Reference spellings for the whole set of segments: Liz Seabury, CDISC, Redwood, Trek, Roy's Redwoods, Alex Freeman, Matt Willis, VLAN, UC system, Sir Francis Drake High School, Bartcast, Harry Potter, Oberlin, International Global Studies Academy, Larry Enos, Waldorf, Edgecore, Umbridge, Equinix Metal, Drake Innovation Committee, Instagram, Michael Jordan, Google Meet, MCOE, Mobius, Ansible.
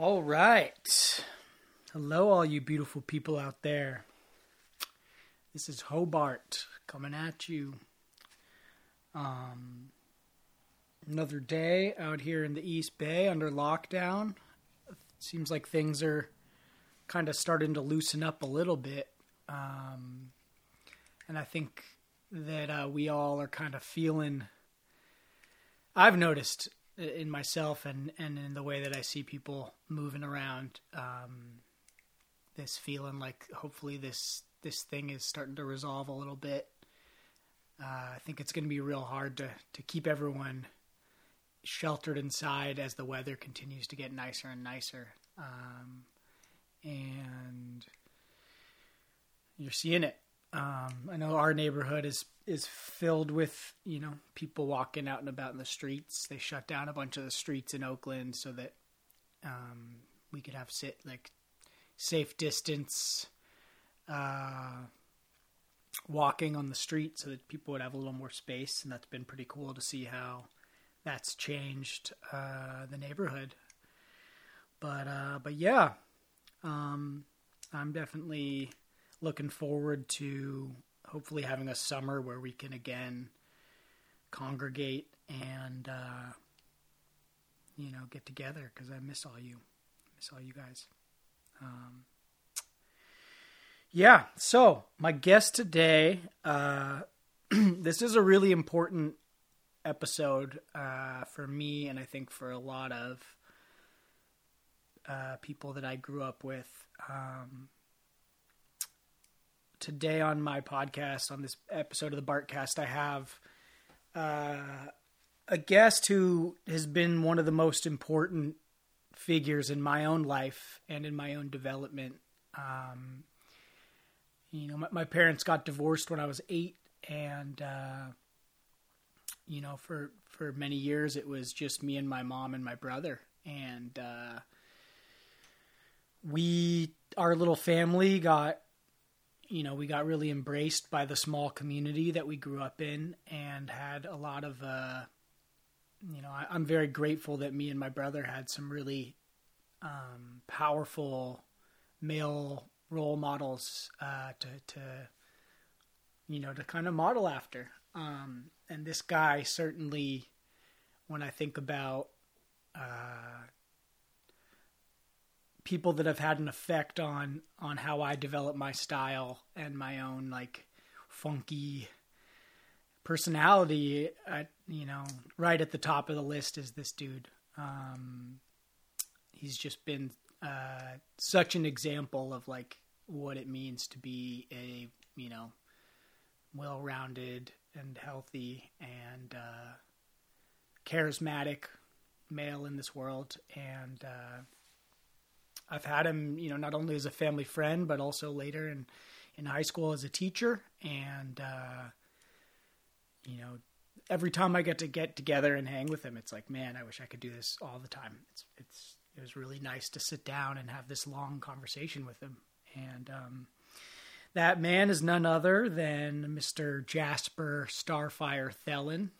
All right. Hello, all you beautiful people out there. This is Hobart coming at you. Another day out here in the East Bay under lockdown. It seems like things are kind of starting to loosen up a little bit. And I think that we all are kind of feeling... I've noticed in myself and in the way that I see people moving around, this feeling like hopefully this thing is starting to resolve a little bit. I think it's going to be real hard to keep everyone sheltered inside as the weather continues to get nicer and nicer. And you're seeing it. I know our neighborhood is filled with, people walking out and about in the streets. They shut down a bunch of the streets in Oakland so that, we could have safe distance, walking on the street so that people would have a little more space. And that's been pretty cool to see how that's changed, the neighborhood. But yeah, I'm definitely looking forward to hopefully having a summer where we can again congregate and, get together, because I miss all you guys. So my guest today, this is a really important episode for me, and I think for a lot of people that I grew up with. Today on my podcast, on this episode of the Bartcast, I have a guest who has been one of the most important figures in my own life and in my own development. My parents got divorced when I was 8, and for many years it was just me and my mom and my brother, and our little family got. We got really embraced by the small community that we grew up in, and had a lot of, I'm very grateful that me and my brother had some really powerful male role models to kind of model after. And this guy certainly, when I think about people that have had an effect on how I develop my style and my own funky personality, right at the top of the list is this dude. He's just been, such an example of what it means to be a, well-rounded and healthy and, charismatic male in this world. And, I've had him, not only as a family friend, but also later in high school as a teacher. And, every time I get together and hang with him, it's like, man, I wish I could do this all the time. It was really nice to sit down and have this long conversation with him. And, that man is none other than Mr. Jasper Starfire Thelin.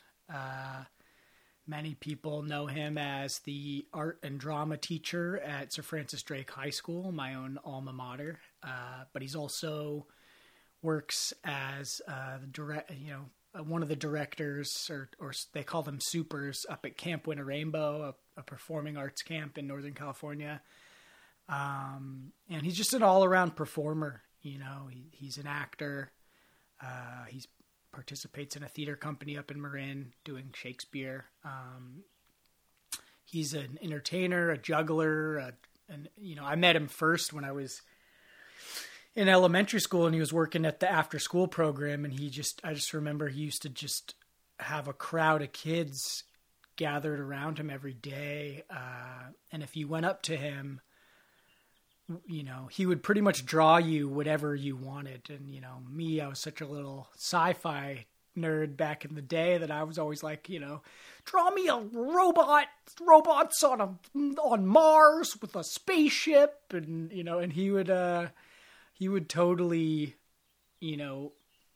Many people know him as the art and drama teacher at Sir Francis Drake High School, my own alma mater. But he's also works as one of the directors, or they call them supers, up at Camp Winter Rainbow, a performing arts camp in Northern California. And he's just an all-around performer. He's an actor. He's participates in a theater company up in Marin doing Shakespeare. He's an entertainer, a juggler, and I met him first when I was in elementary school, and he was working at the after school program. And I just remember he used to just have a crowd of kids gathered around him every day. And if you went up to him, he would pretty much draw you whatever you wanted. And, me, I was such a little sci-fi nerd back in the day that I was always draw me a robots on Mars with a spaceship. And, and he would totally,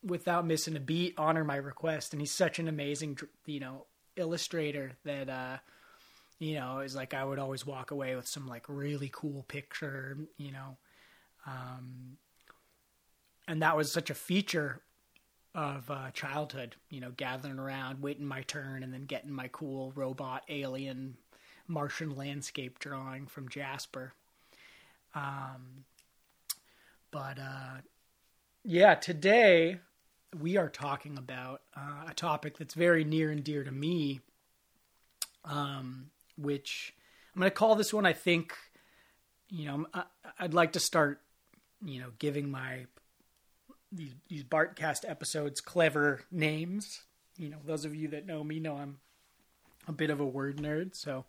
without missing a beat, honor my request. And he's such an amazing, illustrator that, you know, is like I would always walk away with some like really cool picture, you know. And that was such a feature of childhood, you know, gathering around, waiting my turn, and then getting my cool robot alien Martian landscape drawing from Jasper. But today we are talking about a topic that's very near and dear to me, which I'm going to call this one, I think, you know, I'd like to start, you know, giving my these Bartcast episodes clever names. You know, those of you that know me know I'm a bit of a word nerd, so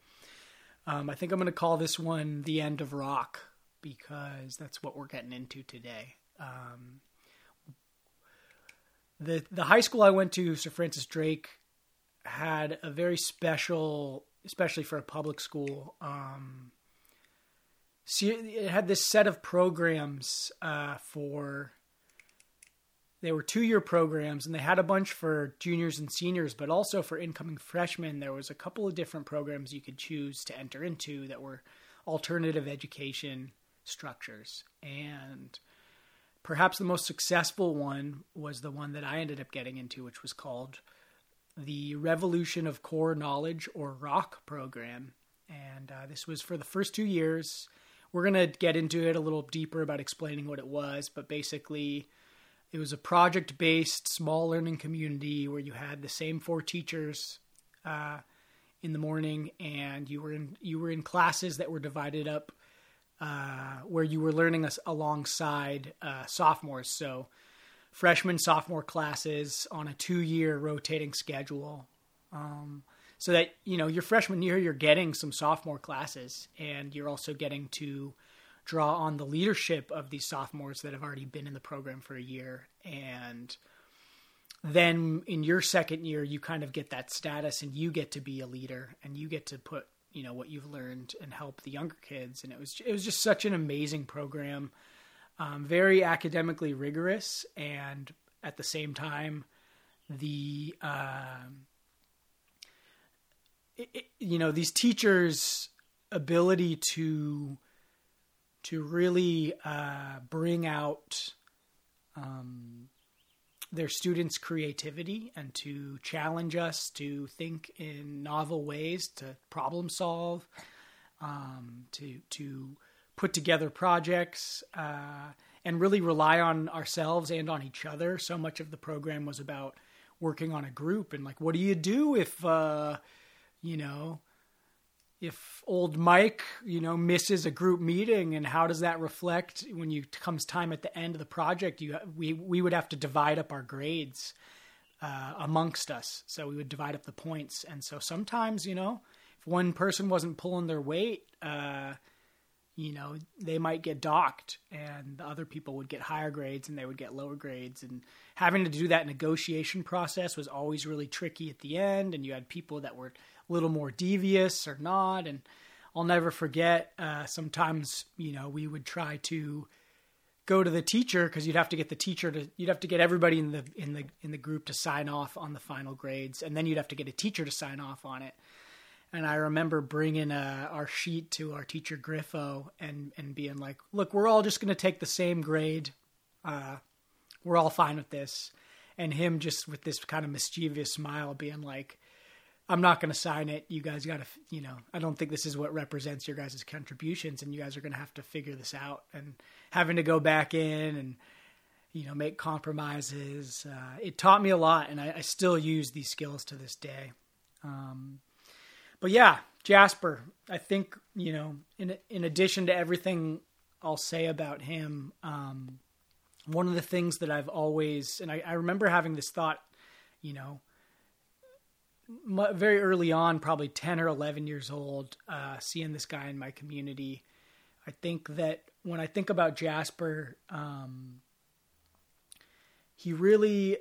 I think I'm going to call this one The End of Rock, because that's what we're getting into today. The high school I went to, Sir Francis Drake, had a very special, especially for a public school, it had this set of programs they were 2-year programs, and they had a bunch for juniors and seniors, but also for incoming freshmen, there was a couple of different programs you could choose to enter into that were alternative education structures. And perhaps the most successful one was the one that I ended up getting into, which was called the Revolution of Core Knowledge, or ROC program. And this was for the first 2 years. We're going to get into it a little deeper about explaining what it was, but basically it was a project-based small learning community where you had the same 4 teachers in the morning, and you were in classes that were divided up where you were learning alongside sophomores. So freshman, sophomore classes on a 2-year rotating schedule, so that, you know, your freshman year you're getting some sophomore classes, and you're also getting to draw on the leadership of these sophomores that have already been in the program for a year. And then in your second year, you kind of get that status and you get to be a leader and you get to put, you know, what you've learned and help the younger kids. And it was just such an amazing program, very academically rigorous. And at the same time, these teachers' ability to really bring out their students' creativity and to challenge us to think in novel ways, to problem solve, to put together projects, and really rely on ourselves and on each other. So much of the program was about working on a group and like, what do you do if old Mike, you know, misses a group meeting, and how does that reflect when you comes time at the end of the project? We would have to divide up our grades amongst us. So we would divide up the points. And so sometimes, you know, if one person wasn't pulling their weight, you know, they might get docked and the other people would get higher grades and they would get lower grades. And having to do that negotiation process was always really tricky at the end. And you had people that were a little more devious or not. And I'll never forget, sometimes, you know, we would try to go to the teacher, because you'd have to get everybody in the group to sign off on the final grades. And then you'd have to get a teacher to sign off on it. And I remember bringing our sheet to our teacher Griffo and being like, look, we're all just going to take the same grade. We're all fine with this. And him just with this kind of mischievous smile being like, I'm not going to sign it. You guys got to, you know, I don't think this is what represents your guys' contributions, and you guys are going to have to figure this out. And having to go back in and, you know, make compromises. It taught me a lot, and I still use these skills to this day. But yeah, Jasper, I think, you know, in addition to everything I'll say about him, one of the things that I've always, and I remember having this thought, you know, very early on, probably 10 or 11 years old, seeing this guy in my community. I think that when I think about Jasper, he really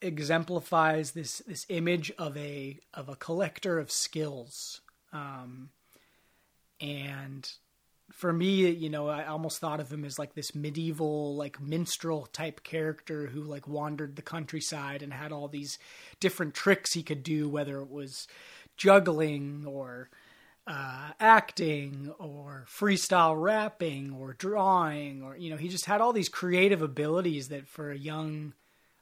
exemplifies this image of a collector of skills. And for me, you know, I almost thought of him as like this medieval, like minstrel type character who like wandered the countryside and had all these different tricks he could do, whether it was juggling or acting or freestyle rapping or drawing, or, you know, he just had all these creative abilities that for a young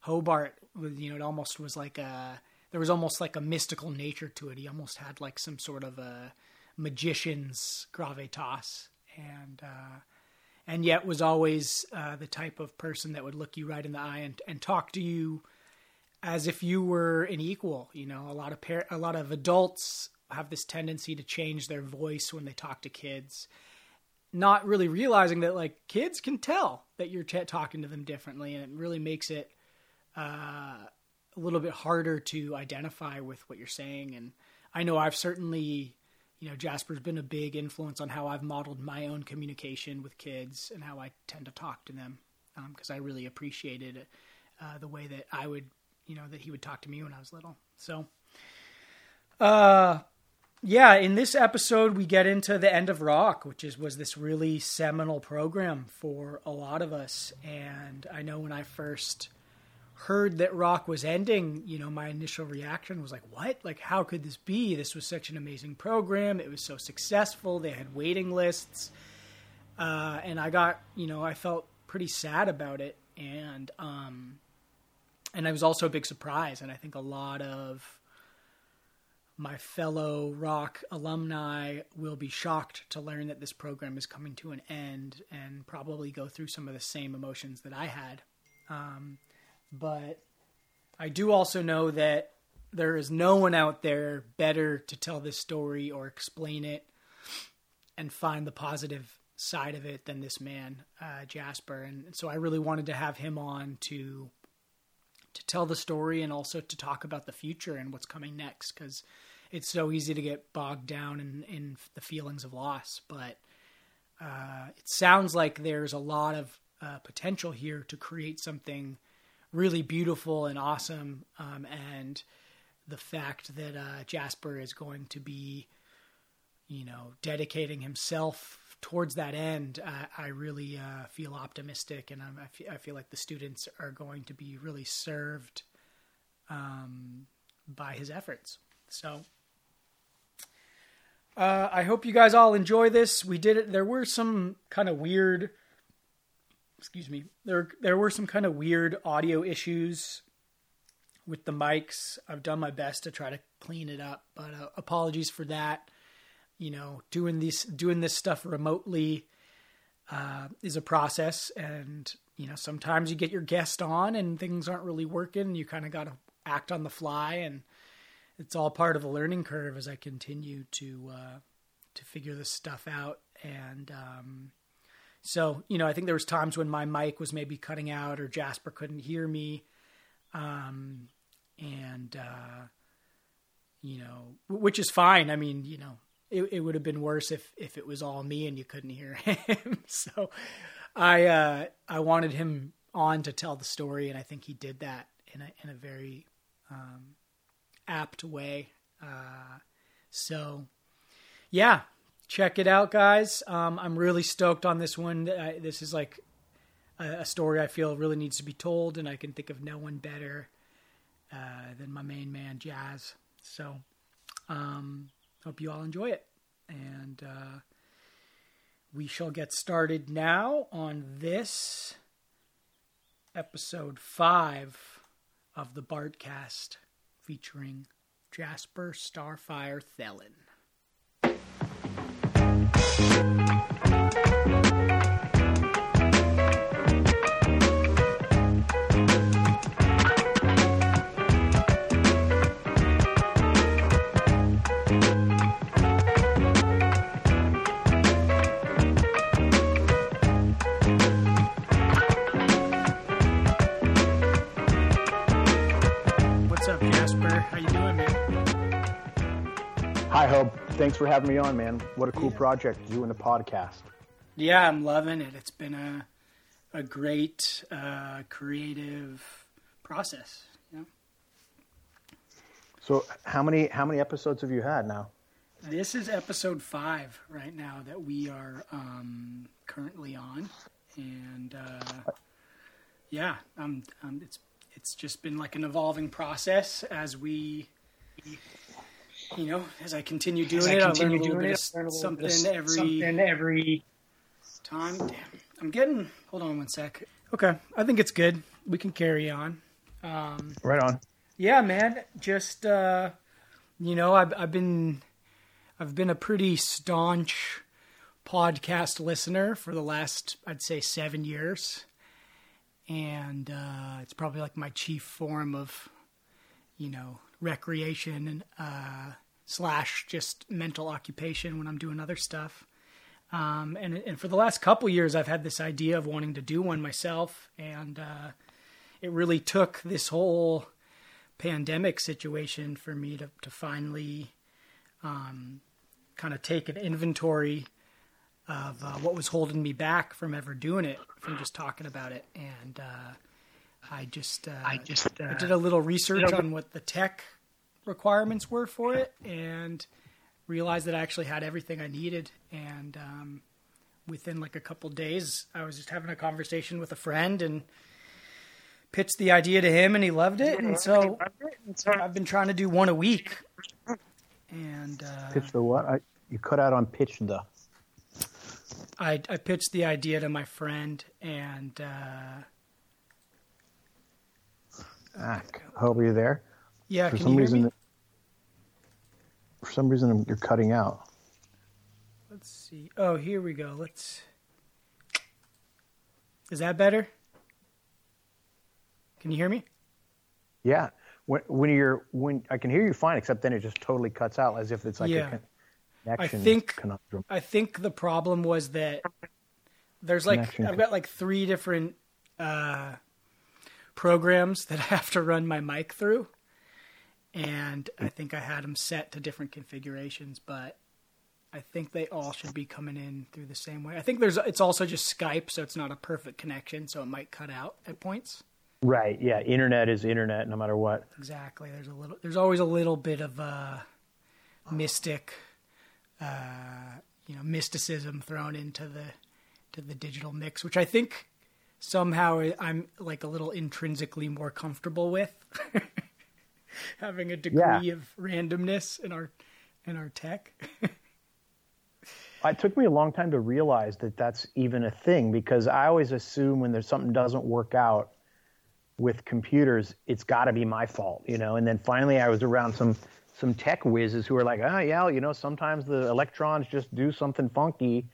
Hobart, you know, it almost was like a, there was almost like a mystical nature to it. He almost had like some sort of a magician's gravitas, and yet was always the type of person that would look you right in the eye and talk to you as if you were an equal. You know, a lot of adults have this tendency to change their voice when they talk to kids, not really realizing that like kids can tell that you're talking to them differently, and it really makes it a little bit harder to identify with what you're saying. And I know I've certainly, you know, Jasper's been a big influence on how I've modeled my own communication with kids and how I tend to talk to them, because I really appreciated the way that I would, you know, that he would talk to me when I was little. So, yeah, in this episode, we get into the end of Rock, which was this really seminal program for a lot of us. And I know when I first heard that Rock was ending, you know, my initial reaction was like, what? Like, how could this be? This was such an amazing program. It was so successful. They had waiting lists. And I got, you know, I felt pretty sad about it. And it was also a big surprise. And I think a lot of my fellow Rock alumni will be shocked to learn that this program is coming to an end and probably go through some of the same emotions that I had. But I do also know that there is no one out there better to tell this story or explain it and find the positive side of it than this man, Jasper. And so I really wanted to have him on to tell the story and also to talk about the future and what's coming next, because it's so easy to get bogged down in the feelings of loss. But it sounds like there's a lot of potential here to create something really beautiful and awesome. And the fact that Jasper is going to be, you know, dedicating himself towards that end, I really feel optimistic, and I feel like the students are going to be really served by his efforts. So I hope you guys all enjoy this. We did it. There were some kind of weird There were some kind of weird audio issues with the mics. I've done my best to try to clean it up, but apologies for that. You know, doing this stuff remotely is a process, and, you know, sometimes you get your guest on and things aren't really working. You kind of got to act on the fly, and it's all part of the learning curve as I continue to figure this stuff out. And, so, you know, I think there was times when my mic was maybe cutting out or Jasper couldn't hear me. You know, which is fine. I mean, you know, it would have been worse if it was all me and you couldn't hear him. So I wanted him on to tell the story, and I think he did that in a very apt way. So, yeah. Check it out, guys. I'm really stoked on this one. This is like a story I feel really needs to be told, and I can think of no one better than my main man, Jazz. So hope you all enjoy it. And we shall get started now on this episode 5 of the Bartcast, featuring Jasper Starfire Thelin. What's up, Jasper? How you doing, man? Hi, Hope. Thanks for having me on, man. What a cool project, doing the podcast. Yeah, I'm loving it. It's been a great creative process. Yeah. So how many episodes have you had now? This is episode 5 right now that we are currently on, and yeah, it's just been like an evolving process as we you know, as I continue doing it, I learn a little bit of something every time. Damn, I'm getting. Hold on one sec. Okay, I think it's good. We can carry on. Right on. Yeah, man. Just you know, I've been a pretty staunch podcast listener for the last, I'd say, 7 years, and it's probably like my chief form of, you know, recreation slash just mental occupation when I'm doing other stuff. And for the last couple years, I've had this idea of wanting to do one myself, and it really took this whole pandemic situation for me to finally kind of take an inventory of what was holding me back from ever doing it, from just talking about it. And I did a little research on what the tech requirements were for it, and realized that I actually had everything I needed. And within like a couple days, I was just having a conversation with a friend and pitched the idea to him, and he loved it. And so I've been trying to do one a week. And pitch the what? You cut out on pitch the. I pitched the idea to my friend, and Hope you're there. Yeah, for some reason, you're cutting out. Let's see. Oh, here we go. Is that better? Can you hear me? Yeah. When I can hear you fine, except then it just totally cuts out as if it's like a connection. I think the problem was that there's like connection. I've got like 3 different programs that I have to run my mic through, and I think I had them set to different configurations, but I think they all should be coming in through the same way. I think it's also just Skype, so it's not a perfect connection, so it might cut out at points. Right. Yeah. Internet is internet no matter what. Exactly. There's always a little bit of mysticism thrown into the digital mix, which I think somehow I'm like a little intrinsically more comfortable with, having a degree of randomness in our tech. It took me a long time to realize that that's even a thing, because I always assume when there's something doesn't work out with computers, it's got to be my fault, you know. And then finally, I was around some tech whizzes who are like, sometimes the electrons just do something funky.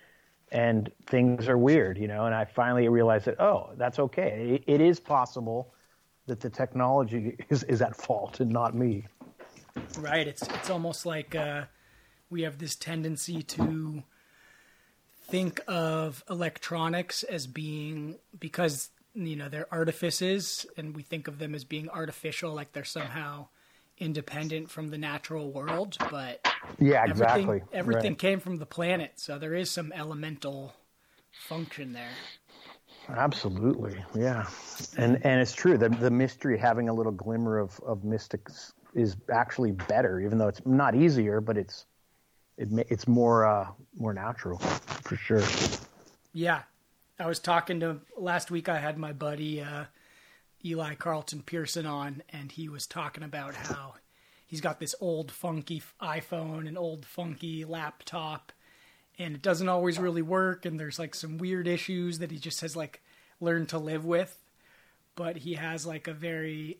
And things are weird, you know, and I finally realized that, that's okay. It is possible that the technology is at fault and not me. Right. It's almost like we have this tendency to think of electronics as being, because, you know, they're artifices, and we think of them as being artificial, like they're somehow independent from the natural world, but everything came from the planet, so there is some elemental function there. Absolutely. Yeah. And it's true, the mystery, having a little glimmer of mystics is actually better, even though it's not easier, but it's more natural for sure. Yeah. I was talking to last week, I had my buddy Eli Carlton Pearson on, and he was talking about how he's got this old funky iPhone and old funky laptop, and it doesn't always really work, and there's like some weird issues that he just has like learned to live with, but he has like a very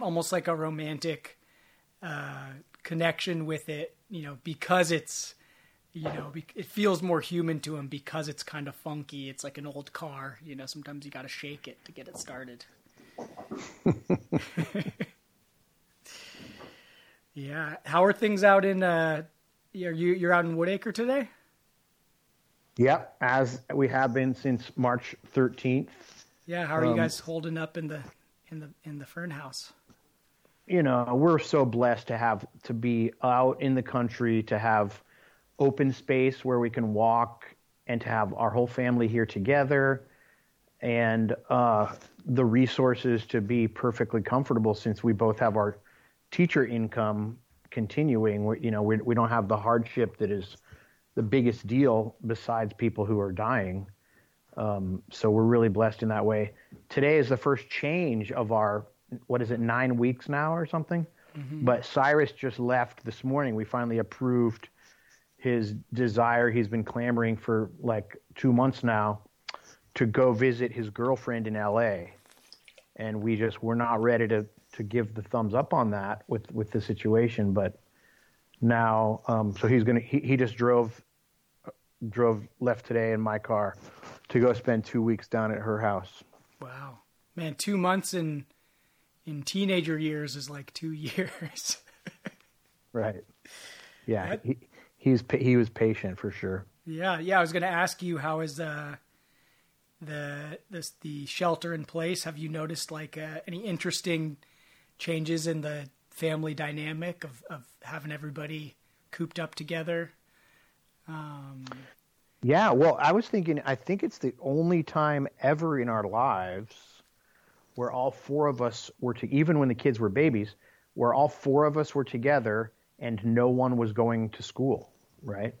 almost like a romantic connection with it, you know, because it's, you know, it feels more human to him because it's kind of funky. It's like an old car, you know, sometimes you got to shake it to get it started. Yeah. How are things out in you're out in Woodacre today? Yep, as we have been since March 13th. Yeah, how are you guys holding up in the Fern House? You know, we're so blessed to be out in the country, to have open space where we can walk, and to have our whole family here together, and the resources to be perfectly comfortable, since we both have our teacher income continuing. We don't have the hardship that is the biggest deal besides people who are dying. So we're really blessed in that way. Today is the first change of our, 9 weeks now or something? Mm-hmm. But Cyrus just left this morning. We finally approved his desire. He's been clamoring for like 2 months now to go visit his girlfriend in LA. And we just were not ready to give the thumbs up on that with the situation. But now, so he's going to, he just drove left today in my car to go spend 2 weeks down at her house. Wow, man, 2 months in teenager years is like 2 years. Right. Yeah. What? He was patient for sure. Yeah. Yeah. I was going to ask you, how is the shelter in place? Have you noticed like any interesting changes in the family dynamic of having everybody cooped up together? Yeah, well, I was thinking, I think it's the only time ever in our lives where all four of us were even when the kids were babies, where all four of us were together and no one was going to school, right?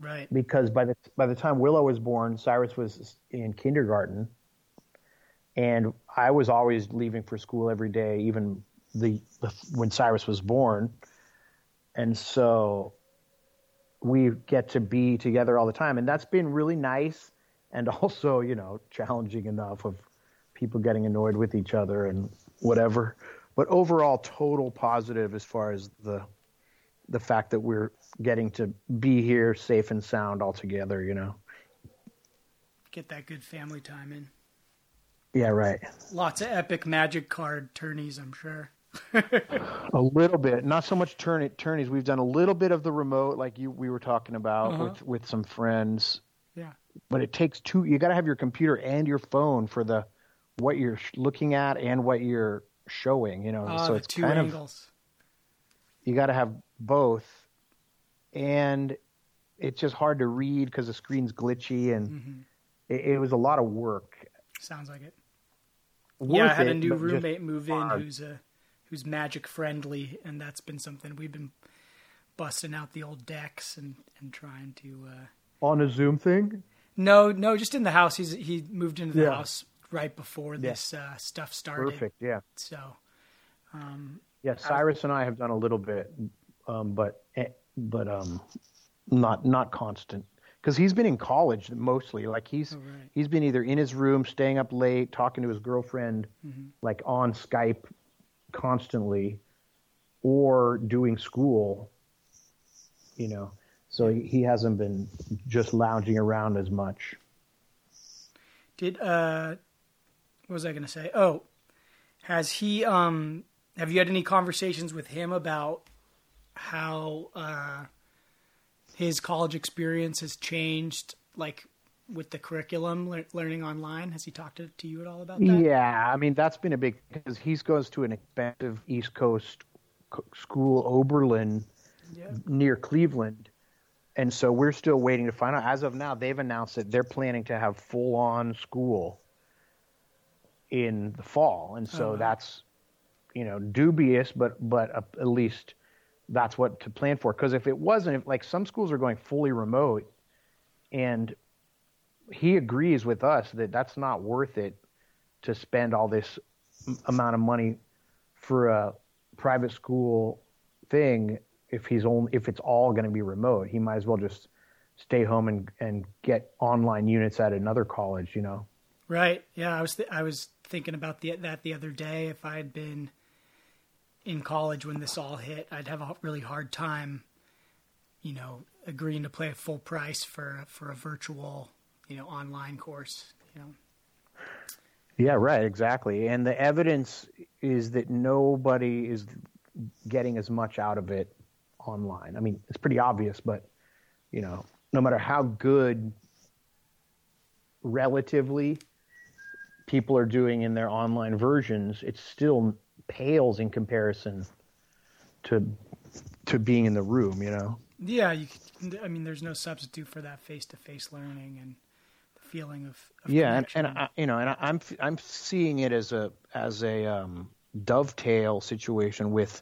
Right. Because by the time Willow was born, Cyrus was in kindergarten, and I was always leaving for school every day, even when Cyrus was born, and so we get to be together all the time, and that's been really nice, and also, you know, challenging enough of people getting annoyed with each other and whatever. But overall, total positive as far as the fact that we're getting to be here safe and sound all together, you know. Get that good family time in. Yeah, right. Lots of epic magic card tourneys, I'm sure. A little bit, not so much tourneys. We've done a little bit of the remote, like we were talking about, uh-huh, with some friends. Yeah. But it takes two. You got to have your computer and your phone for what you're looking at and what you're showing. You know, so it's two kind angles. You got to have both, and it's just hard to read because the screen's glitchy, and mm-hmm, it was a lot of work. Sounds like it. Yeah, I had a new roommate move in who's magic friendly, and that's been something we've been busting out the old decks and trying to on a Zoom thing. No, just in the house. He moved into the house right before this stuff started. Perfect. Yeah. So. Cyrus and I have done a little bit, but not constant. Because he's been in college mostly, like he's been either in his room, staying up late, talking to his girlfriend, mm-hmm, like on Skype constantly, or doing school, you know. So he hasn't been just lounging around as much. What was I going to say? Oh, has he, have you had any conversations with him about how, his college experience has changed, like with the curriculum, learning online? Has he talked to you at all about that? Yeah, I mean, that's been a big, because he goes to an expensive East Coast school, Oberlin, near Cleveland. And so we're still waiting to find out. As of now, they've announced that they're planning to have full-on school in the fall. And so that's, you know, dubious, but at least that's what to plan for. Because if it wasn't, like some schools are going fully remote, and he agrees with us that that's not worth it to spend all this amount of money for a private school thing if it's all going to be remote. He might as well just stay home and get online units at another college, you know? Right. Yeah, I was thinking about that the other day. If I had been in college when this all hit, I'd have a really hard time, you know, agreeing to pay full price for a virtual, you know, online course, you know? Yeah, right. Exactly. And the evidence is that nobody is getting as much out of it online. I mean, it's pretty obvious, but you know, no matter how good relatively people are doing in their online versions, it's still pales in comparison to being in the room, you know? Yeah, I mean, there's no substitute for that face-to-face learning and the feeling of connection. and I, you know, and I'm seeing it as a dovetail situation with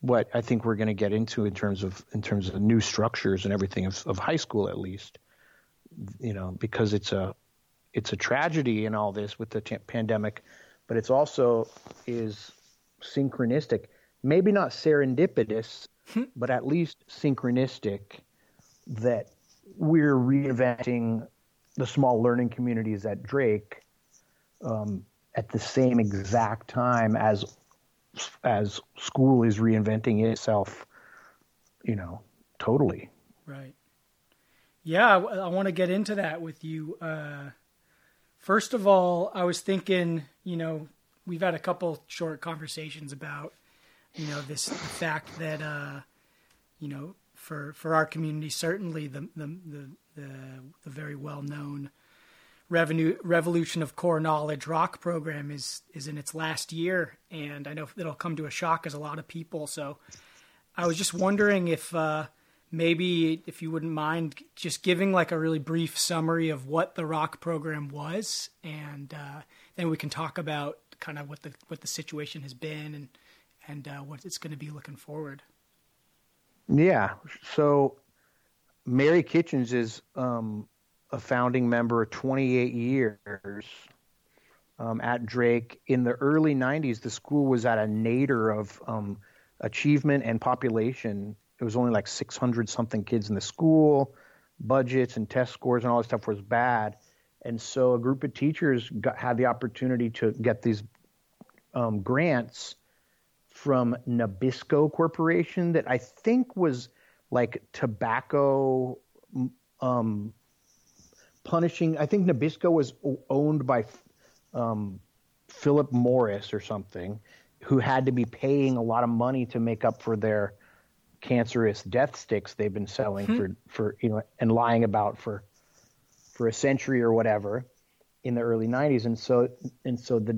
what I think we're going to get into in terms of the new structures and everything of high school, at least, you know, because it's a tragedy in all this with the pandemic, but it's also is synchronistic. maybe not serendipitous, but at least synchronistic, that we're reinventing the small learning communities at Drake at the same exact time as school is reinventing itself, you know, totally. Right. Yeah, I want to get into that with you. First of all, I was thinking, you know, we've had a couple short conversations about, you know, this fact that, you know, for our community, certainly the very well-known Revolution of Core Knowledge rock program is in its last year. And I know it'll come to a shock as a lot of people. So I was just wondering if maybe if you wouldn't mind just giving like a really brief summary of what the rock program was. And then we can talk about kind of what the situation has been and what it's going to be looking forward. Yeah. So Mary Kitchens is a founding member of 28 years at Drake. In the early 90s, the school was at a nadir of achievement and population. It was only like 600-something kids in the school. Budgets and test scores and all this stuff was bad. And so a group of teachers had the opportunity to get these grants from Nabisco Corporation that I think was like tobacco punishing. I think Nabisco was owned by Philip Morris or something, who had to be paying a lot of money to make up for their cancerous death sticks they've been selling for you know, and lying about for a century or whatever in the early 90s. And so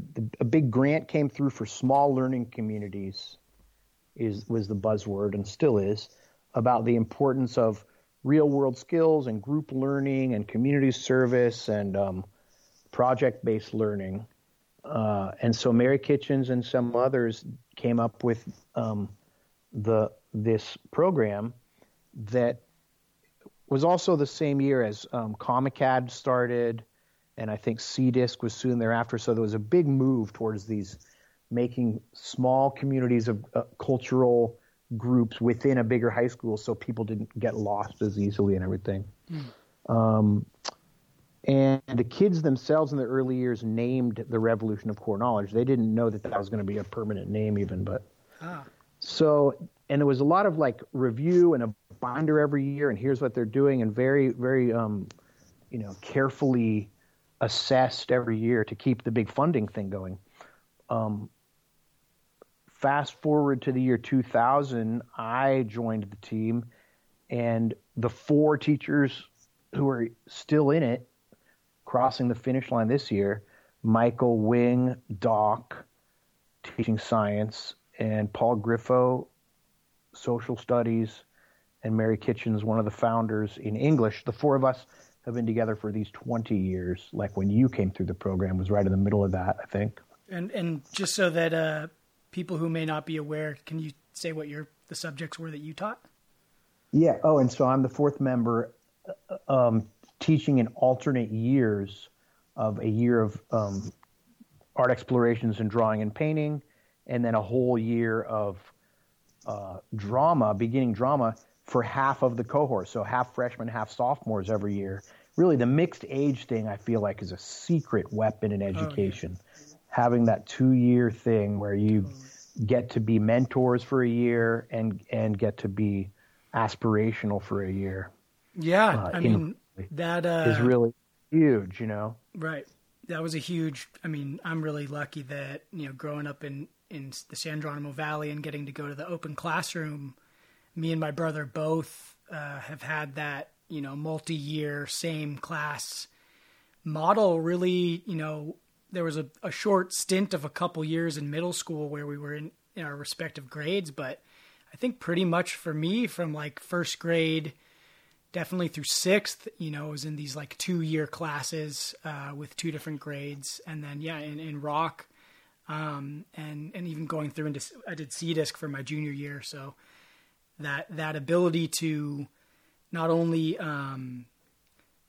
a big grant came through for small learning communities was the buzzword, and still is, about the importance of real world skills and group learning and community service and project-based learning. And so Mary Kitchens and some others came up with this program that was also the same year as ComiCad started, and I think CDISC was soon thereafter. So there was a big move towards these making small communities of cultural groups within a bigger high school, so people didn't get lost as easily and everything. And the kids themselves in the early years named the Revolution of Core Knowledge. They didn't know that was going to be a permanent name even, but so, and there was a lot of like review and a binder every year, and here's what they're doing, and very, very, you know, carefully assessed every year to keep the big funding thing going. Fast forward to the year 2000, I joined the team, and the four teachers who are still in it, crossing the finish line this year, Michael Wing, Doc, teaching science, and Paul Griffo, social studies, and Mary Kitchens, one of the founders, in English. The four of us have been together for these 20 years. Like when you came through the program was right in the middle of that, I think. And just so that people who may not be aware, can you say what the subjects were that you taught? Yeah. Oh, and so I'm the fourth member, teaching in alternate years of a year of art explorations and drawing and painting, and then a whole year of drama, beginning drama, for half of the cohort. So half freshmen, half sophomores every year. Really, the mixed age thing, I feel like, is a secret weapon in education. Oh, yeah. Having that 2-year thing where you get to be mentors for a year and get to be aspirational for a year. Yeah, I mean, that is really huge, you know? Right. That was a huge, I mean, I'm really lucky that, you know, growing up in the San Geronimo Valley and getting to go to the open classroom, me and my brother both have had that, you know, multi-year same class model. Really, you know, there was a short stint of a couple years in middle school where we were in our respective grades. But I think pretty much for me from like first grade, definitely through sixth, you know, it was in these like 2-year classes with 2 different grades. And then, yeah, in rock and even going through into, I did CDISC for my junior year. So that ability to not only,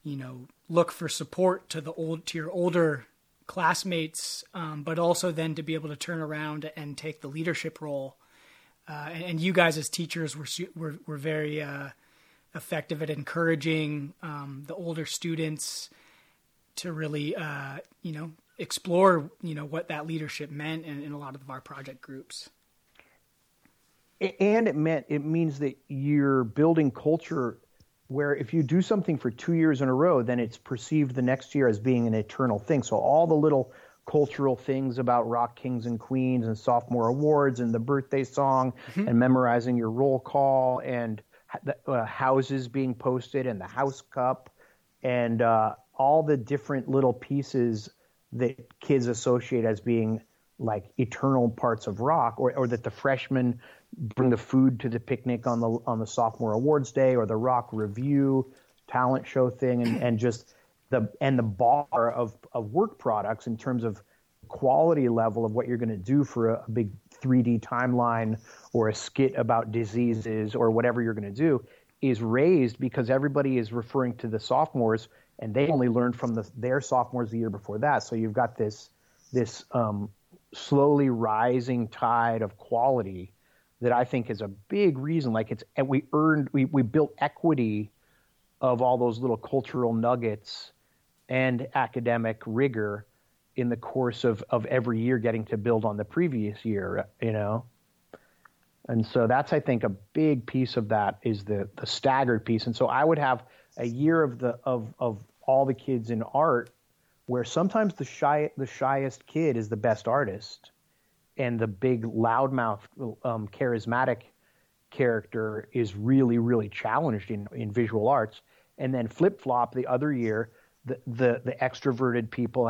you know, look for support to your older classmates, but also then to be able to turn around and take the leadership role and you guys as teachers were very effective at encouraging the older students to really, explore, what that leadership meant in a lot of our project groups. And it means that you're building culture where if you do something for 2 years in a row, then it's perceived the next year as being an eternal thing. So all the little cultural things about rock kings and queens and sophomore awards and the birthday song and memorizing your roll call and the houses being posted and the house cup and all the different little pieces that kids associate as being like eternal parts of rock, or that the freshmen bring the food to the picnic on the sophomore awards day, or the rock review talent show thing, and just the bar of work products in terms of quality level of what you're going to do for a big 3D timeline or a skit about diseases or whatever you're going to do is raised because everybody is referring to the sophomores and they only learned from their sophomores the year before that. So you've got this slowly rising tide of quality that I think is a big reason. Like we built equity of all those little cultural nuggets and academic rigor in the course of every year getting to build on the previous year, And so that's, I think, a big piece of that is the staggered piece. And so I would have a year of all the kids in art, where sometimes the shyest kid is the best artist, and the big loudmouth, charismatic character is really, really challenged in visual arts. And then flip flop the other year, the extroverted people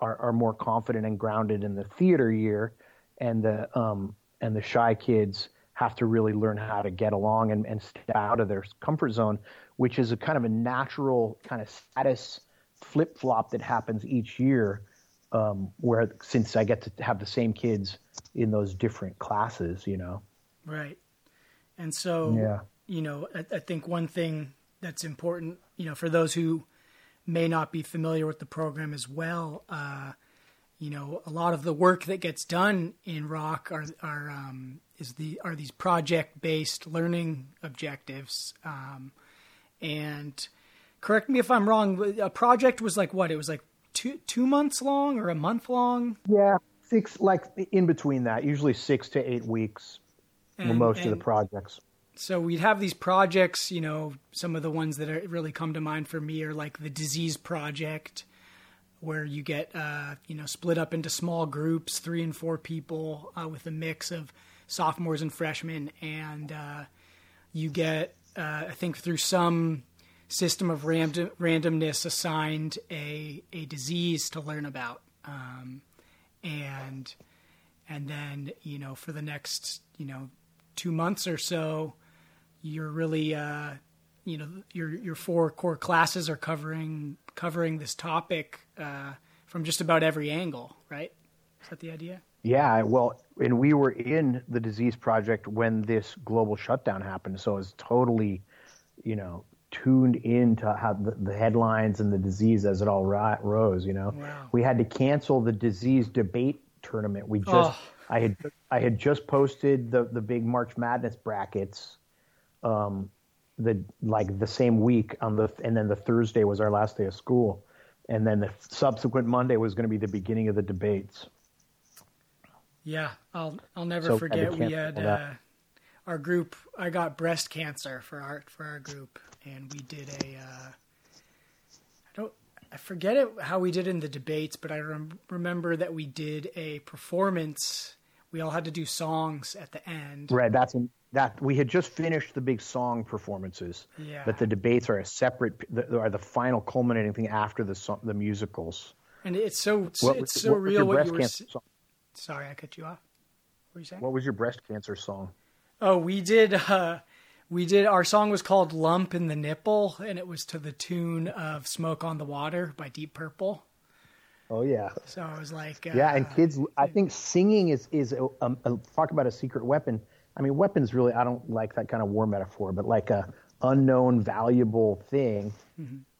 are more confident and grounded in the theater year, and the shy kids have to really learn how to get along and step out of their comfort zone, which is a kind of a natural kind of status flip-flop that happens each year, where since I get to have the same kids in those different classes, Right. And so, I think one thing that's important, for those who may not be familiar with the program as well, a lot of the work that gets done in Rock are these project-based learning objectives. And correct me if I'm wrong, a project was like what? It was like two months long or a month long? Yeah, in between that, usually 6 to 8 weeks for most of the projects. So we'd have these projects, some of the ones that really come to mind for me are like the disease project, where you get, split up into small groups, 3 and 4 people with a mix of sophomores and freshmen. And you get, I think through some system of randomness, assigned a disease to learn about. And then, for the next, 2 months or so, you're really, your 4 core classes are covering this topic from just about every angle, right? Is that the idea? Yeah, well, and we were in the disease project when this global shutdown happened, so it was totally, tuned in to how the headlines and the disease as it all rose, Wow. We had to cancel the disease debate tournament. We just, I had just posted the big March Madness brackets, the same week and then the Thursday was our last day of school. And then the subsequent Monday was going to be the beginning of the debates. Yeah. I'll never forget. We had, our group, I got breast cancer for our group, and we did how we did in the debates, but I remember that we did a performance. We all had to do songs at the end. Right, we had just finished the big song performances. Yeah. But the debates are the final culminating thing after the musicals. And it's so real what you were saying. Sorry, I cut you off. What were you saying? What was your breast cancer song? Oh, we did, our song was called Lump in the Nipple, and it was to the tune of Smoke on the Water by Deep Purple. Oh yeah. So I was like, and kids, I think singing is talk about a secret weapon. I mean, weapons really, I don't like that kind of war metaphor, but like a unknown, valuable thing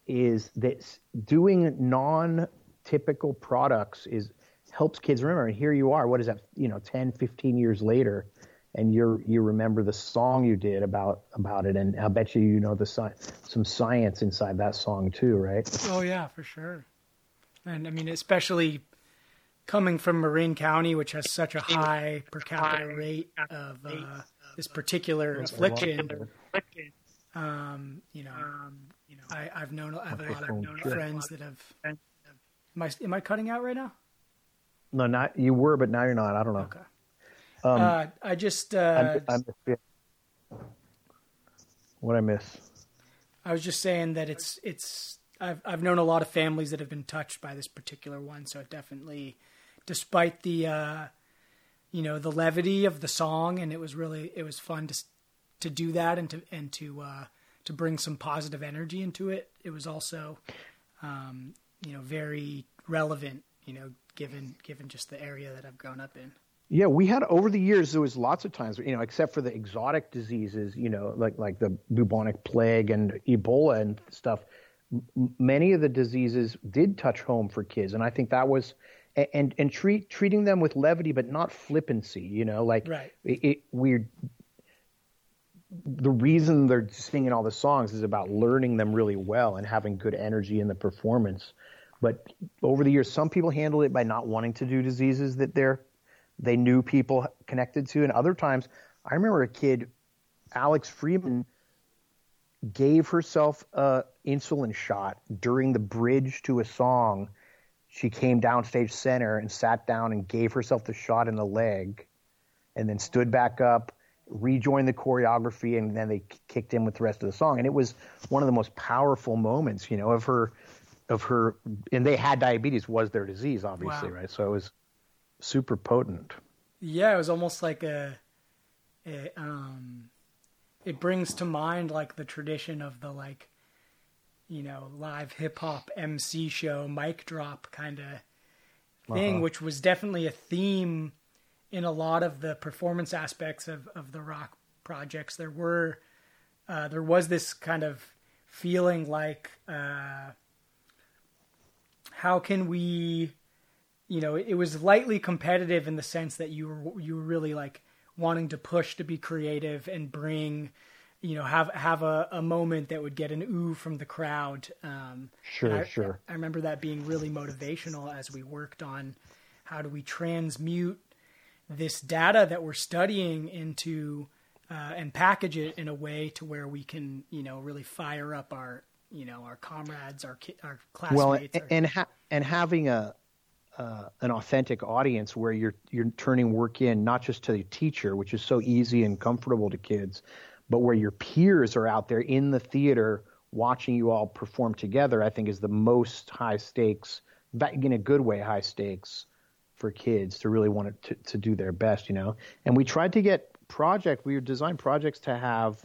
is that doing non-typical products helps kids remember. And here you are, what is that, 10, 15 years later. and you remember the song you did about it, and I bet you know some science inside that song too, right? Oh yeah, for sure. And I mean, especially coming from Marin County, which has such a high per capita rate of this particular affliction, I've known a lot of friends that have. Am I cutting out right now? No, not you were, but now you're not. I don't know. Okay. What I miss? I was just saying that I've known a lot of families that have been touched by this particular one. So it definitely, despite the, the levity of the song, and it was fun to do that and to bring some positive energy into it. It was also, very relevant, given just the area that I've grown up in. Yeah, we had over the years, there was lots of times, except for the exotic diseases, like the bubonic plague and Ebola and stuff, many of the diseases did touch home for kids. And I think that was, and treating them with levity, but not flippancy, right. The reason they're singing all the songs is about learning them really well and having good energy in the performance. But over the years, some people handled it by not wanting to do diseases that they knew people connected to. And other times, I remember a kid, Alex Freeman, gave herself an insulin shot during the bridge to a song. She came down stage center and sat down and gave herself the shot in the leg and then stood back up, rejoined the choreography, and then they kicked in with the rest of the song. And it was one of the most powerful moments, of her, and they had diabetes, was their disease, obviously. Wow. Right. So it was super potent. Yeah. It was almost like it brings to mind like the tradition of the, live hip hop MC show, mic drop kind of thing, which was definitely a theme in a lot of the performance aspects of the rock projects. There was this kind of feeling like, how can we, it was lightly competitive in the sense that you were really like wanting to push to be creative and bring, have a moment that would get an ooh from the crowd. Sure. I remember that being really motivational as we worked on how do we transmute this data that we're studying into and package it in a way to where we can, really fire up our comrades, our classmates. Well, and having an authentic audience where you're turning work in, not just to the teacher, which is so easy and comfortable to kids, but where your peers are out there in the theater watching you all perform together, I think is the most high stakes, in a good way, high stakes for kids to really want to do their best, And we tried to get we designed projects to have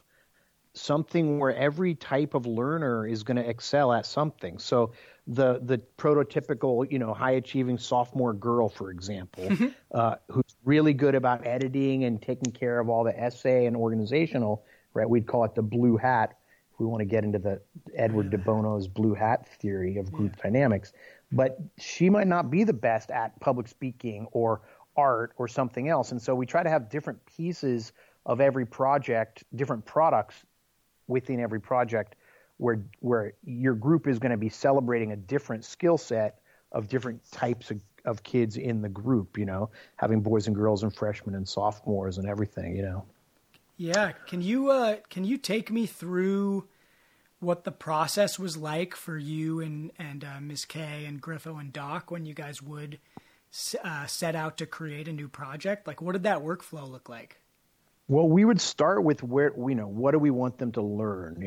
something where every type of learner is going to excel at something. So the prototypical, high-achieving sophomore girl, for example, who's really good about editing and taking care of all the essay and organizational, right? We'd call it the blue hat. We want to get into the Edward de Bono's blue hat theory of group dynamics. But she might not be the best at public speaking or art or something else. And so we try to have different pieces of every project, different products within every project where your group is going to be celebrating a different skill set of different types of kids in the group, having boys and girls and freshmen and sophomores and everything, Yeah. Can you take me through what the process was like for you and Ms. K and Griffo and Doc when you guys would set out to create a new project? Like, what did that workflow look like? Well, we would start with where, what do we want them to learn?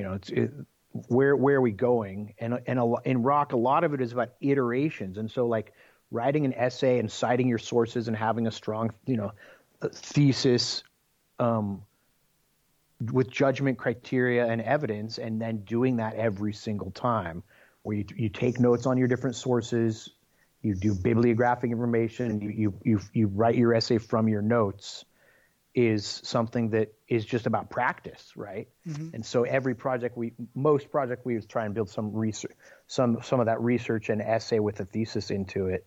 Where are we going? And in rock, a lot of it is about iterations. And so like writing an essay and citing your sources and having a strong, thesis, with judgment criteria and evidence, and then doing that every single time where you take notes on your different sources, you do bibliographic information, you write your essay from your notes, is something that is just about practice, right? Mm-hmm. And so most project we would try and build some research, some of that research and essay with a thesis into it.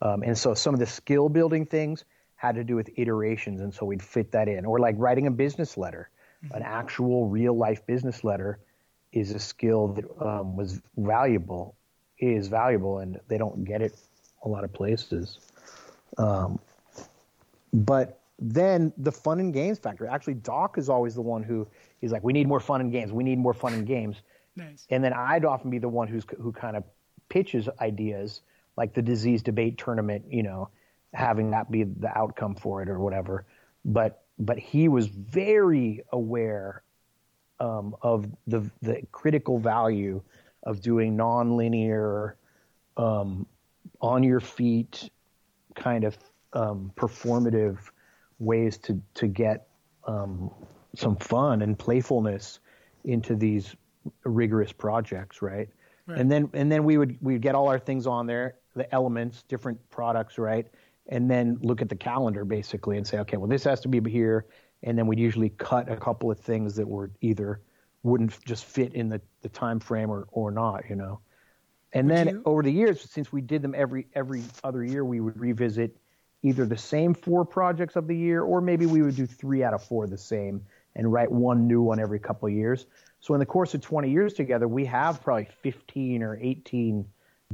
And so some of the skill building things had to do with iterations, and so we'd fit that in. Or like writing a business letter, an actual real-life business letter is a skill that is valuable, and they don't get it a lot of places. But then the fun and games factor. Actually, Doc is always the one who is like, we need more fun and games. We need more fun and games. Nice. And then I'd often be the one who kind of pitches ideas, like the disease debate tournament, you know, having that be the outcome for it or whatever. But he was very aware of the critical value of doing nonlinear, on your feet kind of performative ways to get some fun and playfulness into these rigorous projects, right? Right. And then we'd get all our things on there, the elements, different products, right? And then look at the calendar basically and say, okay, well, this has to be here. And then we'd usually cut a couple of things that were either wouldn't just fit in the time frame or not, you know. And then over the years, since we did them every other year, we would revisit either the same four projects of the year, or maybe we would do 3 out of 4 the same and write one new one every couple of years. So in the course of 20 years together, we have probably 15 or 18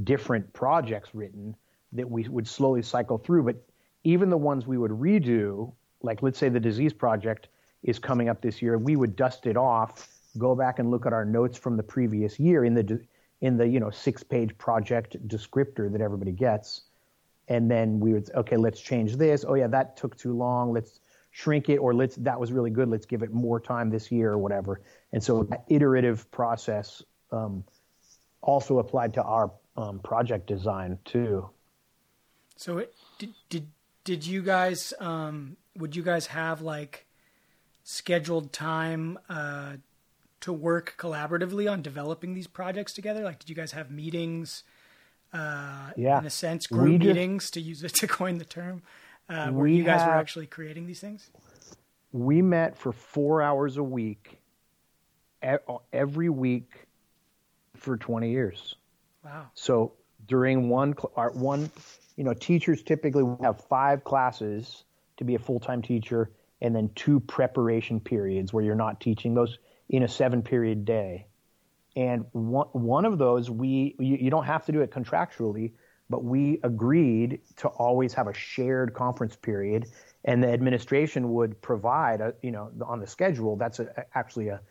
different projects written that we would slowly cycle through. But even the ones we would redo, like let's say the disease project is coming up this year, we would dust it off, go back and look at our notes from the previous year in the you know 6-page project descriptor that everybody gets, and then we would, okay, let's change this. Oh yeah, that took too long. Let's shrink it, or that was really good. Let's give it more time this year or whatever. And so that iterative process also applied to our project design too. So did you guys would you guys have like scheduled time to work collaboratively on developing these projects together? Like, did you guys have meetings? Yeah. In a sense, group meetings to coin the term, where you guys were actually creating these things. We met for 4 hours a week, every week, for 20 years. Wow! So during one. You know, teachers typically have 5 classes to be a full-time teacher and then 2 preparation periods where you're not teaching, those in a 7-period day. And one of those, you don't have to do it contractually, but we agreed to always have a shared conference period, and the administration would provide, on the schedule. That's actually a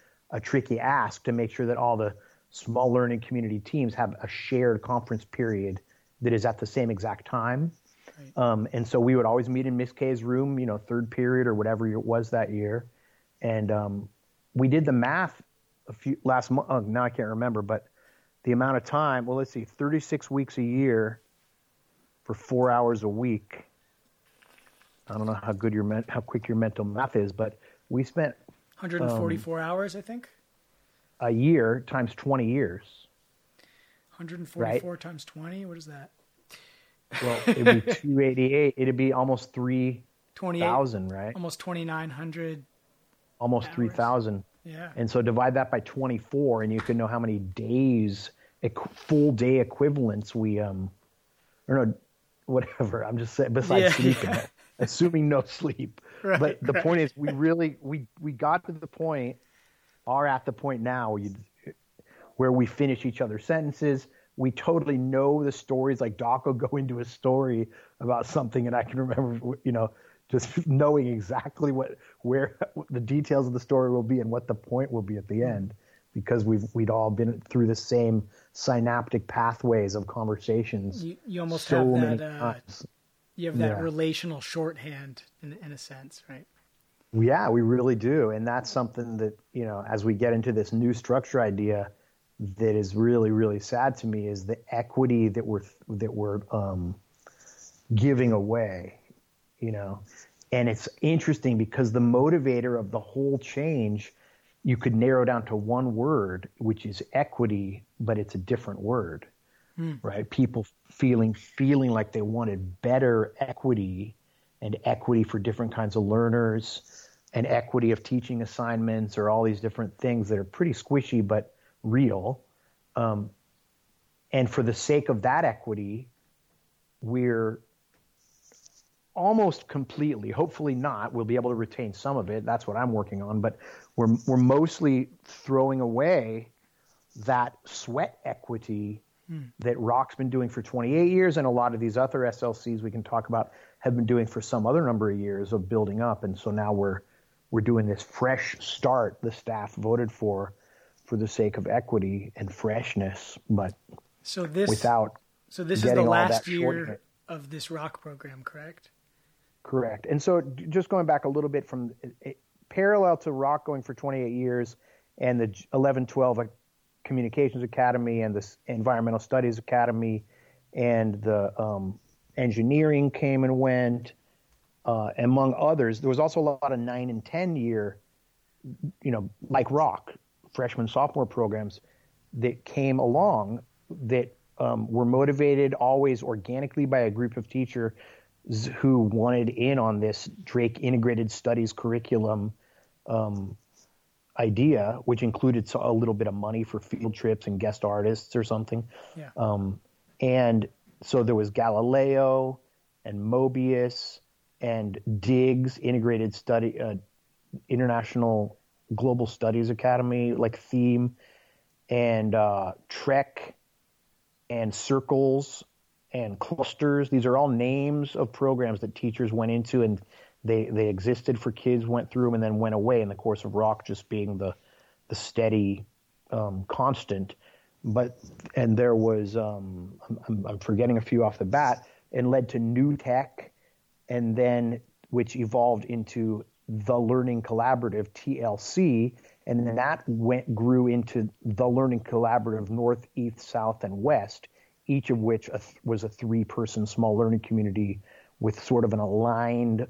tricky ask to make sure that all the small learning community teams have a shared conference period that is at the same exact time. Right. And so we would always meet in Miss K's room, 3rd period or whatever it was that year. And we did the math last month. Oh, now I can't remember, but the amount of time, 36 weeks a year for 4 hours a week. I don't know how quick your mental math is, but we spent 144 hours, I think, a year times 20 years. 144 right? times 20? What is that? Well, it'd be 288. It'd be almost 3,000, right? Almost 2,900. Almost 3,000. Yeah. And so divide that by 24, and you can know how many days, full day equivalents we, whatever. I'm just saying, besides sleeping, assuming no sleep. Right, but the point is, we really, we got to the point, are at the point now where we finish each other's sentences. We totally know the stories. Like Doc will go into a story about something, and I can remember, just knowing exactly where the details of the story will be and what the point will be at the end, because we'd all been through the same synaptic pathways of conversations. You almost have that. You have that relational shorthand in a sense, right? Yeah, we really do, and that's something that as we get into this new structure idea. That is really, really sad to me is the equity that we're giving away, and it's interesting because the motivator of the whole change, you could narrow down to one word, which is equity, but it's a different word, right? People feeling like they wanted better equity, and equity for different kinds of learners, and equity of teaching assignments, or all these different things that are pretty squishy, but real. And for the sake of that equity, we're almost completely, hopefully not, we'll be able to retain some of it. That's what I'm working on. But we're mostly throwing away that sweat equity that Rock's been doing for 28 years, and a lot of these other SLCs we can talk about have been doing for some other number of years of building up. And so now we're doing this fresh start the staff voted for the sake of equity and freshness, but so this is the last year of this Rock program, correct? Correct. And so just going back a little bit from parallel to Rock going for 28 years and the 11-12 Communications Academy and the Environmental Studies Academy and the engineering came and went, among others. There was also a lot of 9 and 10 year, like Rock, freshman, sophomore programs that came along that were motivated always organically by a group of teachers who wanted in on this Drake Integrated Studies Curriculum idea, which included a little bit of money for field trips and guest artists or something. Yeah. And so there was Galileo and Mobius and DIGS, Integrated Study, International Global Studies Academy, like theme, and Trek and Circles and Clusters. These are all names of programs that teachers went into, and they existed for kids, went through them, and then went away in the course of Rock just being the steady constant. And there was I'm forgetting a few off the bat, and led to New Tech, and then which evolved into the Learning Collaborative, TLC, and then that grew into the Learning Collaborative North, East, South, and West, each of which was a three-person small learning community with sort of an aligned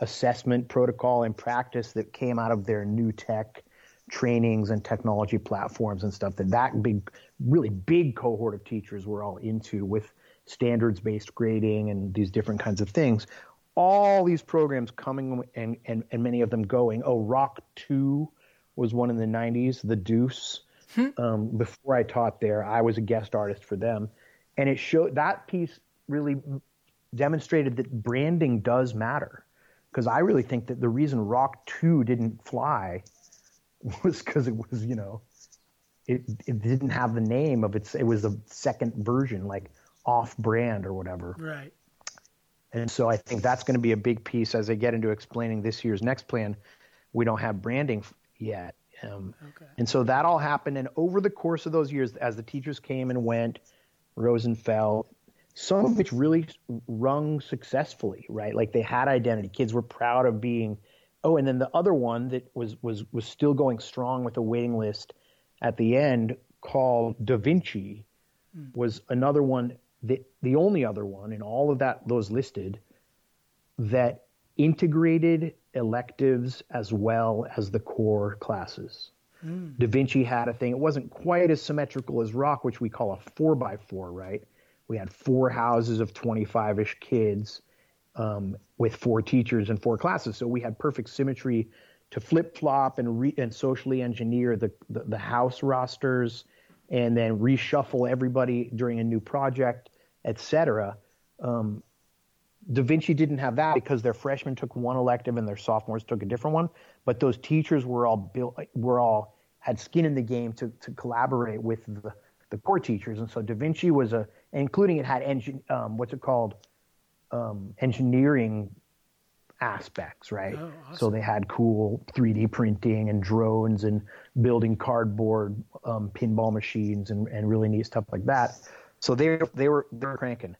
assessment protocol and practice that came out of their New Tech trainings and technology platforms and stuff that big, really big cohort of teachers were all into, with standards-based grading and these different kinds of things. All these programs coming and many of them going. Oh, Rock 2 was one in the 90s, the Deuce. Before I taught there, I was a guest artist for them. And it showed, that piece really demonstrated that branding does matter, because I really think that the reason Rock 2 didn't fly was because it was, it didn't have the name of it was the second version, like off brand or whatever. Right. And so I think that's going to be a big piece as I get into explaining this year's next plan. We don't have branding yet. Okay. And so that all happened. And over the course of those years, as the teachers came and went, rose and fell, some of which really rung successfully, right? Like they had identity. Kids were proud of being – and then the other one that was still going strong with a waiting list at the end, called Da Vinci, was another one – the only other one in all of those listed that integrated electives as well as the core classes. Da Vinci had a thing. It wasn't quite as symmetrical as Rock, which we call a 4x4, right? We had four houses of 25-ish kids with four teachers and four classes. So we had perfect symmetry to flip-flop and socially engineer the house rosters, and then reshuffle everybody during a new project, et cetera. Da Vinci didn't have that because their freshmen took one elective and their sophomores took a different one. But those teachers had skin in the game to collaborate with the core teachers. And so Da Vinci was including it had engineering aspects, right? Oh, awesome. So they had cool 3D printing and drones and building cardboard pinball machines and really neat stuff like that. So they were cranking.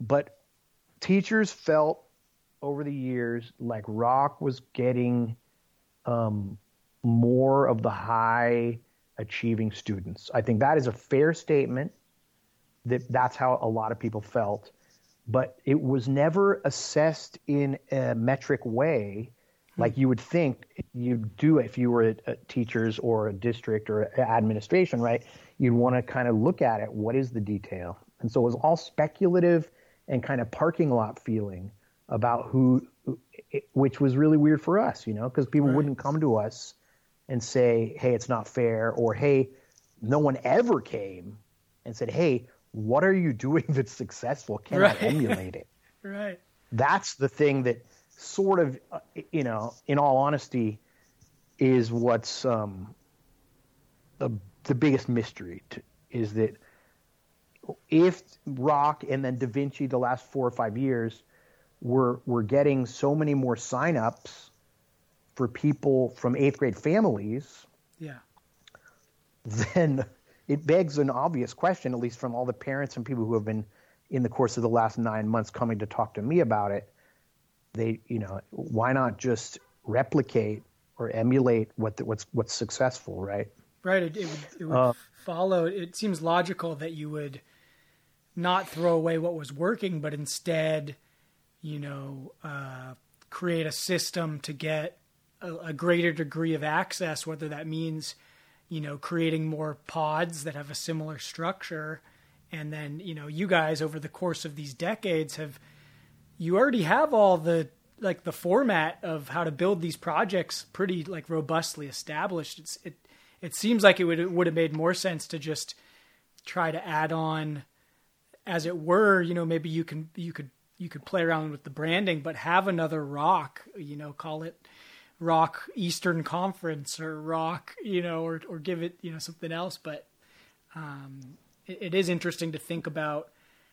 But teachers felt over the years like Rock was getting more of the high achieving students. I think that is a fair statement. That's how a lot of people felt. But it was never assessed in a metric way like you would think you'd do if you were a teachers or a district or administration, right? You'd want to kind of look at it. What is the detail? And so it was all speculative and kind of parking lot feeling about which was really weird for us, because people wouldn't come to us and say, hey, it's not fair, or hey, no one ever came and said, hey, what are you doing that's successful? Can I emulate it? Right. That's the thing that sort of, you know, in all honesty, is what's the biggest mystery to, is that if Rock and then Da Vinci the last 4 or 5 years were getting so many more signups for people from eighth grade families, yeah, then it begs an obvious question, at least from all the parents and people who have been in the course of the last 9 months coming to talk to me about it. They, you know, why not just replicate or emulate what's successful, right? Right. It would follow. It seems logical that you would not throw away what was working, but instead, you know, create a system to get a greater degree of access, whether that means, you know, creating more pods that have a similar structure. And then, you know, you guys over the course of these decades you already have all the, like, the format of how to build these projects pretty, like, robustly established. It seems like it would have made more sense to just try to add on, as it were, you know, maybe you could play around with the branding, but have another Rock, you know, call it Rock Eastern Conference or Rock, you know, or give it, you know, something else. But it is interesting to think about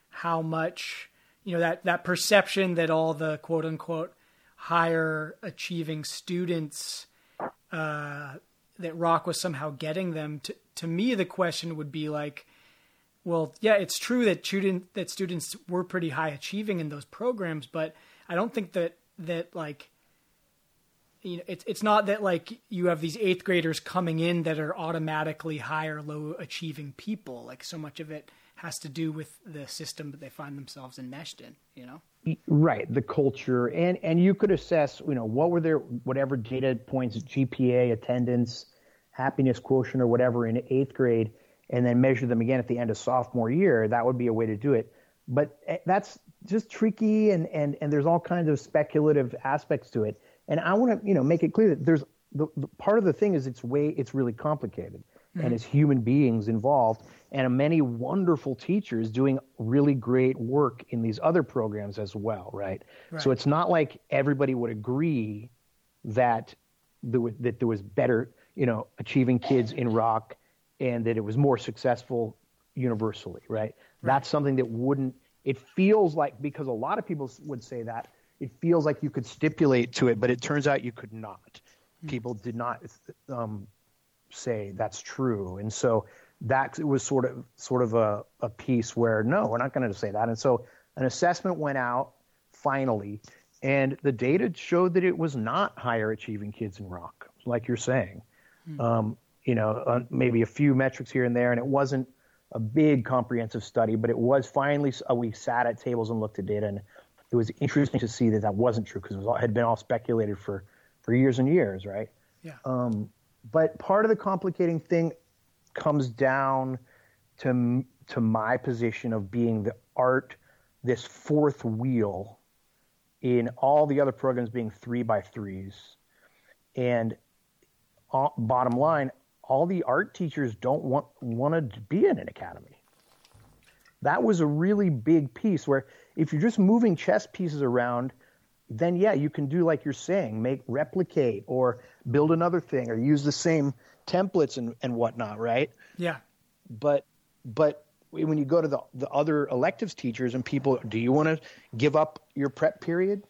how much, you know, that perception that all the quote unquote higher achieving students, that Rock was somehow getting them to me, the question would be like, well, yeah, it's true that students were pretty high achieving in those programs, but I don't think that like, you know, it's not that like you have these eighth graders coming in that are automatically high or low achieving people. Like, so much of it has to do with the system that they find themselves enmeshed in, you know? Right. The culture. And you could assess, you know, what were their, whatever data points, GPA, attendance, happiness quotient, or whatever in eighth grade, and then measure them again at the end of sophomore year. That would be a way to do it. But that's just tricky. And there's all kinds of speculative aspects to it. And I want to, you know, make it clear that there's the part of the thing is it's really complicated, mm-hmm. and it's human beings involved, and many wonderful teachers doing really great work in these other programs as well, right? So it's not like everybody would agree that there was better, you know, achieving kids in Rock, and that it was more successful universally, right? That's something that wouldn't. It feels like, because a lot of people would say that. It feels like you could stipulate to it, but it turns out you could not. People did not say that's true. And so that was sort of a piece where, no, we're not going to say that. And so an assessment went out finally, and the data showed that it was not higher achieving kids in Rock, like you're saying. You know, maybe a few metrics here and there, and it wasn't a big comprehensive study, but it was finally, we sat at tables and looked at data, and it was interesting to see that wasn't true, because it had been all speculated for years and years, right? Yeah. But part of the complicating thing comes down to my position of being this fourth wheel in all the other programs being 3x3s. And bottom line, all the art teachers don't want to be in an academy. That was a really big piece where if you're just moving chess pieces around, then yeah, you can do like you're saying, replicate or build another thing or use the same templates and whatnot, right? Yeah. But when you go to the other electives teachers and people, do you want to give up your prep period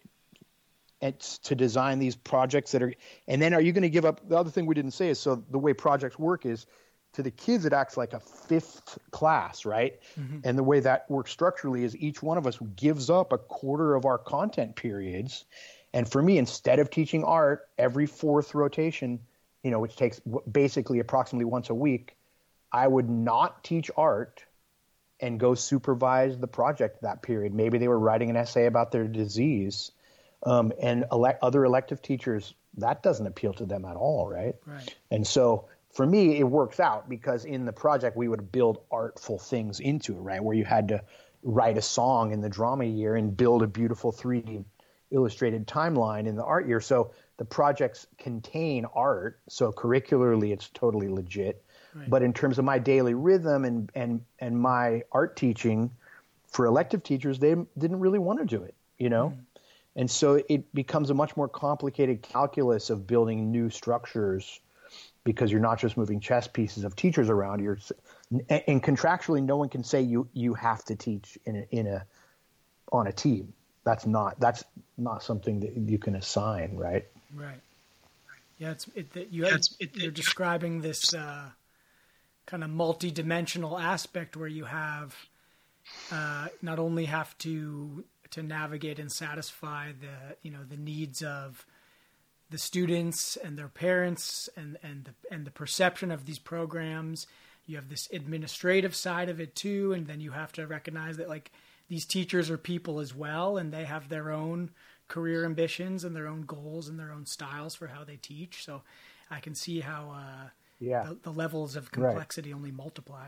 to design these projects that are – and then are you going to give up – the other thing we didn't say is, so the way projects work is – to the kids, it acts like a fifth class, right? Mm-hmm. And the way that works structurally is each one of us gives up a quarter of our content periods. And for me, instead of teaching art every fourth rotation, you know, which takes basically approximately once a week, I would not teach art and go supervise the project that period. Maybe they were writing an essay about their disease. And other elective teachers, that doesn't appeal to them at all, right? Right. And so – for me, it works out because in the project, we would build artful things into it, right? Where you had to write a song in the drama year and build a beautiful 3D illustrated timeline in the art year. So the projects contain art. So curricularly, it's totally legit. Right. But in terms of my daily rhythm and my art teaching for elective teachers, they didn't really want to do it. you know? Mm. And so it becomes a much more complicated calculus of building new structures because you're not just moving chess pieces of teachers around. You're, and contractually, no one can say you have to teach on a team. That's not something that you can assign, right? Right. Yeah, you're describing this kind of multidimensional aspect where you have not only have to navigate and satisfy the needs of the students and their parents and the perception of these programs. You have this administrative side of it too, and then you have to recognize that like these teachers are people as well, and they have their own career ambitions and their own goals and their own styles for how they teach. So I can see how the levels of complexity only multiply.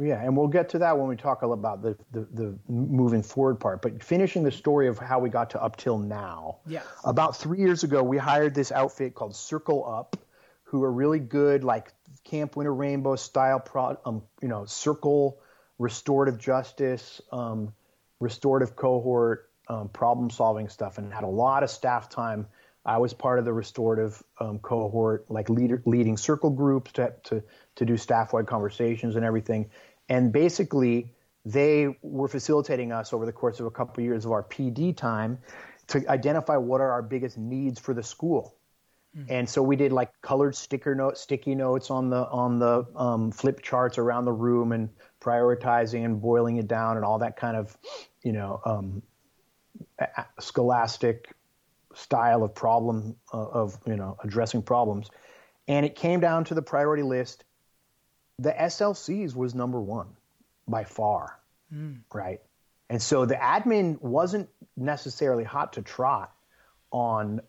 Yeah, and we'll get to that when we talk about the moving forward part. But finishing the story of how we got to up till now. Yeah. About 3 years ago, we hired this outfit called Circle Up, who are really good, like Camp Winter Rainbow style, circle, restorative justice, restorative cohort, problem solving stuff, and had a lot of staff time. I was part of the restorative cohort, like leading circle groups to do staff-wide conversations and everything. And basically, they were facilitating us over the course of a couple of years of our PD time to identify what are our biggest needs for the school. Mm-hmm. And so we did like colored sticky notes on the flip charts around the room and prioritizing and boiling it down and all that kind of, scholastic style of problem of addressing problems. And it came down to the priority list. The SLCs was number one by far. Mm. Right. And so the admin wasn't necessarily hot to trot on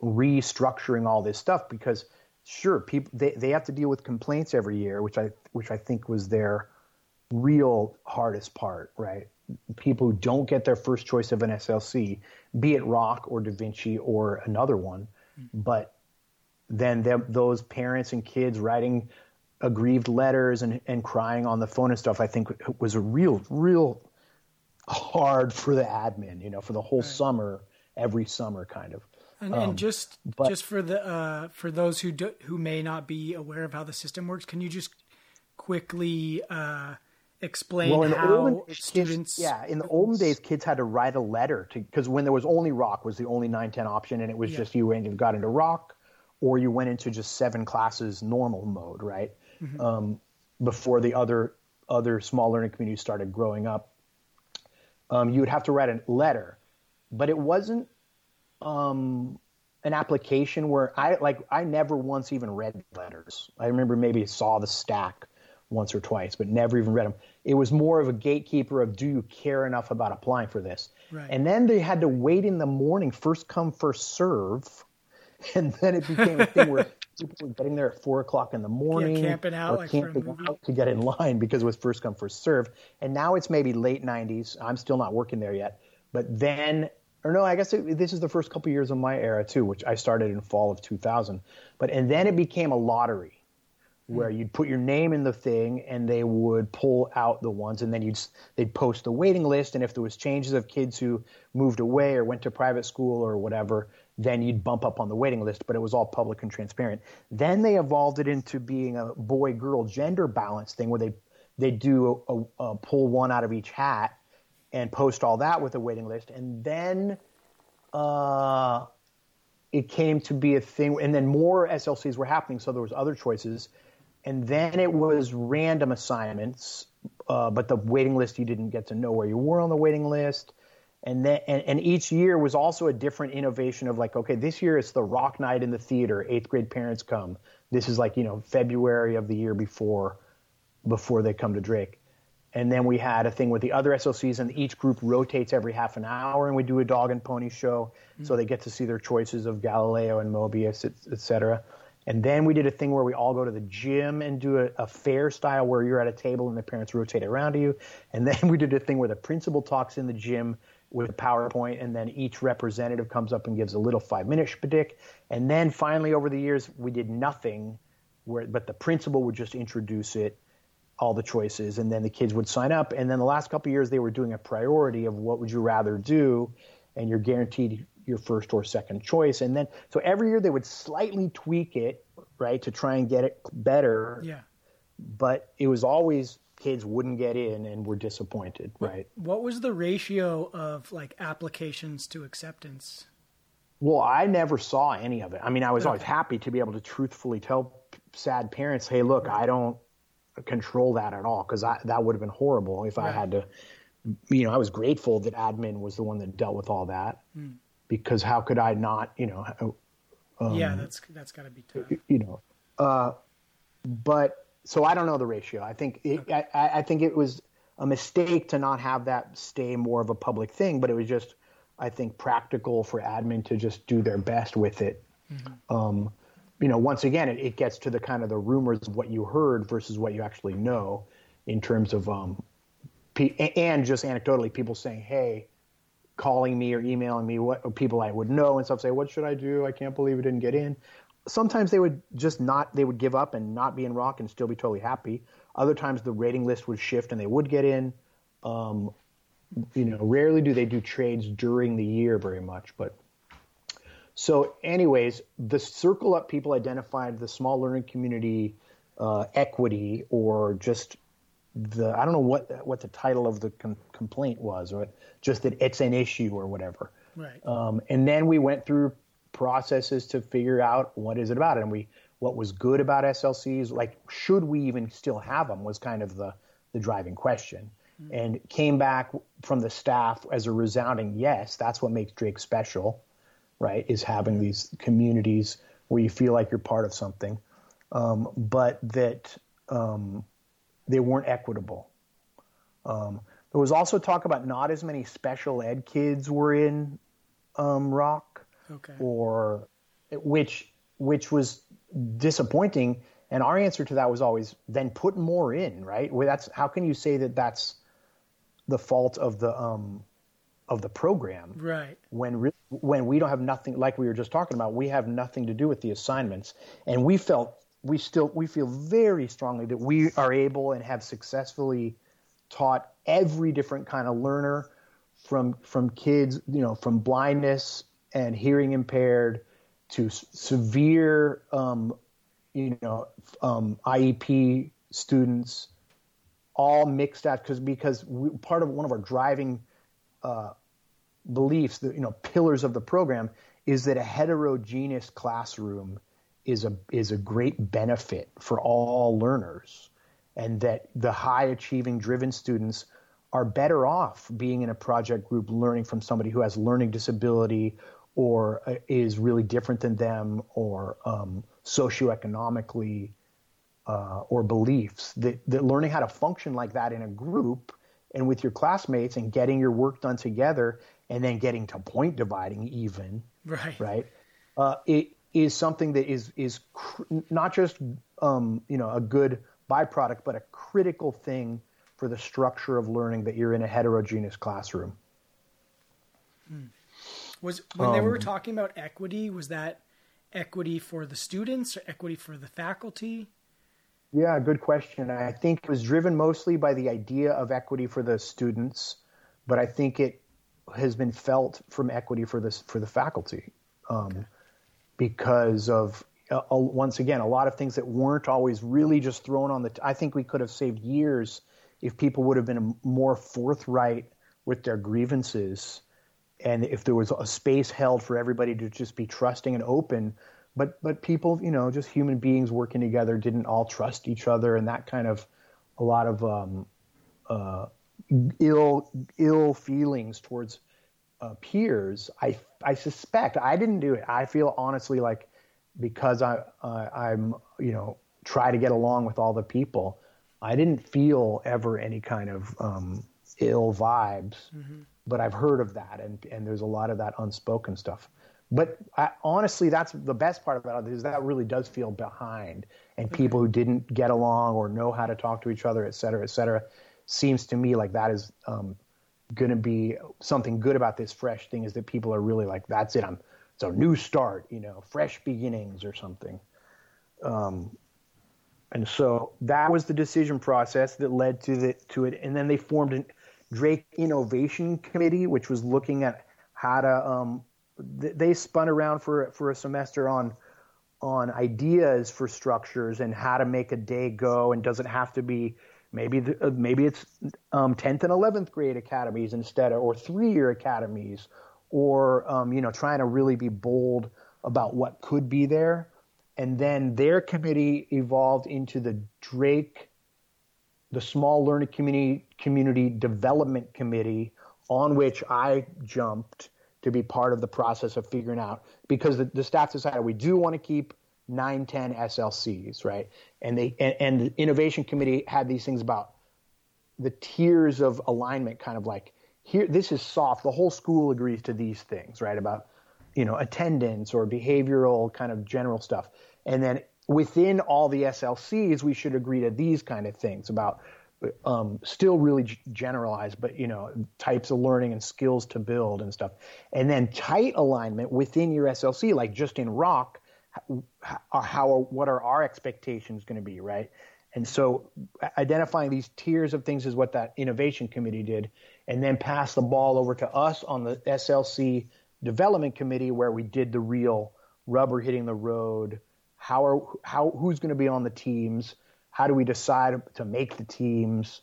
restructuring all this stuff because sure, people, they have to deal with complaints every year, which I think was their real hardest part. Right. People who don't get their first choice of an SLC, be it Rock or Da Vinci or another one, but then those parents and kids writing aggrieved letters and crying on the phone and stuff, I think was a real hard for the admin, for the whole summer, every summer kind of. And just for the for those who may not be aware of how the system works, can you just quickly explain how students... In the olden days, kids had to write a letter because when there was only Rock was the only 9-10 option, and it was just you got into Rock or you went into just 7 classes normal mode, right? Mm-hmm. Before the other small learning communities started growing up. You would have to write a letter, but it wasn't an application where I never once even read letters. I remember maybe saw the stack once or twice, but never even read them. It was more of a gatekeeper of, do you care enough about applying for this? Right. And then they had to wait in the morning, first come, first serve. And then it became a thing where people were getting there at 4:00 in the morning, camping out, to get in line because it was first come, first serve. And now it's maybe late 90s. I'm still not working there yet. But then, this is the first couple years of my era too, which I started in fall of 2000. And then it became a lottery, where you'd put your name in the thing and they would pull out the ones, and then they'd post the waiting list, and if there was changes of kids who moved away or went to private school or whatever, then you'd bump up on the waiting list, but it was all public and transparent. Then they evolved it into being a boy-girl gender balance thing where they do a pull one out of each hat and post all that with a waiting list, and then it came to be a thing, and then more SLCs were happening, so there was other choices. And then it was random assignments, but the waiting list, you didn't get to know where you were on the waiting list. And each year was also a different innovation of like, okay, this year it's the Rock Night in the theater, 8th grade parents come. This is like, February of the year before they come to Drake. And then we had a thing with the other SLCs, and each group rotates every half an hour, and we do a dog and pony show. Mm-hmm. So they get to see their choices of Galileo and Mobius, et cetera. And then we did a thing where we all go to the gym and do a fair style where you're at a table and the parents rotate around you. And then we did a thing where the principal talks in the gym with a PowerPoint, and then each representative comes up and gives a little 5-minute shtick. And then finally over the years, we did nothing, but the principal would just introduce it. all the choices, and then the kids would sign up. And then the last couple of years, they were doing a priority of what would you rather do, and you're guaranteed your first or second choice. And then so every year they would slightly tweak it, right, to try and get it better. Yeah. But it was always kids wouldn't get in and were disappointed, right? What was the ratio of like applications to acceptance? Well, I never saw any of it. I mean, I was always happy to be able to truthfully tell sad parents, hey, look, I don't control that at all, because that would have been horrible if I had to. You know, I was grateful that admin was the one that dealt with all that, because how could I not, you know. That's got to be tough. You know, but so I don't know the ratio. I think I think it was a mistake to not have that stay more of a public thing, but it was just, I think, practical for admin to just do their best with it. Mm-hmm. You know, once again, it gets to the kind of the rumors of what you heard versus what you actually know in terms of, and just anecdotally, people saying, hey, calling me or emailing me, what people I would know and stuff, say, what should I do? I can't believe I didn't get in. Sometimes they would just not, they would give up and not be in rock and still be totally happy. Other times the rating list would shift and they would get in. You know, rarely do they do trades during the year very much. But so anyways, the Circle Up people identified the small learning community equity, or just the, I don't know what the title of the complaint was, or just that it's an issue or whatever. Right. And then we went through processes to figure out what is it about it, and what was good about SLCs, like should we even still have them, was kind of the driving question. And came back from the staff as a resounding yes. That's what makes Drake special, right, is having these communities where you feel like you're part of something, but that they weren't equitable. There was also talk about not as many special ed kids were in Rock, or which was disappointing. And our answer to that was always, then put more in, right? Well, that's, how can you say that that's the fault of the program, right? When we don't have nothing, like we were just talking about, we have nothing to do with the assignments, and we feel very strongly that we are able and have successfully taught every different kind of learner, from kids, you know, from blindness and hearing impaired to severe, IEP students, all mixed out because part of one of our driving beliefs, that, you know, pillars of the program, is that a heterogeneous classroom is a great benefit for all learners, and that the high achieving driven students are better off being in a project group learning from somebody who has learning disability or is really different than them, or socioeconomically, or beliefs, that learning how to function like that in a group and with your classmates and getting your work done together, and then getting to point dividing even, right? It is something that is not just, a good byproduct, but a critical thing for the structure of learning, that you're in a heterogeneous classroom. Was, when they were talking about equity, was that equity for the students or equity for the faculty? Yeah, good question. I think it was driven mostly by the idea of equity for the students, but I think it has been felt from equity for the faculty, because of, once again, a lot of things that weren't always really just thrown on the. I think we could have saved years if people would have been more forthright with their grievances, and if there was a space held for everybody to just be trusting and open, but people, you know, just human beings working together didn't all trust each other, and that kind of, a lot of ill feelings towards peers. I suspect, I didn't do it. I feel honestly like, because I'm, you know, try to get along with all the people, I didn't feel ever any kind of ill vibes. Mm-hmm. But I've heard of that, and there's a lot of that unspoken stuff. But honestly, that's the best part about it, is that really does feel behind, and people who didn't get along or know how to talk to each other, et cetera, seems to me like that is going to be something good about this fresh thing, is that people are really like, that's it, it's a new start, you know, fresh beginnings or something. And so that was the decision process that led to it. And then they formed a Drake Innovation Committee, which was looking at how to they spun around for a semester on ideas for structures and how to make a day go, and doesn't have to be maybe it's 10th and 11th grade academies instead of, or 3-year academies, or trying to really be bold about what could be there. And then their committee evolved into the Drake, the Small Learning Community Development Committee, on which I jumped to be part of the process of figuring out, because the staff decided we do want to keep 9, 10 SLCs, right? And and the Innovation Committee had these things about the tiers of alignment, kind of like, here, this is soft. The whole school agrees to these things, right? About attendance or behavioral kind of general stuff. And then within all the SLCs, we should agree to these kind of things about still really generalized, but, types of learning and skills to build and stuff. And then tight alignment within your SLC, like just in Rock, what are our expectations going to be, right? And so identifying these tiers of things is what that Innovation Committee did, and then pass the ball over to us on the SLC Development Committee, where we did the real rubber hitting the road. Who's going to be on the teams? How do we decide to make the teams?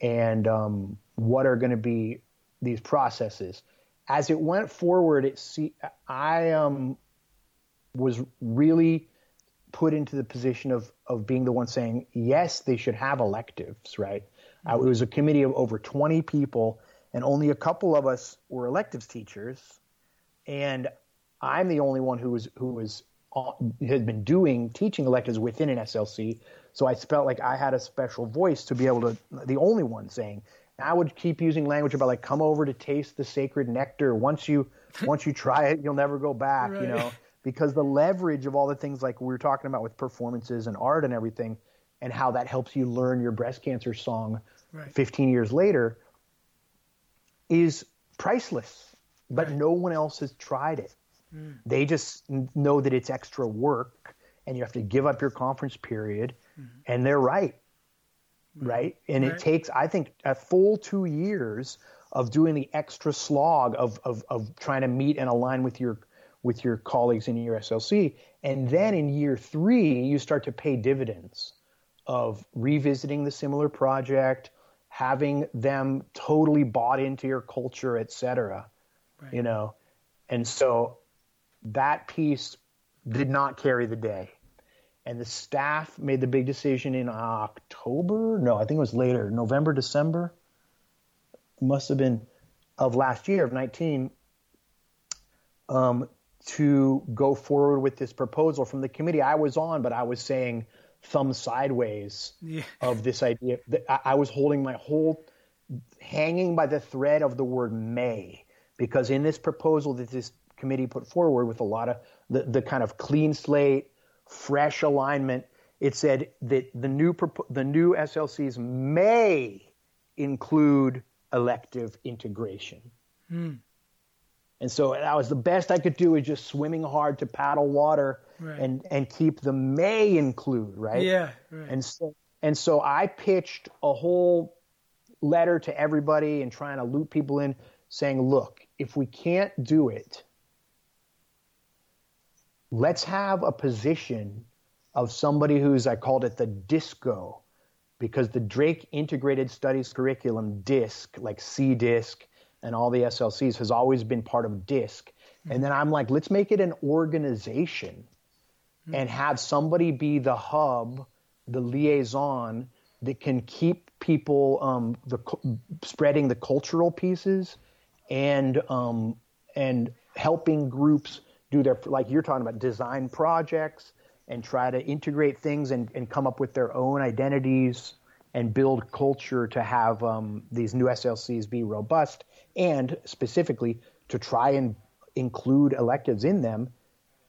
And what are going to be these processes? As it went forward, I was really put into the position of being the one saying, yes, they should have electives, right? It was a committee of over 20 people, and only a couple of us were electives teachers. And I'm the only one who had been teaching electives within an SLC. So I felt like I had a special voice to be able to, the only one saying. And I would keep using language about like, come over to taste the sacred nectar. Once you try it, you'll never go back, right. Because the leverage of all the things like we were talking about with performances and art and everything, and how that helps you learn your breast cancer song, right, 15 years later, is priceless. But no one else has tried it. Mm. They just know that it's extra work and you have to give up your conference period. Mm. And they're right. Mm. Right. And it takes, I think, a full 2 years of doing the extra slog of trying to meet and align with your colleagues in your SLC. And then in year 3, you start to pay dividends of revisiting the similar project, having them totally bought into your culture, et cetera. Right. And so that piece did not carry the day. And the staff made the big decision in October. No, I think it was later, November, December. Must have been of last year, of 19, to go forward with this proposal from the committee I was on, but I was saying thumb sideways of this idea. I was holding my whole, hanging by the thread of the word may. Because in this proposal that this committee put forward with a lot of the kind of clean slate, fresh alignment, it said that the new SLCs may include elective integration. Mm. And so that was the best I could do, is just swimming hard to paddle water, right, and keep the may include, right? Yeah, right. And so I pitched a whole letter to everybody and trying to loop people in, saying, look, if we can't do it, let's have a position of somebody who's, I called it the DISCO, because the Drake Integrated Studies Curriculum, DISC, like CDISC and all the SLCs, has always been part of DISC. Mm-hmm. And then I'm like, let's make it an organization, mm-hmm, and have somebody be the hub, the liaison that can keep people spreading the cultural pieces, and helping groups do their, like you're talking about, design projects and try to integrate things and come up with their own identities and build culture to have these new SLCs be robust, and specifically to try and include electives in them.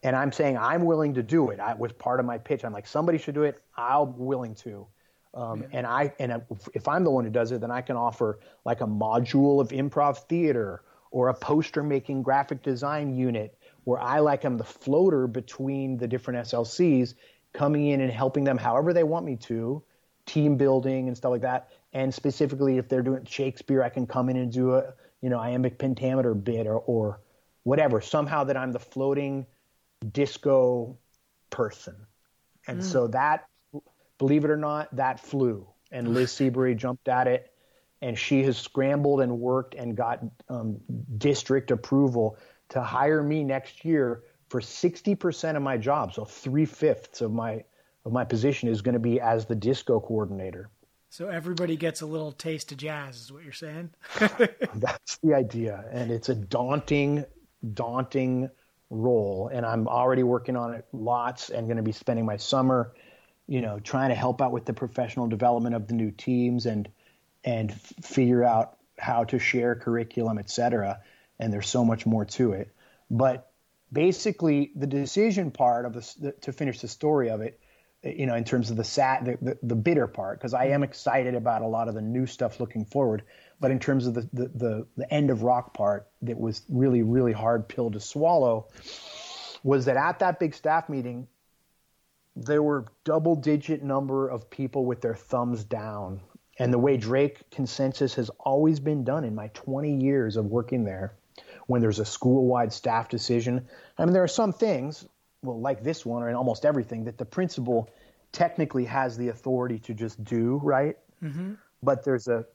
And I'm saying I'm willing to do it. I was part of my pitch. I'm like, somebody should do it. I'm willing to. And if I'm the one who does it, then I can offer like a module of improv theater or a poster making graphic design unit, where I like am the floater between the different SLCs coming in and helping them however they want me to, team building and stuff like that. And specifically if they're doing Shakespeare, I can come in and do a, you know, iambic pentameter bit or whatever, somehow that I'm the floating disco person. And so that, believe it or not, that flew. And Liz Seabury jumped at it, and she has scrambled and worked and got district approval to hire me next year for 60% of my job. So 3/5 of my position is going to be as the disco coordinator. So everybody gets a little taste of jazz is what you're saying? That's the idea. And it's a daunting role. And I'm already working on it lots and going to be spending my summer, you know, trying to help out with the professional development of the new teams and figure out how to share curriculum, et cetera. And there's so much more to it. But basically the decision part of this, to finish the story of it, you know, in terms of the bitter part, because I am excited about a lot of the new stuff looking forward. But in terms of the end of rock part, that was really, really hard pill to swallow, was that at that big staff meeting, there were double digit number of people with their thumbs down. And the way Drake consensus has always been done in my 20 years of working there, when there's a school-wide staff decision, I mean, there are some things, well, like this one, or in almost everything, that the principal technically has the authority to just do, right? Mm-hmm. But there's a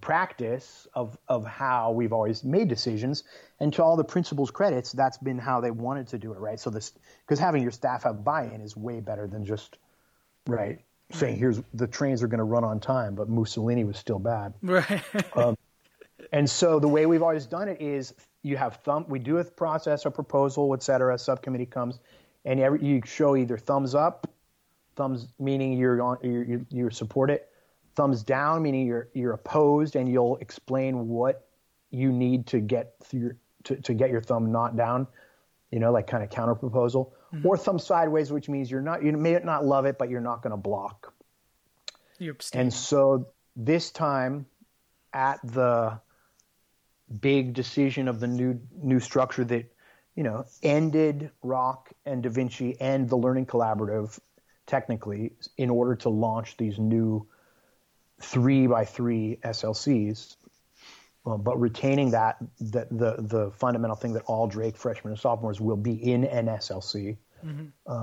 practice of how we've always made decisions, and to all the principal's credits, that's been how they wanted to do it, right? So this, because having your staff have buy-in is way better than just, right, saying here's the trains are going to run on time, but Mussolini was still bad. Right. And so the way we've always done it is you have we do a process, a proposal, et cetera, subcommittee comes, and you show either thumbs up, thumbs meaning you support it, thumbs down meaning you're opposed, and you'll explain what you need to get through to get your thumb not down, you know, like kind of counter proposal, or thumb sideways, which means you may not love it, but you're not going to block. You're abstaining. And so this time at the big decision of the new structure that, you know, ended Rock and Da Vinci and the Learning Collaborative technically in order to launch these new 3x3 SLCs, but retaining the fundamental thing that all Drake freshmen and sophomores will be in an SLC. Mm-hmm.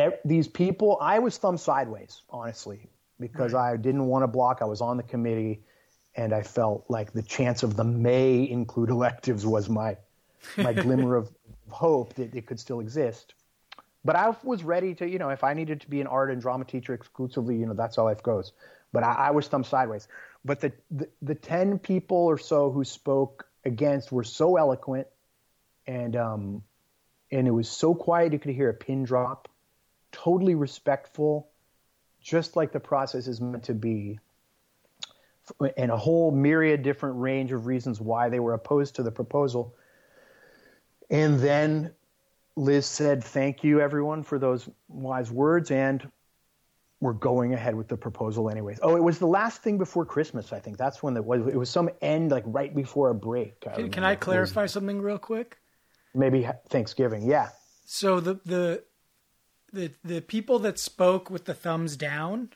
And these people, I was thumb sideways, honestly, because I didn't want to block. I was on the committee, and I felt like the chance of the may include electives was my glimmer of hope that it could still exist. But I was ready to, you know, if I needed to be an art and drama teacher exclusively, you know, that's how life goes. But I was thumb sideways. But the 10 people or so who spoke against were so eloquent, and it was so quiet you could hear a pin drop, totally respectful, just like the process is meant to be, and a whole myriad different range of reasons why they were opposed to the proposal. And then Liz said, thank you, everyone, for those wise words, and we're going ahead with the proposal anyways. Oh, it was the last thing before Christmas, I think. That's when it was some end, like right before a break. Can I clarify something real quick? Maybe Thanksgiving, yeah. So the people that spoke with the thumbs down,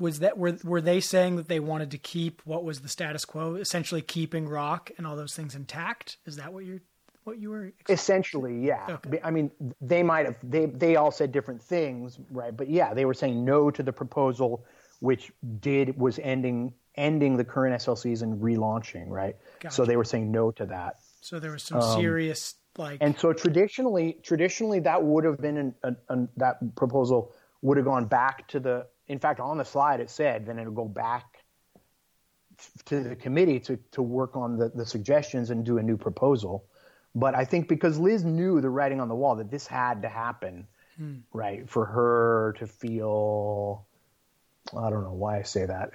was that were they saying that they wanted to keep what was the status quo, essentially keeping Rock and all those things intact? Is that what you were expecting? Essentially, yeah. Okay. I mean, they might have they all said different things, right? But yeah, they were saying no to the proposal, which was ending the current SLCs and relaunching, right? Gotcha. So they were saying no to that. So there was some serious like. And so traditionally that would have been that proposal would have gone back to the. In fact, on the slide it said, then it'll go back to the committee to work on the suggestions and do a new proposal. But I think because Liz knew the writing on the wall that this had to happen, right, for her to feel, I don't know why I say that.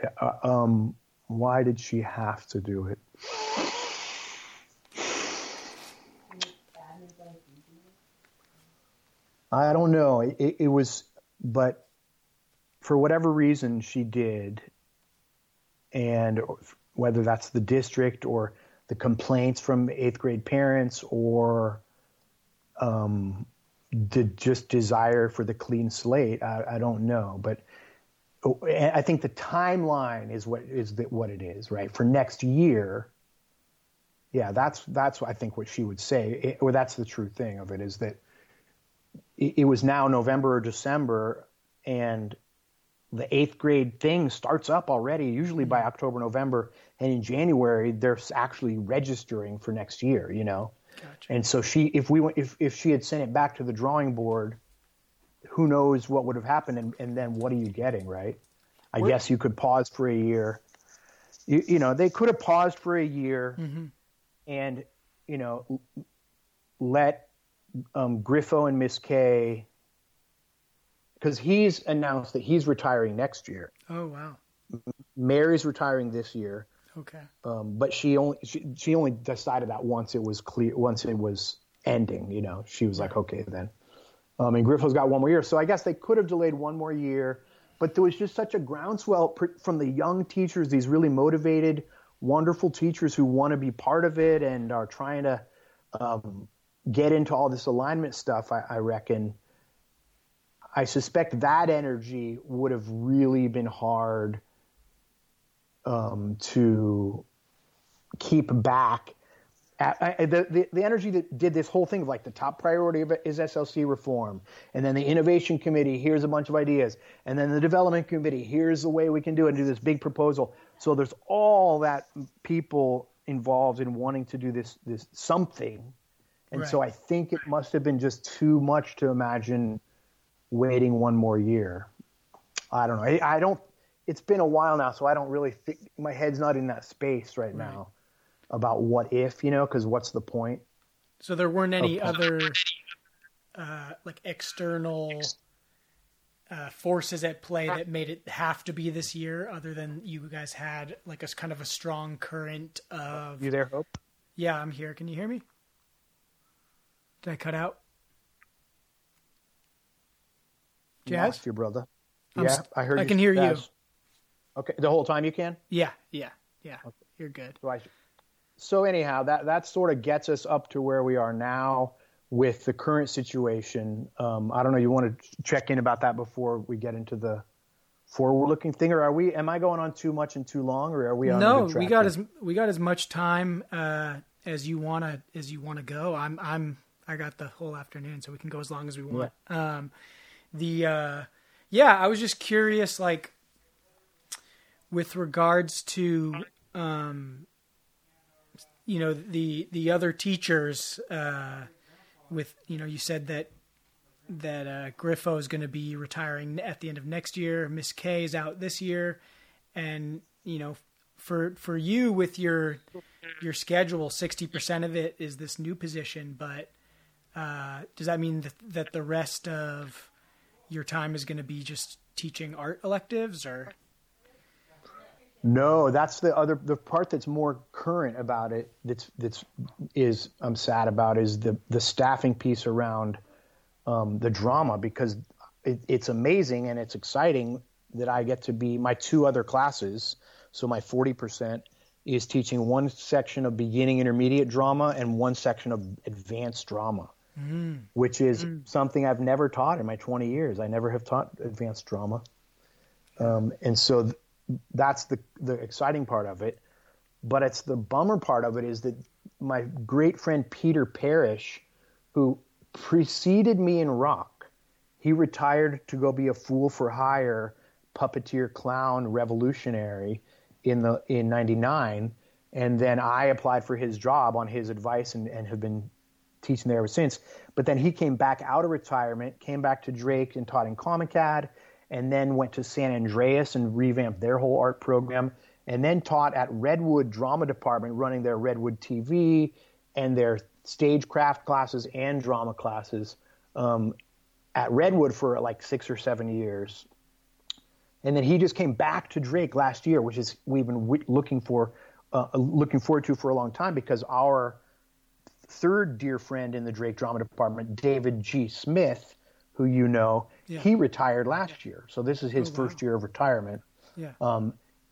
Why did she have to do it? I don't know. It was, but for whatever reason she did, and whether that's the district or the complaints from 8th grade parents or just desire for the clean slate, I don't know. But I think the timeline is what it is, right? For next year, yeah, that's I think what she would say, or that's the true thing of it, is that it was now November or December, and the eighth grade thing starts up already, usually by October, November, and in January they're actually registering for next year, you know. Gotcha. And so if she had sent it back to the drawing board, who knows what would have happened, and then what are you getting, right? I guess you could pause for a year. You know, they could have paused for a year, mm-hmm. and you know, let Griffo and Miss K. Because he's announced that he's retiring next year. Oh wow! Mary's retiring this year. Okay. But she only decided that once it was clear, once it was ending. You know, she was like, okay, then. And Grifo's got one more year, so I guess they could have delayed one more year. But there was just such a groundswell from the young teachers, these really motivated, wonderful teachers who want to be part of it and are trying to get into all this alignment stuff. I reckon. I suspect that energy would have really been hard to keep back. The energy that did this whole thing of like the top priority of it is SLC reform, and then the innovation committee, here's a bunch of ideas, and then the development committee, here's the way we can do it and do this big proposal. So there's all that people involved in wanting to do this something. And right. So I think it must have been just too much to imagine waiting one more year. I don't know. I don't. It's been a while now, so I don't really think my head's not in that space right now about what if, you know, because what's the point? So there weren't any other like external forces at play that made it have to be this year, other than you guys had like a kind of a strong current of. You there, Hope? Yeah, I'm here. Can you hear me? Did I cut out? Yes, your brother. I heard. I can hear you. Okay, the whole time you can. Yeah. Okay. You're good. So anyhow, that sort of gets us up to where we are now with the current situation. I don't know. You want to check in about that before we get into the forward-looking thing, or are we? Am I going on too much and too long, or are we on? No, we got as much time as you wanna go. I got the whole afternoon, so we can go as long as we want. Yeah. I was just curious, like, with regards to, you know, the other teachers, with, you know, you said that Griffo is going to be retiring at the end of next year. Miss K is out this year. And, you know, for you with your schedule, 60% of it is this new position, but, does that mean that the rest of your time is going to be just teaching art electives, or? No, that's the part that's more current about it. That's I'm sad about is the staffing piece around the drama, because it's amazing and it's exciting that I get to be my two other classes. So my 40% is teaching one section of beginning intermediate drama and one section of advanced drama. Mm. Which is something I've never taught in my 20 years. I never have taught advanced drama. And so that's the exciting part of it. But it's the bummer part of it is that my great friend Peter Parrish, who preceded me in rock, he retired to go be a fool for hire puppeteer clown revolutionary in 99. And then I applied for his job on his advice and have been teaching there ever since. But then he came back out of retirement, came back to Drake and taught in ComiCad, and then went to San Andreas and revamped their whole art program, and then taught at Redwood Drama Department, running their Redwood TV and their stagecraft classes and drama classes at Redwood for like 6 or 7 years. And then he just came back to Drake last year, which is we've been looking forward to for a long time, because our third dear friend in the Drake Drama Department, David G. Smith, who you know, he retired last year. So this is his first year of retirement. Yeah.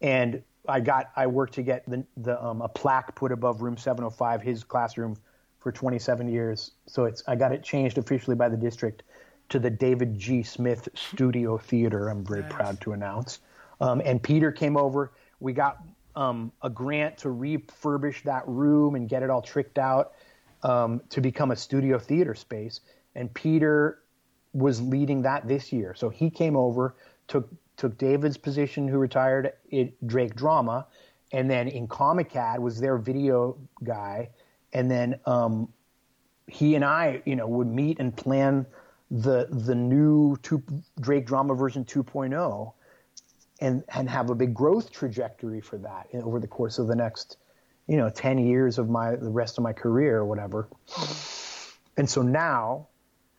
And I worked to get a plaque put above room 705, his classroom, for 27 years. So it's I got it changed officially by the district to the David G. Smith Studio Theater, I'm very proud to announce. And Peter came over. We got a grant to refurbish that room and get it all tricked out to become a studio theater space. And Peter was leading that this year. So he came over, took David's position, who retired at Drake Drama, and then in ComiCad was their video guy. And then he and I, you know, would meet and plan the new Drake Drama version 2.0 and have a big growth trajectory for that over the course of the next, you know, 10 years of the rest of my career or whatever. And so now,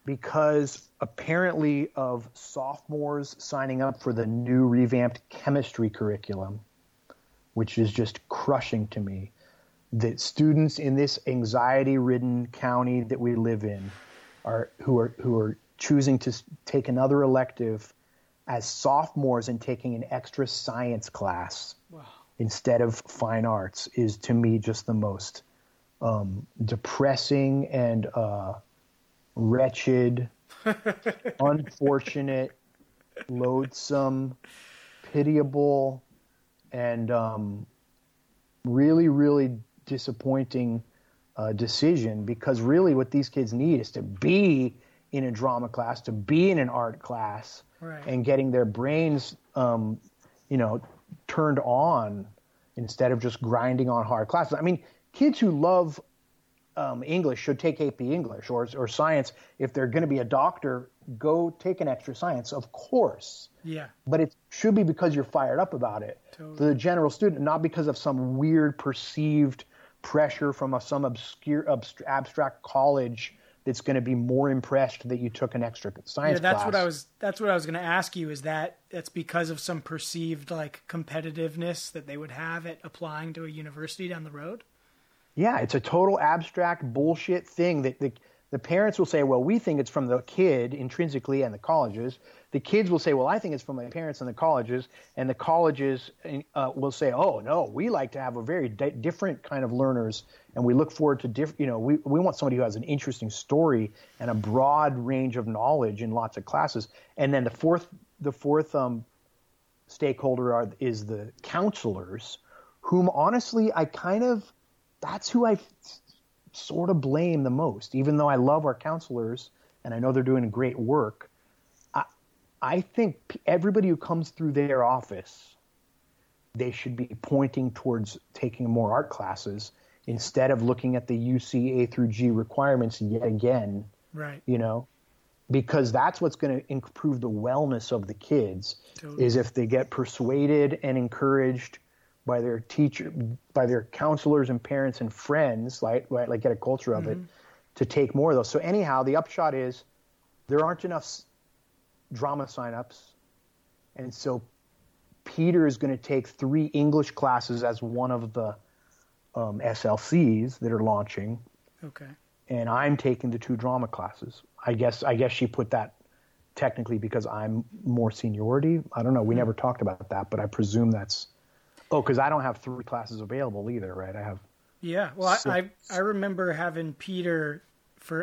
because apparently of sophomores signing up for the new revamped chemistry curriculum, which is just crushing to me, that students in this anxiety-ridden county that we live in are choosing to take another elective as sophomores and taking an extra science class instead of fine arts is, to me, just the most depressing and wretched, unfortunate, loathsome, pitiable, and really, really disappointing decision, because really what these kids need is to be in a drama class, to be in an art class, and getting their brains, turned on instead of just grinding on hard classes. I mean, kids who love English should take AP English or science. If they're going to be a doctor, go take an extra science, of course. Yeah. But it should be because you're fired up about it. Totally. The general student, not because of some weird perceived pressure from some obscure abstract college that's going to be more impressed that you took an extra science class. That's what I was going to ask you. Is that that's because of some perceived like competitiveness that they would have at applying to a university down the road? Yeah, it's a total abstract bullshit thing that the parents will say, well, we think it's from the kid intrinsically and the colleges. The kids will say, well, I think it's from my parents and the colleges. And the colleges will say, oh, no, we like to have a very different kind of learners. And we look forward to we want somebody who has an interesting story and a broad range of knowledge in lots of classes. And then the fourth stakeholder is the counselors, whom honestly I kind of – that's who I sort of blame the most, even though I love our counselors and I know they're doing great work. I think everybody who comes through their office, they should be pointing towards taking more art classes instead of looking at the UC A through G requirements yet again, because that's what's going to improve the wellness of the kids is if they get persuaded and encouraged by their teacher, by their counselors and parents and friends, like get a culture of it, to take more of those. So anyhow, the upshot is there aren't enough drama signups. And so Peter is going to take 3 English classes as one of the SLCs that are launching. Okay. And I'm taking the 2 drama classes. I guess she put that technically because I'm more seniority. I don't know. We never talked about that, but I presume that's... Oh, because I don't have 3 classes available either, right? I have. Yeah, well, I remember having Peter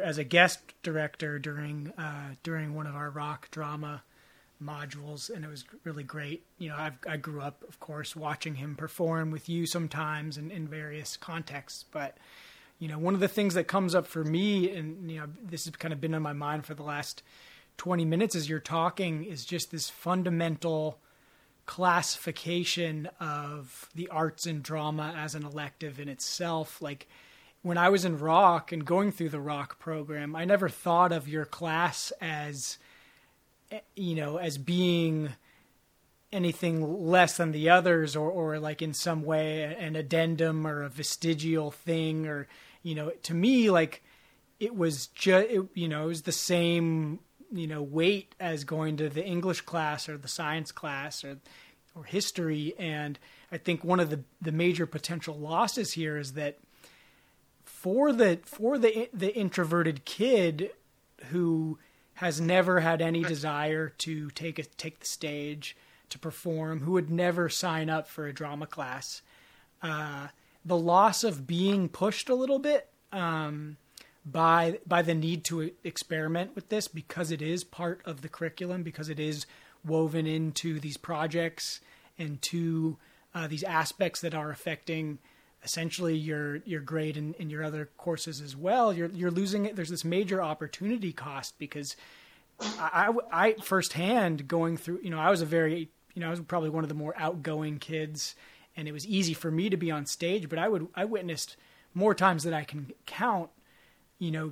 as a guest director during one of our rock drama modules, and it was really great. You know, I grew up, of course, watching him perform with you sometimes and in various contexts. But you know, one of the things that comes up for me, and you know, this has kind of been on my mind for the last 20 minutes as you're talking, is just this fundamental classification of the arts and drama as an elective in itself. Like when I was in rock and going through the rock program, I never thought of your class as, you know, as being anything less than the others or like in some way an addendum or a vestigial thing, or, you know, to me, like it was just, you know, it was the same, you know, weight as going to the English class or the science class or history. And I think one of the major potential losses here is that for the introverted kid who has never had any desire to take the stage, to perform, who would never sign up for a drama class, the loss of being pushed a little bit, by the need to experiment with this, because it is part of the curriculum, because it is woven into these projects and to these aspects that are affecting essentially your grade and your other courses as well. You're losing it. There's this major opportunity cost, because I firsthand going through, I was I was probably one of the more outgoing kids, and it was easy for me to be on stage, but I witnessed more times than I can count,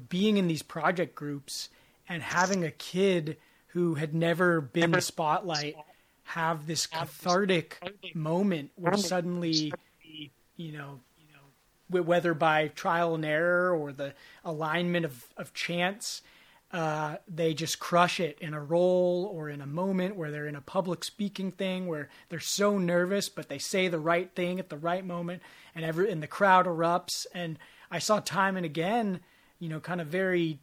being in these project groups and having a kid who had never been in the spotlight have this cathartic moment where suddenly, whether by trial and error or the alignment of chance, they just crush it in a role or in a moment where they're in a public speaking thing where they're so nervous, but they say the right thing at the right moment, and the crowd erupts. And I saw time and again, kind of very,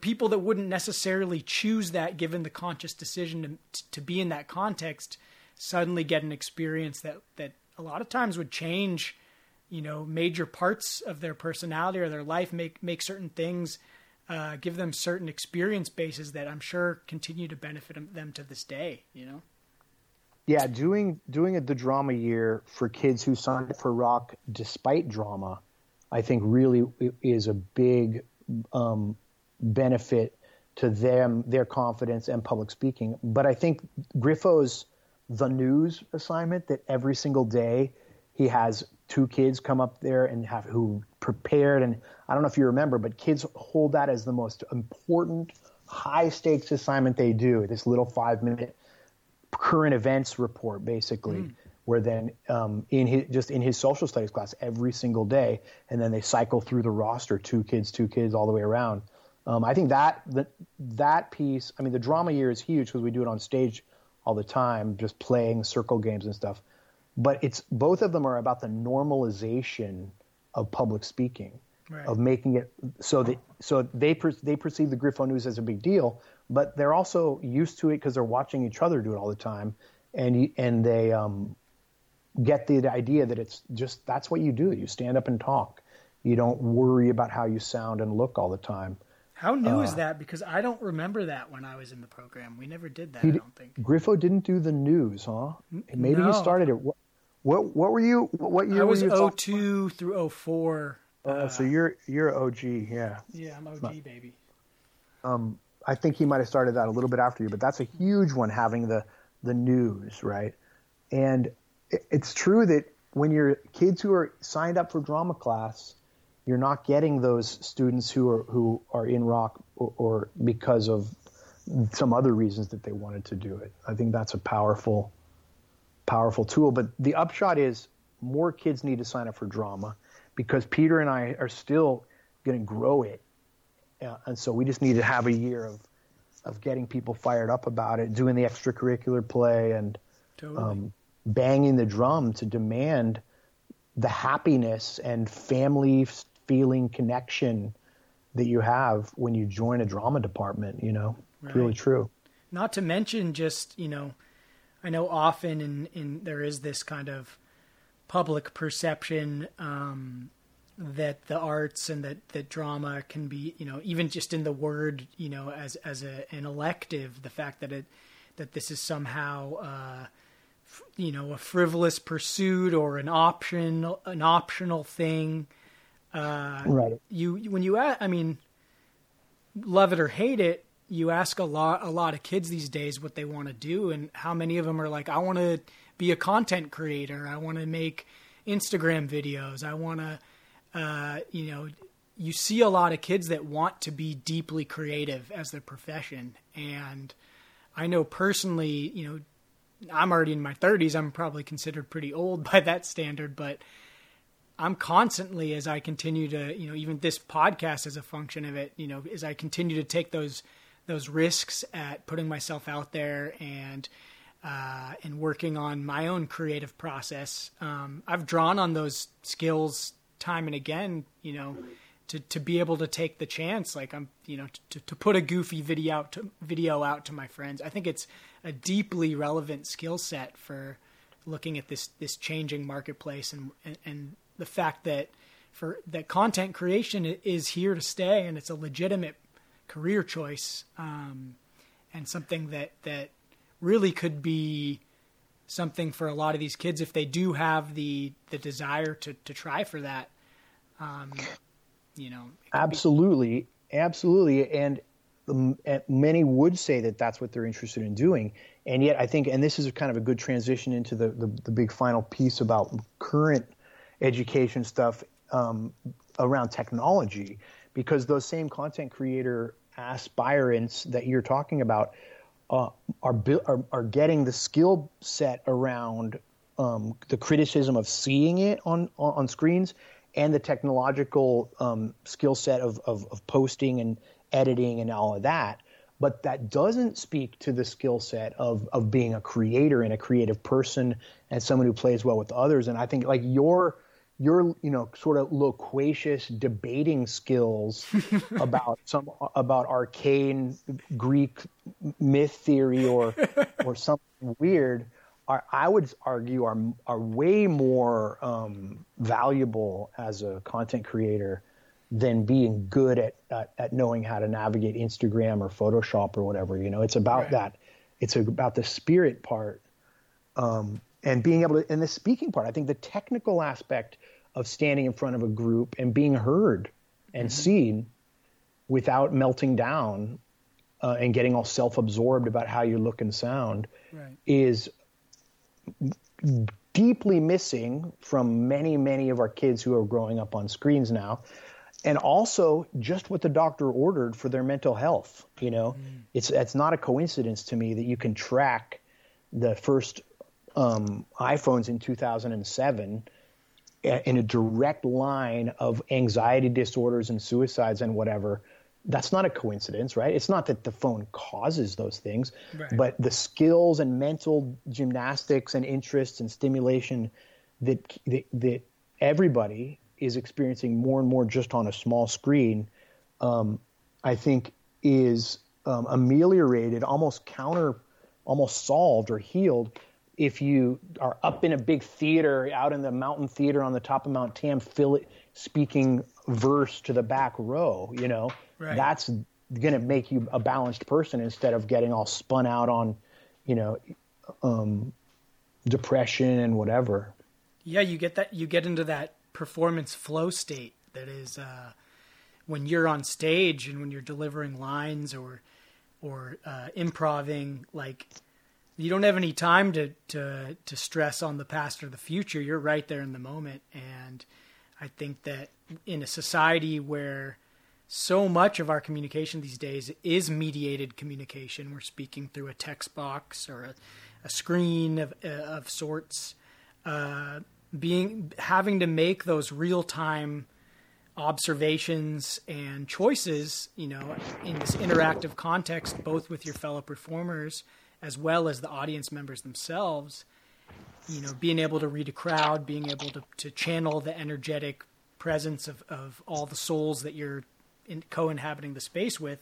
people that wouldn't necessarily choose that given the conscious decision to be in that context, suddenly get an experience that a lot of times would change, major parts of their personality or their life, make certain things, give them certain experience bases that I'm sure continue to benefit them to this day, Yeah, doing the drama year for kids who signed up for rock despite drama, I think really is a big benefit to them, their confidence and public speaking. But I think Griffo's The News assignment, that every single day he has two kids come up there and who prepared, and I don't know if you remember, but kids hold that as the most important high stakes assignment they do. This little 5-minute current events report, basically, where then in his social studies class every single day, and then they cycle through the roster, two kids all the way around. I think that piece, the drama year is huge because we do it on stage all the time, just playing circle games and stuff. But it's both of them are about the normalization of public speaking, right, of making it so they perceive the Griffo News as a big deal, but they're also used to it because they're watching each other do it all the time, and they get the idea that it's just that's what you do. You stand up and talk. You don't worry about how you sound and look all the time. How new is that? Because I don't remember that when I was in the program. We never did that. I don't think Griffo didn't do The News, huh? Maybe no. He started it. What were you? What year were you? I was 02 through 04. So you're OG, yeah. Yeah, I'm OG, baby. I think he might have started that a little bit after you, but that's a huge one, having the news, right? And it's true that when you're kids who are signed up for drama class, you're not getting those students who are in rock or because of some other reasons that they wanted to do it. I think that's a powerful tool. But the upshot is more kids need to sign up for drama because Peter and I are still going to grow it. And so we just need to have a year of getting people fired up about it, doing the extracurricular play and totally. Banging the drum to demand the happiness and family feeling connection that you have when you join a drama department, right. It's really true. Not to mention just, I know often in there is this kind of public perception that the arts and that drama can be, even just in the word, as an elective, the fact that that this is somehow, a frivolous pursuit or an optional thing. Right. Love it or hate it, you ask a lot of kids these days what they want to do, and how many of them are like, I want to be a content creator. I want to make Instagram videos. I want to, you see a lot of kids that want to be deeply creative as their profession. And I know personally, I'm already in my 30s. I'm probably considered pretty old by that standard, but I'm constantly, as I continue to, even this podcast is a function of it, as I continue to take those risks at putting myself out there and working on my own creative process. I've drawn on those skills time and again, to be able to take the chance, like I'm, to put a goofy video out to my friends. I think it's a deeply relevant skill set for looking at this changing marketplace and the fact that for that content creation is here to stay, and it's a legitimate career choice, and something that really could be something for a lot of these kids if they do have the desire to try for that. Absolutely. And many would say that that's what they're interested in doing. And yet I think, and this is kind of a good transition into the big final piece about current education stuff around technology, because those same content creator aspirants that you're talking about are getting the skill set around the criticism of seeing it on screens, and the technological skill set of posting and editing and all of that. But that doesn't speak to the skill set of being a creator and a creative person and someone who plays well with others. And I think like your sort of loquacious debating skills about arcane Greek myth theory or something weird I would argue are way more valuable as a content creator than being good at knowing how to navigate Instagram or Photoshop or whatever. It's about that. It's about the spirit part and being able to, and the speaking part. I think the technical aspect of standing in front of a group and being heard and seen without melting down and getting all self-absorbed about how you look and sound is deeply missing from many, many of our kids who are growing up on screens now. And also just what the doctor ordered for their mental health. It's not a coincidence to me that you can track the first iPhones in 2007 in a direct line of anxiety disorders and suicides and whatever. That's not a coincidence, right? It's not that the phone causes those things, but the skills and mental gymnastics and interests and stimulation that everybody is experiencing more and more just on a small screen, I think is ameliorated, almost solved or healed if you are up in a big theater, out in the mountain theater on the top of Mount Tam, speaking verse to the back row. That's going to make you a balanced person instead of getting all spun out on, depression and whatever. Yeah, you get into that performance flow state that is when you're on stage and when you're delivering lines or improving. Like, you don't have any time to stress on the past or the future. You're right there in the moment. And I think that in a society where so much of our communication these days is mediated communication, we're speaking through a text box or a screen of sorts, having to make those real time observations and choices, in this interactive context, both with your fellow performers as well as the audience members themselves, being able to read a crowd, being able to channel the energetic presence of all the souls that you're co-inhabiting the space with.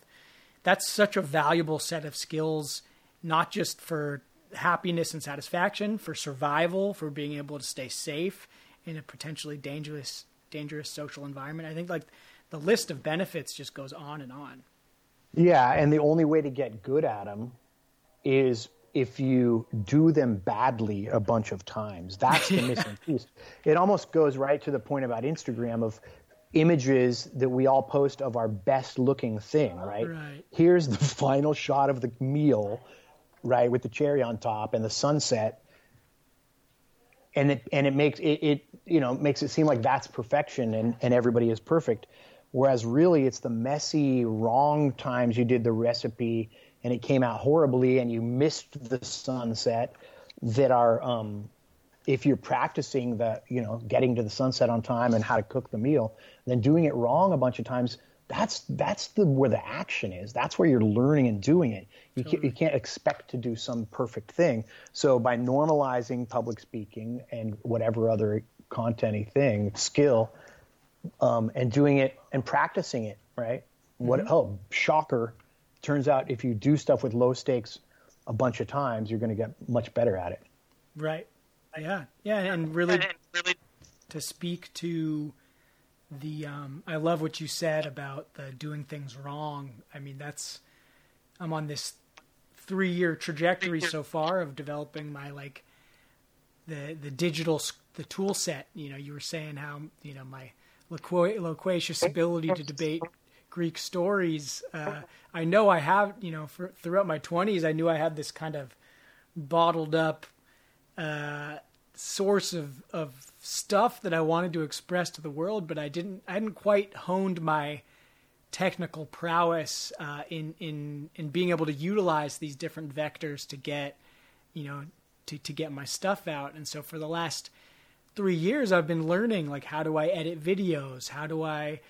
That's such a valuable set of skills, not just for happiness and satisfaction, for survival, for being able to stay safe in a potentially dangerous social environment. I think like the list of benefits just goes on and on. Yeah, and the only way to get good at them is if you do them badly a bunch of times. That's the missing piece. It almost goes right to the point about Instagram of images that we all post of our best looking thing, right? Here's the final shot of the meal, right, with the cherry on top and the sunset, and it makes it makes it seem like that's perfection and everybody is perfect, whereas really it's the messy wrong times you did the recipe and it came out horribly and you missed the sunset that are if you're practicing getting to the sunset on time and how to cook the meal, then doing it wrong a bunch of times, that's where the action is. That's where you're learning and doing it. You can't expect to do some perfect thing. So by normalizing public speaking and whatever other content-y thing, skill, and doing it and practicing it, right? Oh, shocker. Turns out if you do stuff with low stakes a bunch of times, you're going to get much better at it. Right. Yeah. And really to speak to I love what you said about the doing things wrong. I mean, I'm on this 3-year trajectory so far of developing my, like, the tool set. You know, you were saying how, you know, my loquacious ability to debate Greek stories. I know I have, you know, throughout my 20s, I knew I had this kind of bottled up source of stuff that I wanted to express to the world, but I hadn't quite honed my technical prowess in being able to utilize these different vectors to get, you know, to get my stuff out. And so for the last 3 years, I've been learning, like, how do I edit videos? How do I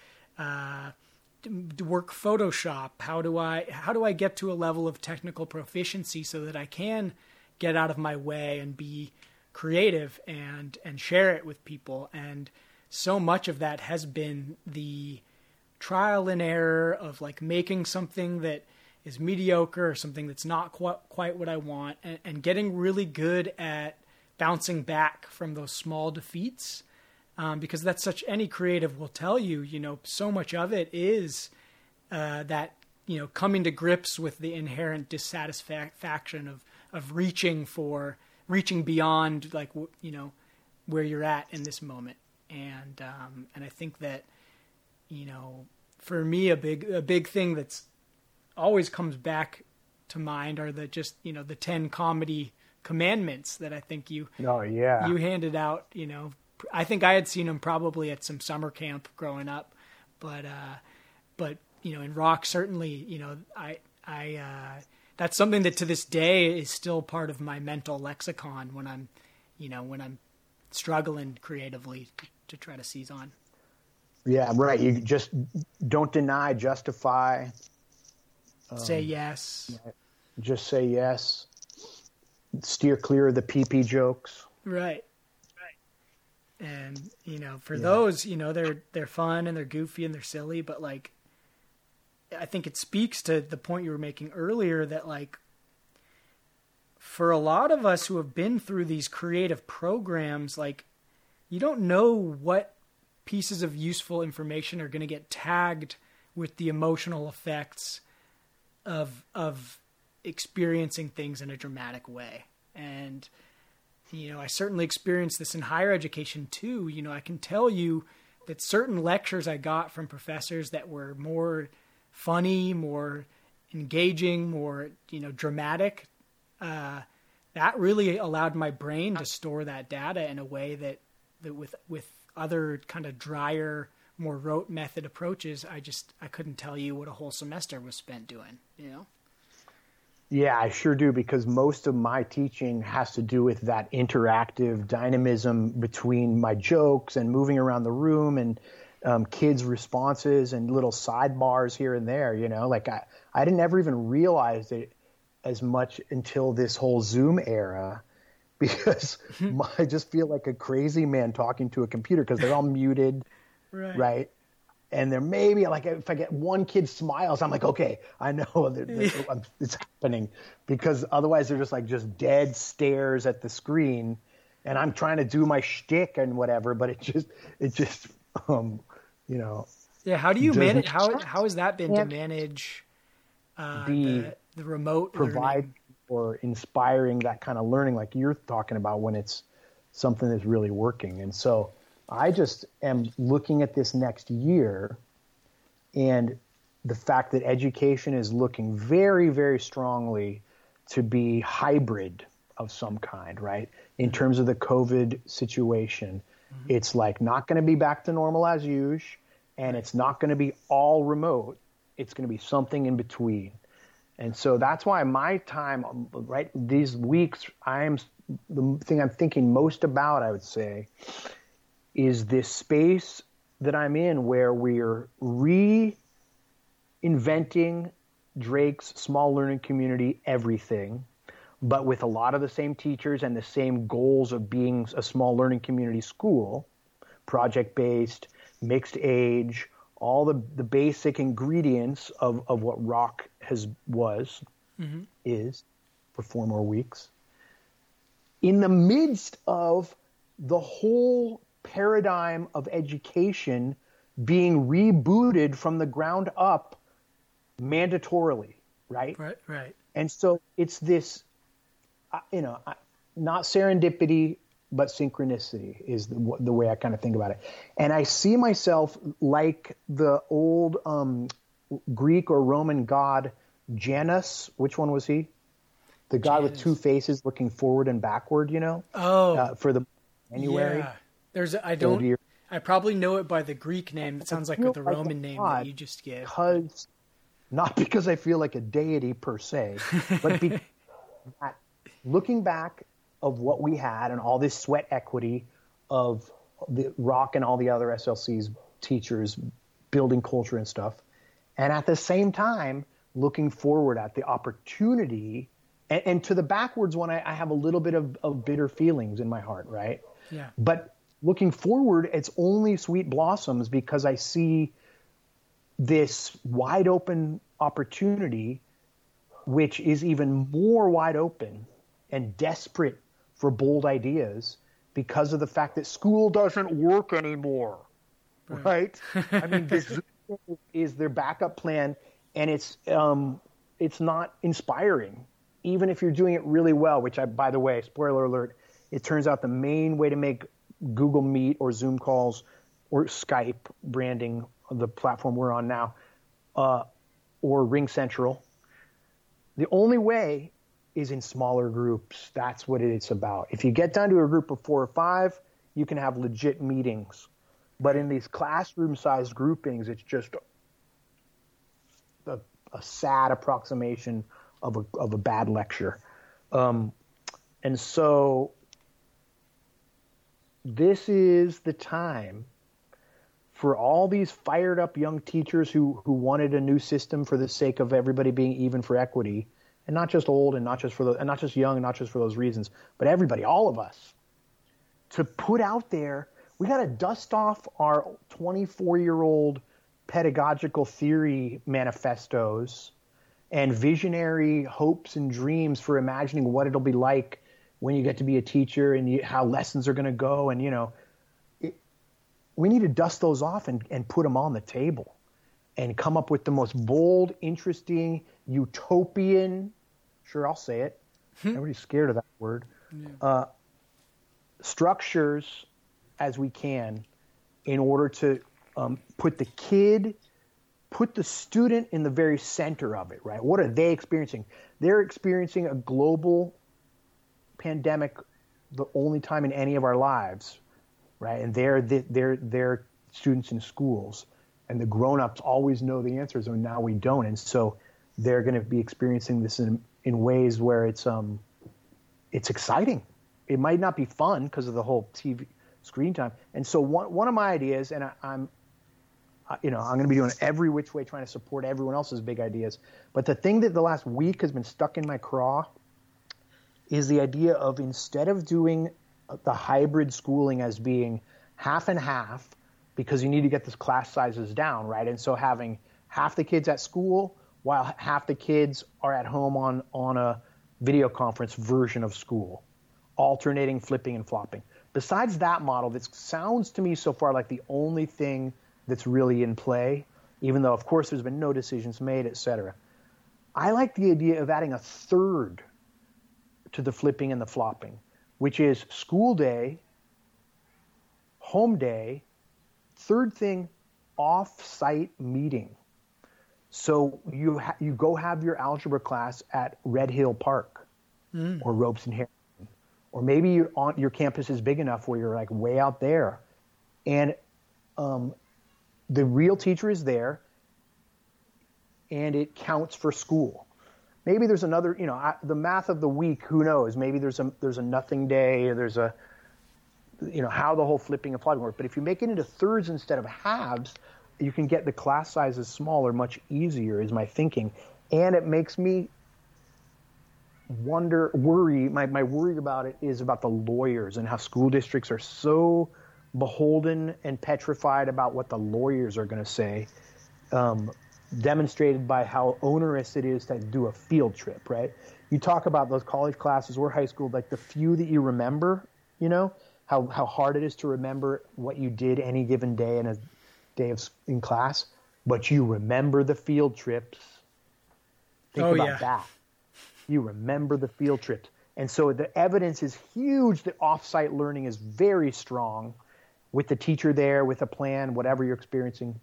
work Photoshop? How do I get to a level of technical proficiency so that I can get out of my way and be creative and share it with people? And so much of that has been the trial and error of, like, making something that is mediocre or something that's not quite what I want, and getting really good at bouncing back from those small defeats, because that's such, any creative will tell you, you know, so much of it is that, you know, coming to grips with the inherent dissatisfaction of reaching beyond, like, you know, where you're at in this moment. And I think that, you know, for me, a big thing that's always comes back to mind are the 10 comedy commandments that I think you handed out. You know, I think I had seen them probably at some summer camp growing up, but you know, in rock, certainly, you know, I that's something that to this day is still part of my mental lexicon when I'm, you know, when I'm struggling creatively to try to seize on. Yeah. Right. You just don't deny, justify, say yes. Just say yes. Steer clear of the pee-pee jokes. Right. And, you know, for those, you know, they're fun and they're goofy and they're silly, but, like, I think it speaks to the point you were making earlier that, like, for a lot of us who have been through these creative programs, like, you don't know what pieces of useful information are going to get tagged with the emotional effects of experiencing things in a dramatic way. And, you know, I certainly experienced this in higher education too. You know, I can tell you that certain lectures I got from professors that were more funny, more engaging, more, you know, dramatic, that really allowed my brain to store that data in a way that with other kind of drier, more rote method approaches, I couldn't tell you what a whole semester was spent doing, you know? Yeah, I sure do, because most of my teaching has to do with that interactive dynamism between my jokes and moving around the room and kids' responses and little sidebars here and there, you know? Like, I didn't ever even realize it as much until this whole Zoom era, because I just feel like a crazy man talking to a computer because they're all muted. Right. And there may be, like, if I get one kid smiles, I'm like, okay, I know it's happening, because otherwise they're just like dead stares at the screen, and I'm trying to do my shtick and whatever, but it just you know. Yeah. How do you manage? How has that been to manage the remote learning? Or inspiring that kind of learning, like you're talking about, when it's something that's really working, and so. I just am looking at this next year and the fact that education is looking very, very strongly to be hybrid of some kind, right? In terms of the COVID situation, it's like not going to be back to normal as usual, and it's not going to be all remote. It's going to be something in between. And so that's why my time, right, these weeks, the thing I'm thinking most about, I would say, is this space that I'm in where we're reinventing Drake's small learning community, everything, but with a lot of the same teachers and the same goals of being a small learning community school, project-based, mixed age, all the basic ingredients of what Rock is for 4 more weeks. In the midst of the whole paradigm of education being rebooted from the ground up mandatorily, right? Right, right. And so it's this, you know, not serendipity, but synchronicity is the way I kind of think about it. And I see myself like the old Greek or Roman god Janus. Which one was he? The god Janus with two faces looking forward and backward, you know? Oh. For the January. Yeah. There's, I probably know it by the Greek name. It sounds like the Roman name that you just gave. Because, not because I feel like a deity per se, but because looking back of what we had and all this sweat equity of the Rock and all the other SLC's teachers building culture and stuff. And at the same time, looking forward at the opportunity and to the backwards one, I have a little bit of bitter feelings in my heart. Right. Yeah. But looking forward, it's only sweet blossoms because I see this wide open opportunity, which is even more wide open and desperate for bold ideas because of the fact that school doesn't work anymore, right? I mean, this is their backup plan, and it's not inspiring, even if you're doing it really well, which I, by the way, spoiler alert, it turns out the main way to make Google Meet or Zoom calls or Skype branding, the platform we're on now, or Ring Central, the only way is in smaller groups. That's what it's about. If you get down to a group of 4 or 5, you can have legit meetings. But in these classroom-sized groupings, it's just a sad approximation of a bad lecture. And so this is the time for all these fired-up young teachers who wanted a new system for the sake of everybody being even for equity. And not just old, and not just for the, and not just young, and not just for those reasons, but everybody, all of us, to put out there, we got to dust off our 24-year-old pedagogical theory manifestos and visionary hopes and dreams for imagining what it'll be like when you get to be a teacher and how lessons are going to go, and you know, we need to dust those off and put them on the table, and come up with the most bold, interesting, utopian, sure, I'll say it. Nobody's scared of that word. Yeah. Structures as we can in order to put the student in the very center of it, right? What are they experiencing? They're experiencing a global pandemic the only time in any of our lives, right? And they're students in schools. And the grown-ups always know the answers, and now we don't. And so they're going to be experiencing this in ways where it's exciting. It might not be fun because of the whole TV screen time. And so one of my ideas, and I'm going to be doing every which way trying to support everyone else's big ideas. But the thing that the last week has been stuck in my craw is the idea of instead of doing the hybrid schooling as being half and half, because you need to get the class sizes down, right? And so having half the kids at school while half the kids are at home on a video conference version of school, alternating, flipping, and flopping. Besides that model, that sounds to me so far like the only thing that's really in play, even though, of course, there's been no decisions made, et cetera. I like the idea of adding a third to the flipping and the flopping, which is school day, home day, third thing, off-site meeting. So you go have your algebra class at Red Hill Park or Ropes and Harrington, or maybe your campus is big enough where you're like way out there, and the real teacher is there, and it counts for school. Maybe there's another, the math of the week. Who knows? Maybe there's a nothing day, or there's a. How the whole flipping and flopping work. But if you make it into thirds instead of halves, you can get the class sizes smaller much easier is my thinking. And it makes me worry. My worry about it is about the lawyers and how school districts are so beholden and petrified about what the lawyers are going to say, demonstrated by how onerous it is to do a field trip, right? You talk about those college classes or high school, like the few that you remember, how hard it is to remember what you did any given day in a day of in class, but you remember the field trips. Think about that. You remember the field trips. And so the evidence is huge that off-site learning is very strong with the teacher there, with a plan, whatever you're experiencing.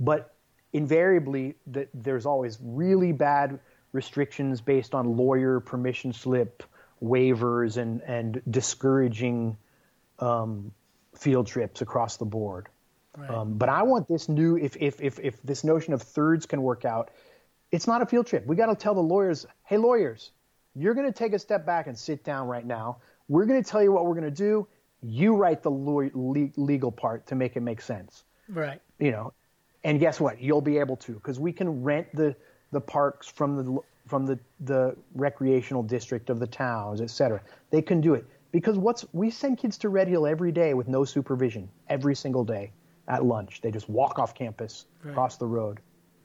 But invariably, there's always really bad restrictions based on lawyer permission slip waivers and discouraging field trips across the board. Right. But I want this new, if this notion of thirds can work out, it's not a field trip. We got to tell the lawyers, hey, lawyers, you're going to take a step back and sit down right now. We're going to tell you what we're going to do. You write the legal part to make it make sense. Right. You know, and guess what? You'll be able to, because we can rent the parks from the recreational district of the towns, et cetera. They can do it because we send kids to Red Hill every day with no supervision, every single day at lunch. They just walk off campus, across the road,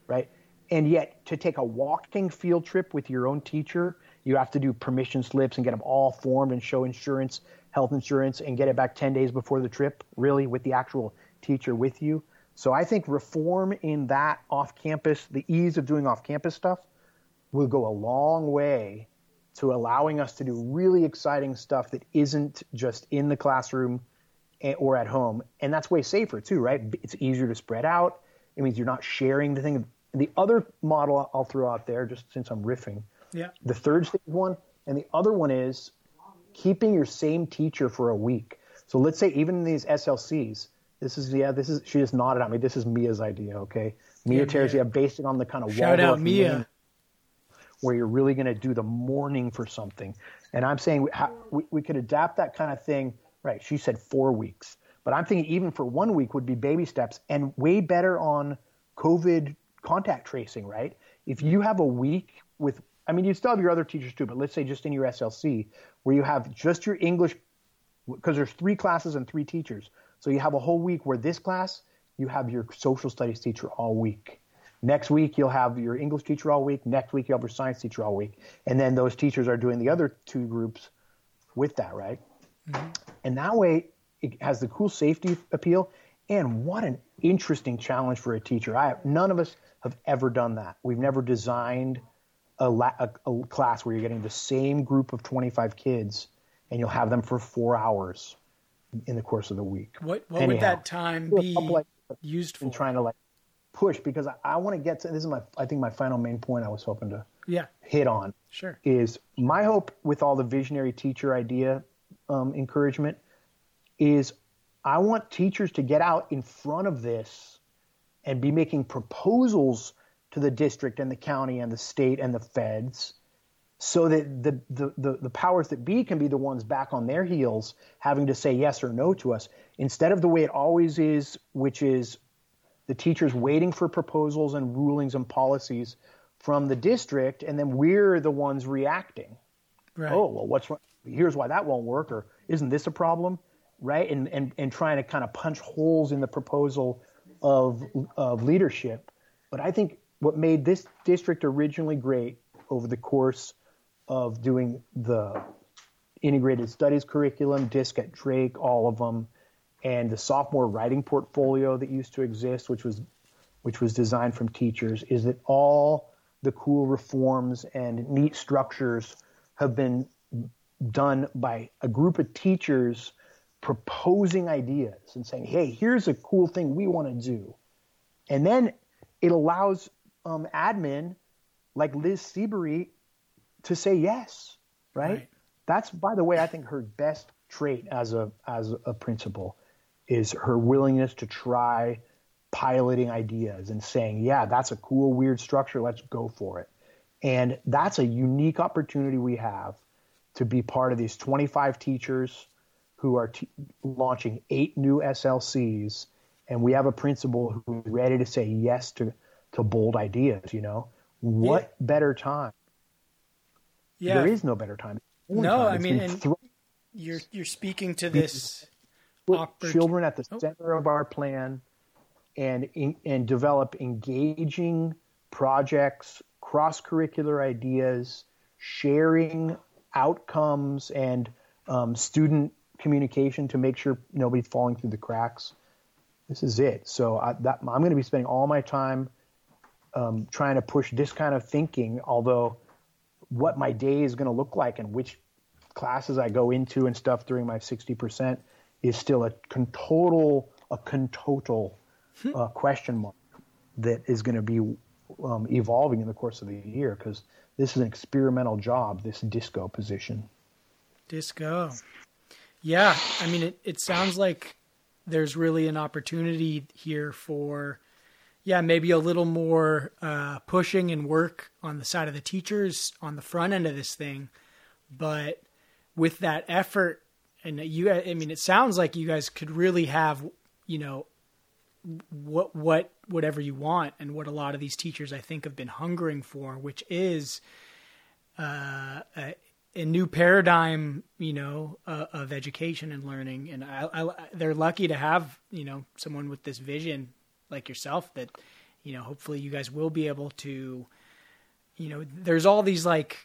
right? And yet to take a walking field trip with your own teacher, you have to do permission slips and get them all formed and show insurance, health insurance, and get it back 10 days before the trip, really, with the actual teacher with you. So I think reform in that off-campus, the ease of doing off-campus stuff, will go a long way to allowing us to do really exciting stuff that isn't just in the classroom or at home. And that's way safer too, right? It's easier to spread out. It means you're not sharing the thing. The other model I'll throw out there, just since I'm riffing, the third stage one, and the other one is keeping your same teacher for a week. So let's say even in these SLCs, this is she just nodded at me. This is Mia's idea, okay? Mia Teresia, based it on the kind of Shout Waldorf out Mia. Where you're really going to do the morning for something. And I'm saying we could adapt that kind of thing. Right, she said 4 weeks. But I'm thinking even for 1 week would be baby steps and way better on COVID contact tracing, right? If you have a week with – I mean, you still have your other teachers too, but let's say just in your SLC where you have just your English – because there's 3 classes and 3 teachers. So you have a whole week where this class, you have your social studies teacher all week. Next week, you'll have your English teacher all week. Next week, you'll have your science teacher all week. And then those teachers are doing the other 2 groups with that, right? Mm-hmm. And that way, it has the cool safety appeal. And what an interesting challenge for a teacher. None of us have ever done that. We've never designed a class where you're getting the same group of 25 kids, and you'll have them for 4 hours in the course of the week. What would that time be used for? And trying to push, because I want to get to this is I think my final main point I was hoping to hit on. Sure. Is my hope with all the visionary teacher idea encouragement is I want teachers to get out in front of this and be making proposals to the district and the county and the state and the feds so that the powers that be can be the ones back on their heels having to say yes or no to us instead of the way it always is, which is the teachers waiting for proposals and rulings and policies from the district, and then we're the ones reacting. Right. Oh, well, here's why that won't work, or isn't this a problem, right? And trying to kind of punch holes in the proposal of leadership. But I think what made this district originally great over the course of doing the integrated studies curriculum, DISC at Drake, all of them, and the sophomore writing portfolio that used to exist, which was designed from teachers, is that all the cool reforms and neat structures have been done by a group of teachers proposing ideas and saying, hey, here's a cool thing we want to do. And then it allows admin like Liz Seabury to say yes, right? That's, by the way, I think her best trait as a principal is her willingness to try piloting ideas and saying, yeah, that's a cool, weird structure. Let's go for it. And that's a unique opportunity we have to be part of these 25 teachers who are launching 8 new SLCs. And we have a principal who's ready to say yes to bold ideas, you know? What better time? Yeah. There is no better time. You're speaking to this children at the center of our plan and develop engaging projects, cross-curricular ideas, sharing outcomes and student communication to make sure nobody's falling through the cracks. This is it. So I'm going to be spending all my time trying to push this kind of thinking, although what my day is going to look like and which classes I go into and stuff during my 60% is still a total question mark that is going to be evolving in the course of the year, because this is an experimental job, this disco position. Disco. Yeah. I mean, it sounds like there's really an opportunity here for, maybe a little more pushing and work on the side of the teachers on the front end of this thing. But with that effort, and it sounds like you guys could really have, whatever you want, and what a lot of these teachers I think have been hungering for, which is a new paradigm, of education and learning. And they're lucky to have, someone with this vision like yourself that, hopefully you guys will be able to, there's all these one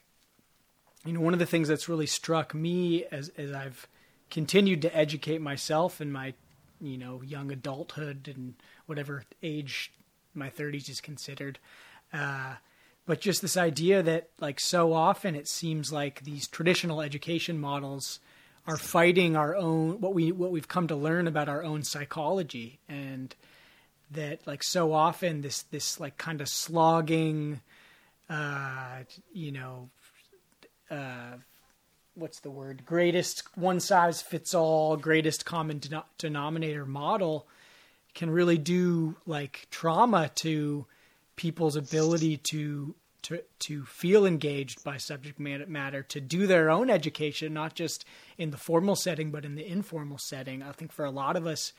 of the things that's really struck me as I've continued to educate myself in my, young adulthood and whatever age my 30s is considered. But just this idea that so often it seems like these traditional education models are fighting our own, what we've come to learn about our own psychology. And that so often this kind of slogging, what's the word? Greatest one size fits all, greatest common denominator model can really do trauma to people's ability to feel engaged by subject matter, to do their own education, not just in the formal setting, but in the informal setting. I think for a lot of us,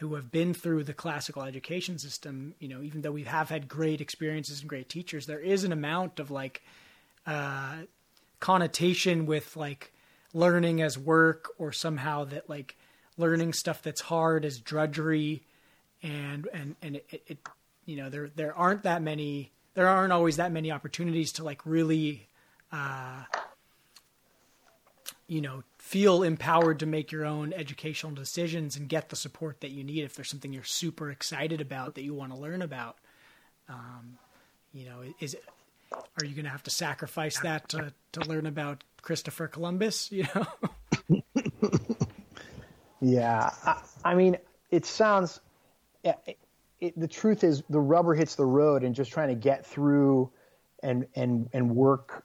who have been through the classical education system, even though we have had great experiences and great teachers, there is an amount of connotation with learning as work, or somehow that learning stuff that's hard is drudgery, and it there aren't always that many opportunities to really feel empowered to make your own educational decisions and get the support that you need if there's something you're super excited about that you want to learn about. Are you going to have to sacrifice that to learn about Christopher Columbus? Yeah. I mean, it sounds, the truth is the rubber hits the road, and just trying to get through and work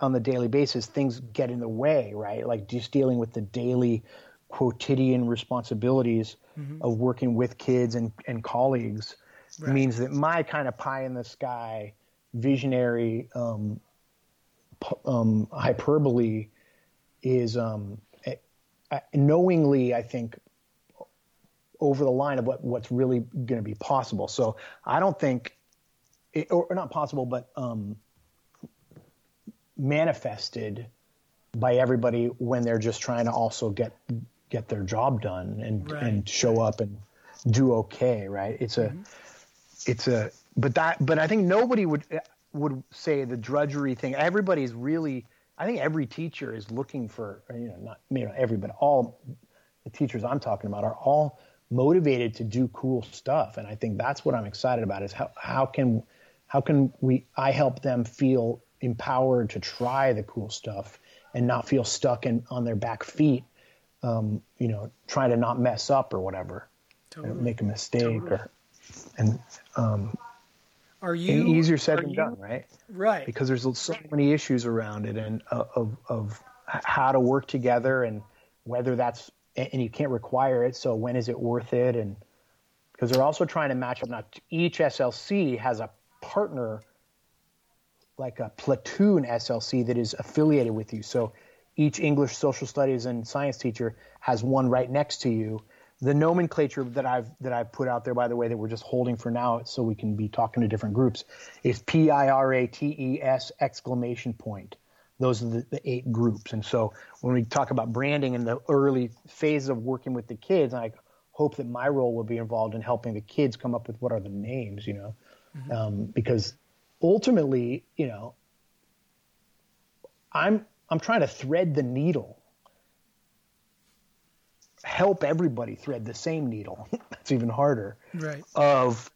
on the daily basis, things get in the way, right? Just dealing with the daily quotidian responsibilities of working with kids and colleagues means that my kind of pie in the sky visionary hyperbole is knowingly, I think, over the line of what's really going to be possible. So I don't think or not possible, but manifested by everybody when they're just trying to also get their job done and show up and do okay. Right. But I think nobody would say the drudgery thing. Everybody's really, I think every teacher is looking for, not every, but all the teachers I'm talking about are all motivated to do cool stuff. And I think that's what I'm excited about, is how can I help them feel empowered to try the cool stuff and not feel stuck on their back feet, trying to not mess up or whatever, totally. Make a mistake and easier said than done, right? Right. Because there's so many issues around it, and of how to work together, and whether that's, and you can't require it. So when is it worth it? And because they're also trying to match up. Now each SLC has a partner, like a platoon SLC that is affiliated with you. So each English, social studies, and science teacher has one right next to you. The nomenclature that I've put out there, by the way, that we're just holding for now so we can be talking to different groups, is PIRATES! Those are the 8 groups. And so when we talk about branding in the early phases of working with the kids, I hope that my role will be involved in helping the kids come up with what are the names, because ultimately, I'm trying to thread the needle help everybody thread the same needle. That's even harder. Right. Of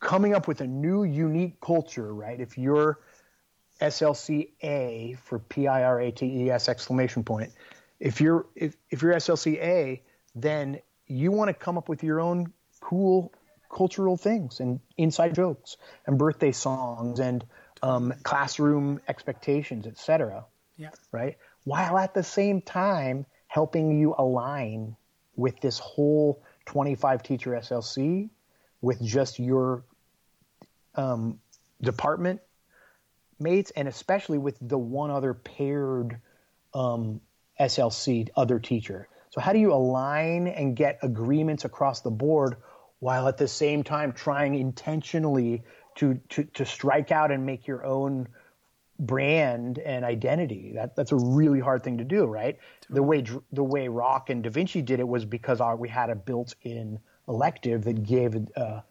coming up with a new, unique culture, right? If you're SLCA for PIRATES ! If you're SLCA, then you want to come up with your own cool cultural things and inside jokes and birthday songs and classroom expectations, etc. Yeah. Right. While at the same time helping you align with this whole 25 teacher SLC with just your department mates, and especially with the one other paired SLC other teacher. So how do you align and get agreements across the board while at the same time trying intentionally to strike out and make your own brand and identity? That's a really hard thing to do, right? Totally. The way Rock and Da Vinci did it was because we had a built-in elective that gave a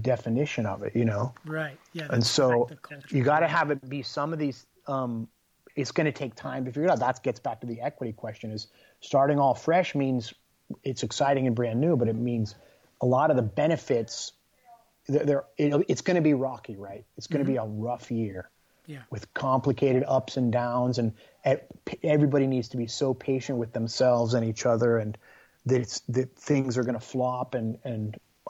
definition of it, you know? Right. Yeah. And so you got to have it be some of these. It's going to take time to figure it out. That gets back to the equity question: is starting all fresh means it's exciting and brand new, but it means a lot of the benefits. It's going to be rocky, right? It's going to be a rough year. Yeah. With complicated ups and downs, and everybody needs to be so patient with themselves and each other, and that things are going to flop, and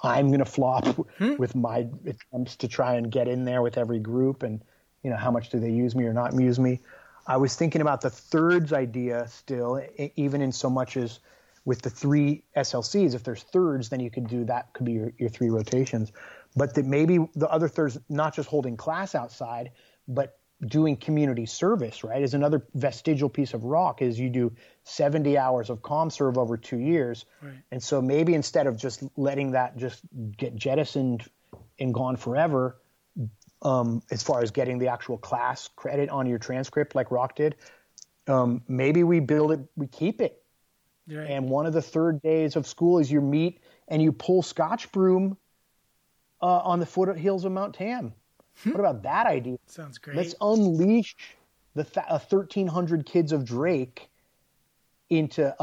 I'm going to flop with my attempts to try and get in there with every group, and you know, how much do they use me or not use me? I was thinking about the thirds idea still, even in so much as with the three SLCs. If there's thirds, then you could do that. Could be your three rotations, but that maybe the other thirds, not just holding class outside, but doing community service, right, is another vestigial piece of Rock. Is you do 70 hours of ComServe over 2 years. Right. And so maybe instead of just letting that just get jettisoned and gone forever, as far as getting the actual class credit on your transcript like Rock did, maybe we build it, we keep it. Right. And one of the third days of school is you meet and you pull Scotch broom on the foothills of Mount Tam. What about that idea? Sounds great. Let's unleash the 1,300 kids of Drake into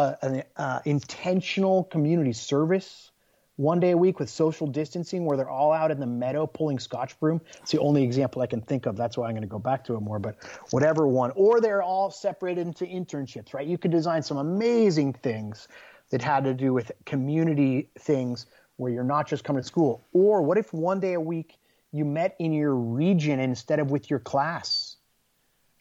an intentional community service 1 day a week with social distancing, where they're all out in the meadow pulling Scotch broom. It's the only example I can think of. That's why I'm going to go back to it more, but whatever one. Or they're all separated into internships, right? You could design some amazing things that had to do with community things where you're not just coming to school. Or what if 1 day a week you met in your region instead of with your class?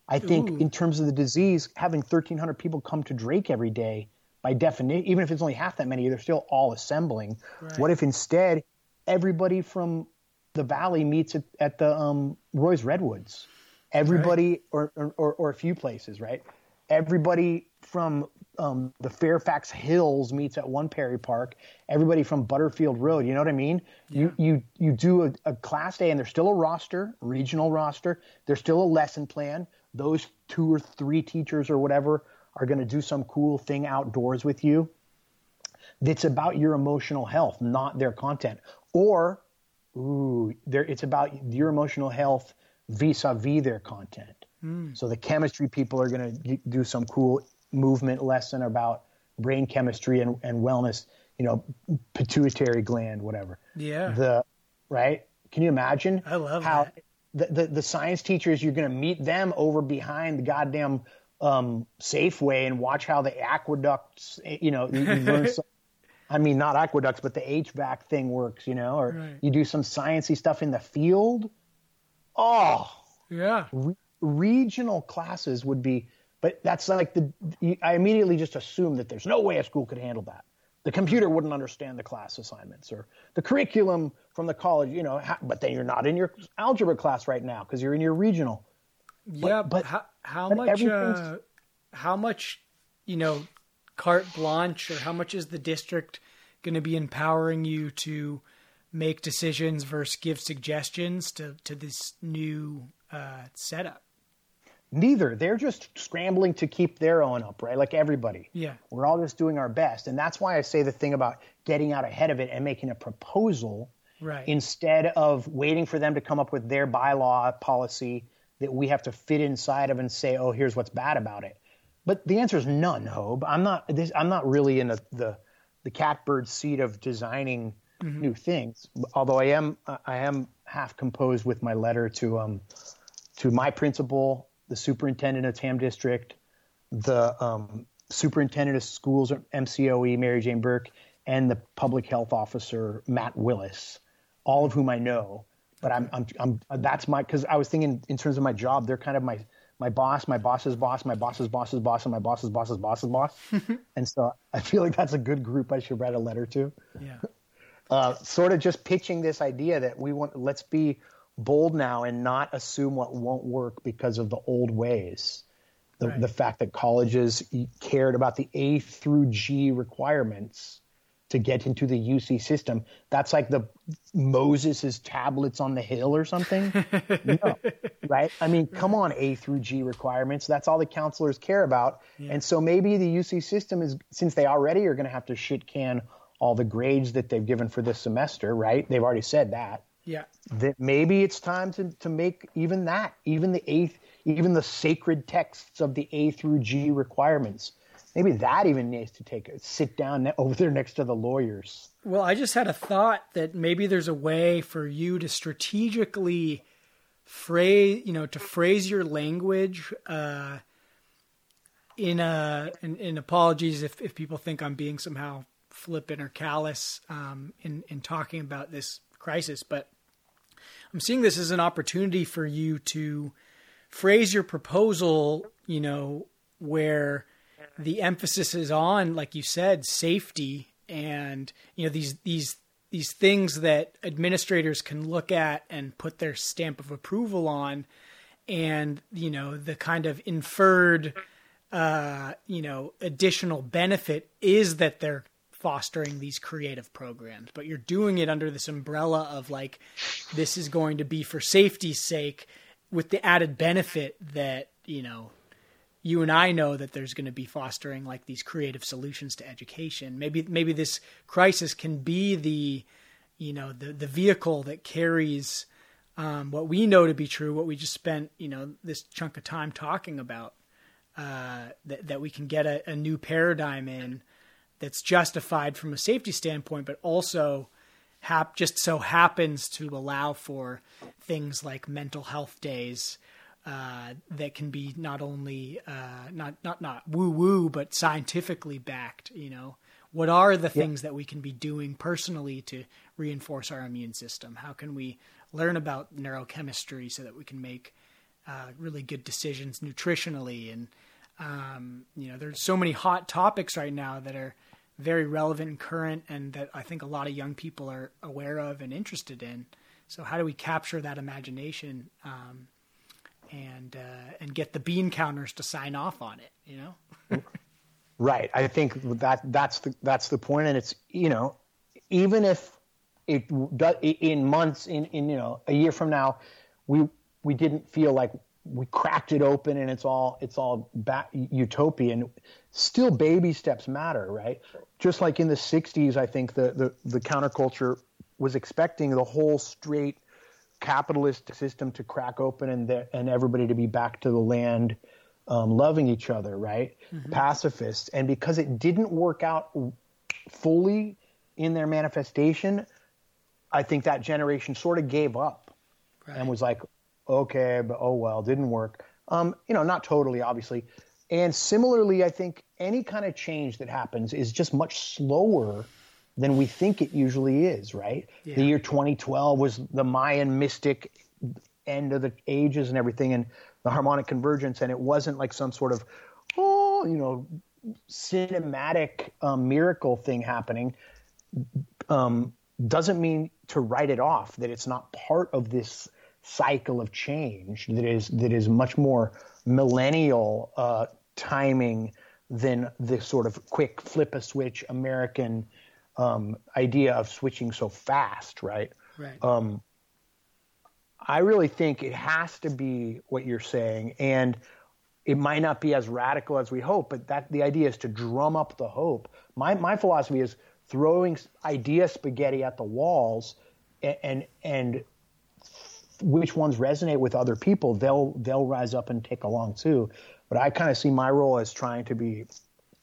I think in terms of the disease, having 1,300 people come to Drake every day, by definition, even if it's only half that many, they're still all assembling. Right. What if instead everybody from the Valley meets at the Roy's Redwoods? Everybody, right. or a few places, right? Everybody from the Fairfax Hills meets at one Perry Park, everybody from Butterfield Road. You know what I mean? Yeah. You do a class day, and there's still a roster, regional roster. There's still a lesson plan. Those two or three teachers or whatever are going to do some cool thing outdoors with you. That's about your emotional health, not their content. Or it's about your emotional health vis-a-vis their content. Mm. So the chemistry people are going to do some cool movement lesson about brain chemistry and wellness, you know, pituitary gland, whatever. Yeah. Right? Can you imagine? I love how that. The science teachers, you're going to meet them over behind the goddamn Safeway and watch how the aqueducts, you know, you learn some, I mean, not aqueducts, but the HVAC thing works, you know, or right. You do some sciencey stuff in the field. Oh, yeah. Regional classes would be. But that's like I immediately just assume that there's no way a school could handle that. The computer wouldn't understand the class assignments or the curriculum from the college, you know, but then you're not in your algebra class right now because you're in your regional. Yeah, but how much, you know, carte blanche, or how much is the district going to be empowering you to make decisions versus give suggestions to this new setup? Neither. They're just scrambling to keep their own up, right? Like everybody. Yeah. We're all just doing our best. And that's why I say the thing about getting out ahead of it and making a proposal, right, instead of waiting for them to come up with their bylaw policy that we have to fit inside of and say, oh, here's what's bad about it. But the answer is none, Hobe. I'm not really in the catbird seat of designing new things. Although I am half composed with my letter to my principal, the superintendent of Tam District, the superintendent of schools at MCOE, Mary Jane Burke, and the public health officer, Matt Willis, all of whom I know. But I'm that's my, because I was thinking in terms of my job, they're kind of my boss, my boss's boss, my boss's boss's boss, and my boss's boss's boss's boss. And so I feel like that's a good group I should write a letter to. Yeah. Sort of just pitching this idea that let's be bold now and not assume what won't work because of the old ways. The fact that colleges cared about the A through G requirements to get into the UC system. That's like the Moses's tablets on the hill or something. No, right? I mean, come on, A through G requirements. That's all the counselors care about. Yeah. And so maybe the UC system is, since they already are going to have to shit can all the grades that they've given for this semester, right? They've already said that. Yeah. That maybe it's time to make even that, even the sacred texts of the A through G requirements. Maybe that even needs to sit down over there next to the lawyers. Well, I just had a thought that maybe there's a way for you to strategically phrase your language in apologies if people think I'm being somehow flippant or callous in talking about this crisis, but I'm seeing this as an opportunity for you to phrase your proposal, where the emphasis is on, like you said, safety and, these things that administrators can look at and put their stamp of approval on, and, the kind of inferred, additional benefit is that they're fostering these creative programs, but you're doing it under this umbrella of like, this is going to be for safety's sake, with the added benefit that, you and I know that there's going to be fostering like these creative solutions to education. Maybe this crisis can be the vehicle that carries what we know to be true, what we just spent, this chunk of time talking about, that we can get a new paradigm in that's justified from a safety standpoint, but also just so happens to allow for things like mental health days, that can be not only not woo-woo, but scientifically backed. What are the things that we can be doing personally to reinforce our immune system? How can we learn about neurochemistry so that we can make really good decisions nutritionally? And there's so many hot topics right now that are very relevant and current, and that I think a lot of young people are aware of and interested in. So how do we capture that imagination? And get the bean counters to sign off on it, Right. I think that's the point. And it's, even if it in months, in a year from now, we didn't feel like we cracked it open and it's all utopian, still baby steps matter, right? Just like in the 60s, I think the counterculture was expecting the whole straight capitalist system to crack open and everybody to be back to the land, loving each other, right? Mm-hmm. Pacifists. And because it didn't work out fully in their manifestation, I think that generation sort of gave up and was like, okay, but oh well, didn't work. Not totally, obviously. And similarly, I think any kind of change that happens is just much slower than we think it usually is, right? Yeah. The year 2012 was the Mayan mystic end of the ages and everything, and the harmonic convergence, and it wasn't like some sort of, cinematic miracle thing happening. Doesn't mean to write it off, that it's not part of this cycle of change that is much more millennial timing than this sort of quick flip a switch American idea of switching so fast, right? Right. I really think it has to be what you're saying, and it might not be as radical as we hope, but that the idea is to drum up the hope. My philosophy is throwing idea spaghetti at the walls, and which ones resonate with other people, they'll rise up and take along too. But I kind of see my role as trying to be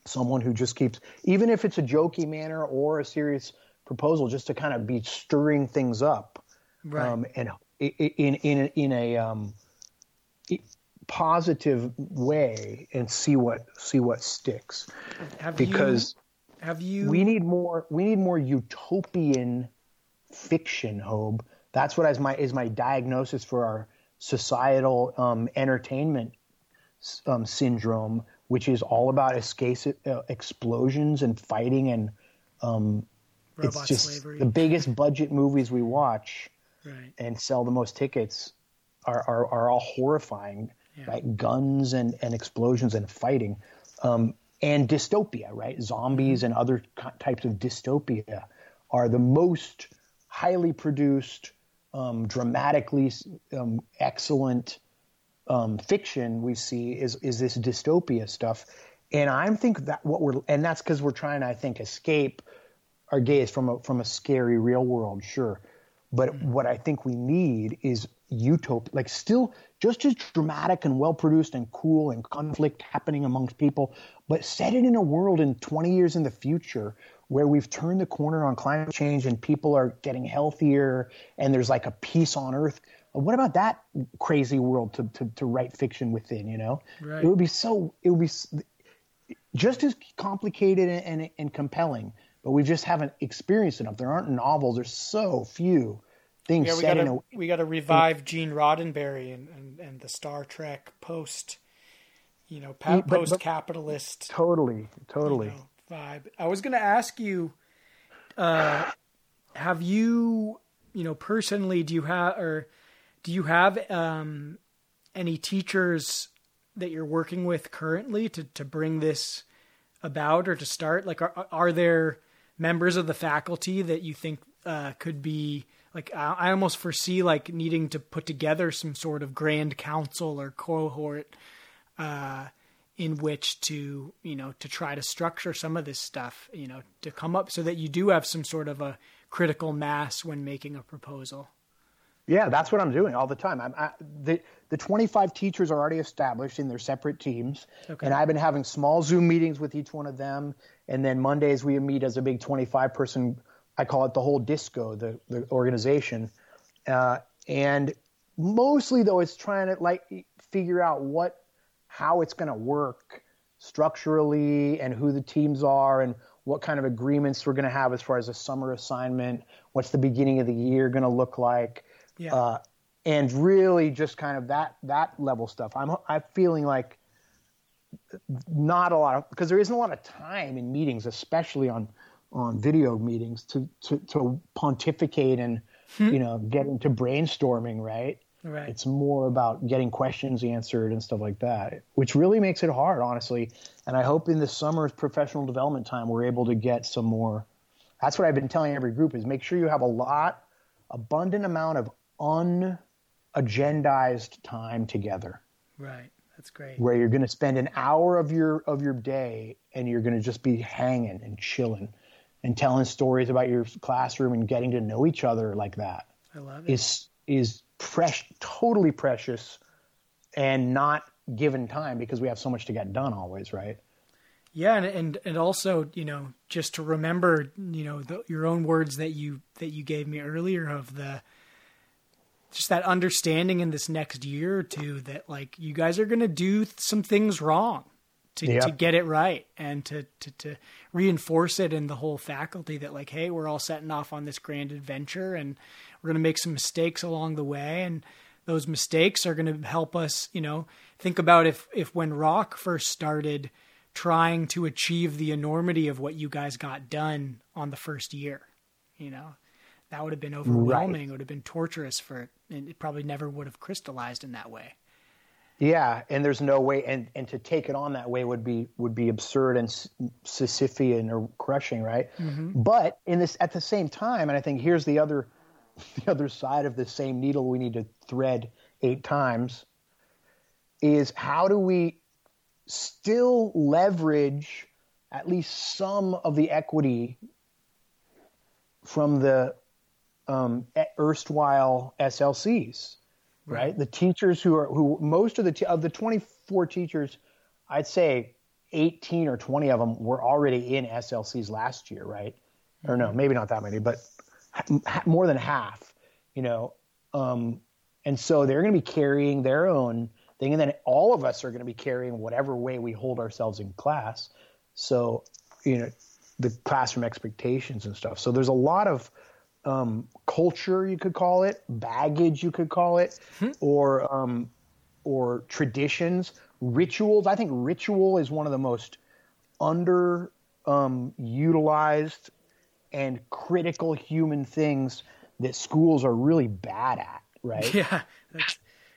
someone who just keeps, even if it's a jokey manner or a serious proposal, just to kind of be stirring things up, right. And in a positive way, and see what sticks. We need more utopian fiction, Hobe. That's what is my diagnosis for our societal entertainment syndrome, which is all about explosions and fighting and robot it's just slavery. The biggest budget movies we watch right. and sell the most tickets are all horrifying, yeah. right? Guns and explosions and fighting, and dystopia, right? Zombies and other types of dystopia are the most highly produced, dramatically excellent fiction we see is this dystopia stuff. And that's because we're trying to, I think, escape our gaze from a scary real world, sure. But mm-hmm. what I think we need is utopia, like still just as dramatic and well-produced and cool and conflict happening amongst people, but set it in a world in 20 years in the future where we've turned the corner on climate change and people are getting healthier and there's like a peace on earth. What about that crazy world to write fiction within, you know? Right. It would be just as complicated and compelling, but we just haven't experienced enough. There aren't novels. There's so few things set in a way. We got to revive Gene Roddenberry and the Star Trek post, you know, post-capitalist. Totally. You know, vibe. I was going to ask you, have you, you know, personally, do you have any teachers that you're working with currently to bring this about or to start? Like, are there members of the faculty that you think could be like, I almost foresee like needing to put together some sort of grand council or cohort in which to, you know, to try to structure some of this stuff, you know, to come up so that you do have some sort of a critical mass when making a proposal. Yeah, that's what I'm doing all the time. The 25 teachers are already established in their separate teams, okay. and I've been having small Zoom meetings with each one of them, and then Mondays we meet as a big 25-person, I call it the whole disco, the organization, and mostly, though, it's trying to like figure out how it's going to work structurally and who the teams are and what kind of agreements we're going to have as far as a summer assignment, what's the beginning of the year going to look like, yeah. And really just kind of that level stuff. I'm feeling like not a lot of, because there isn't a lot of time in meetings, especially on video meetings to pontificate and, you know, get into brainstorming, right? Right. It's more about getting questions answered and stuff like that, which really makes it hard, honestly. And I hope in the summer's professional development time, we're able to get some more. That's what I've been telling every group is make sure you have abundant amount of unagendized time together. Right. That's great. Where you're going to spend an hour of your day and you're going to just be hanging and chilling and telling stories about your classroom and getting to know each other like that. I love it. Is totally precious and not given time because we have so much to get done always, right? Yeah, and also, you know, just to remember, you know, your own words that you gave me earlier of just that understanding in this next year or two that like you guys are going to do some things wrong to get it right and to reinforce it in the whole faculty that like, hey, we're all setting off on this grand adventure and we're going to make some mistakes along the way. And those mistakes are going to help us, you know, think about if when Rock first started trying to achieve the enormity of what you guys got done on the first year, you know, that would have been overwhelming. Right. It would have been torturous and it probably never would have crystallized in that way. Yeah. And there's no way. And to take it on that way would be absurd and Sisyphean or crushing. Right. Mm-hmm. But at the same time, and I think here's the other side of the same needle we need to thread 8 times is how do we still leverage at least some of the equity from the erstwhile SLCs, right? The teachers who most of the 24 teachers I'd say 18 or 20 of them were already in SLCs last year, right? Mm-hmm. Or no, maybe not that many, but more than half, you know. And so they're going to be carrying their own thing. And then all of us are going to be carrying whatever way we hold ourselves in class. So, you know, the classroom expectations and stuff. So there's a lot of culture, you could call it, baggage, you could call it, or traditions, rituals. I think ritual is one of the most underutilized and critical human things that schools are really bad at, right? Yeah,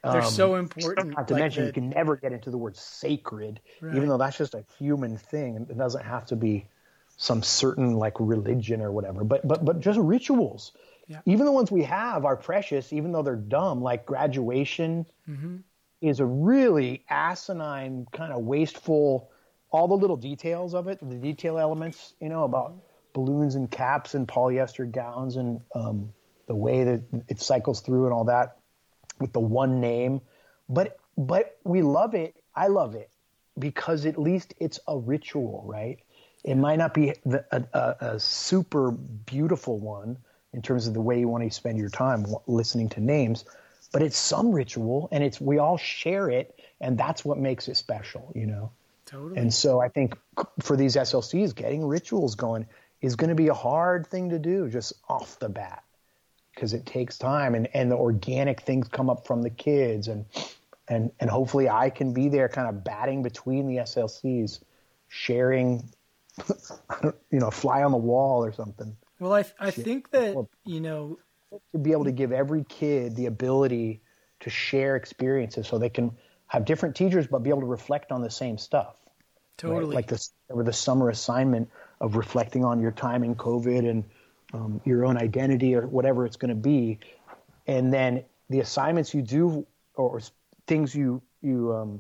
they're so important. Not to mention, you can never get into the word sacred, right, even though that's just a human thing. It doesn't have to be some certain like religion or whatever, but just rituals. Yeah. Even the ones we have are precious, even though they're dumb, like graduation is a really asinine, kind of wasteful, all the little details of it, the detail elements, you know, about balloons and caps and polyester gowns and the way that it cycles through and all that with the one name. But we love it. I love it because at least it's a ritual, right? It might not be a super beautiful one in terms of the way you want to spend your time listening to names, but it's some ritual, and it's we all share it, and that's what makes it special, you know? Totally. And so I think for these SLCs, getting rituals going is going to be a hard thing to do just off the bat because it takes time, and the organic things come up from the kids, and hopefully I can be there kind of batting between the SLCs, sharing, you know, fly on the wall or something. Well, I think that, you know, to be able to give every kid the ability to share experiences so they can have different teachers but be able to reflect on the same stuff. Totally. Right? Like the summer assignment of reflecting on your time in COVID and your own identity or whatever it's going to be. And then the assignments you do or things you do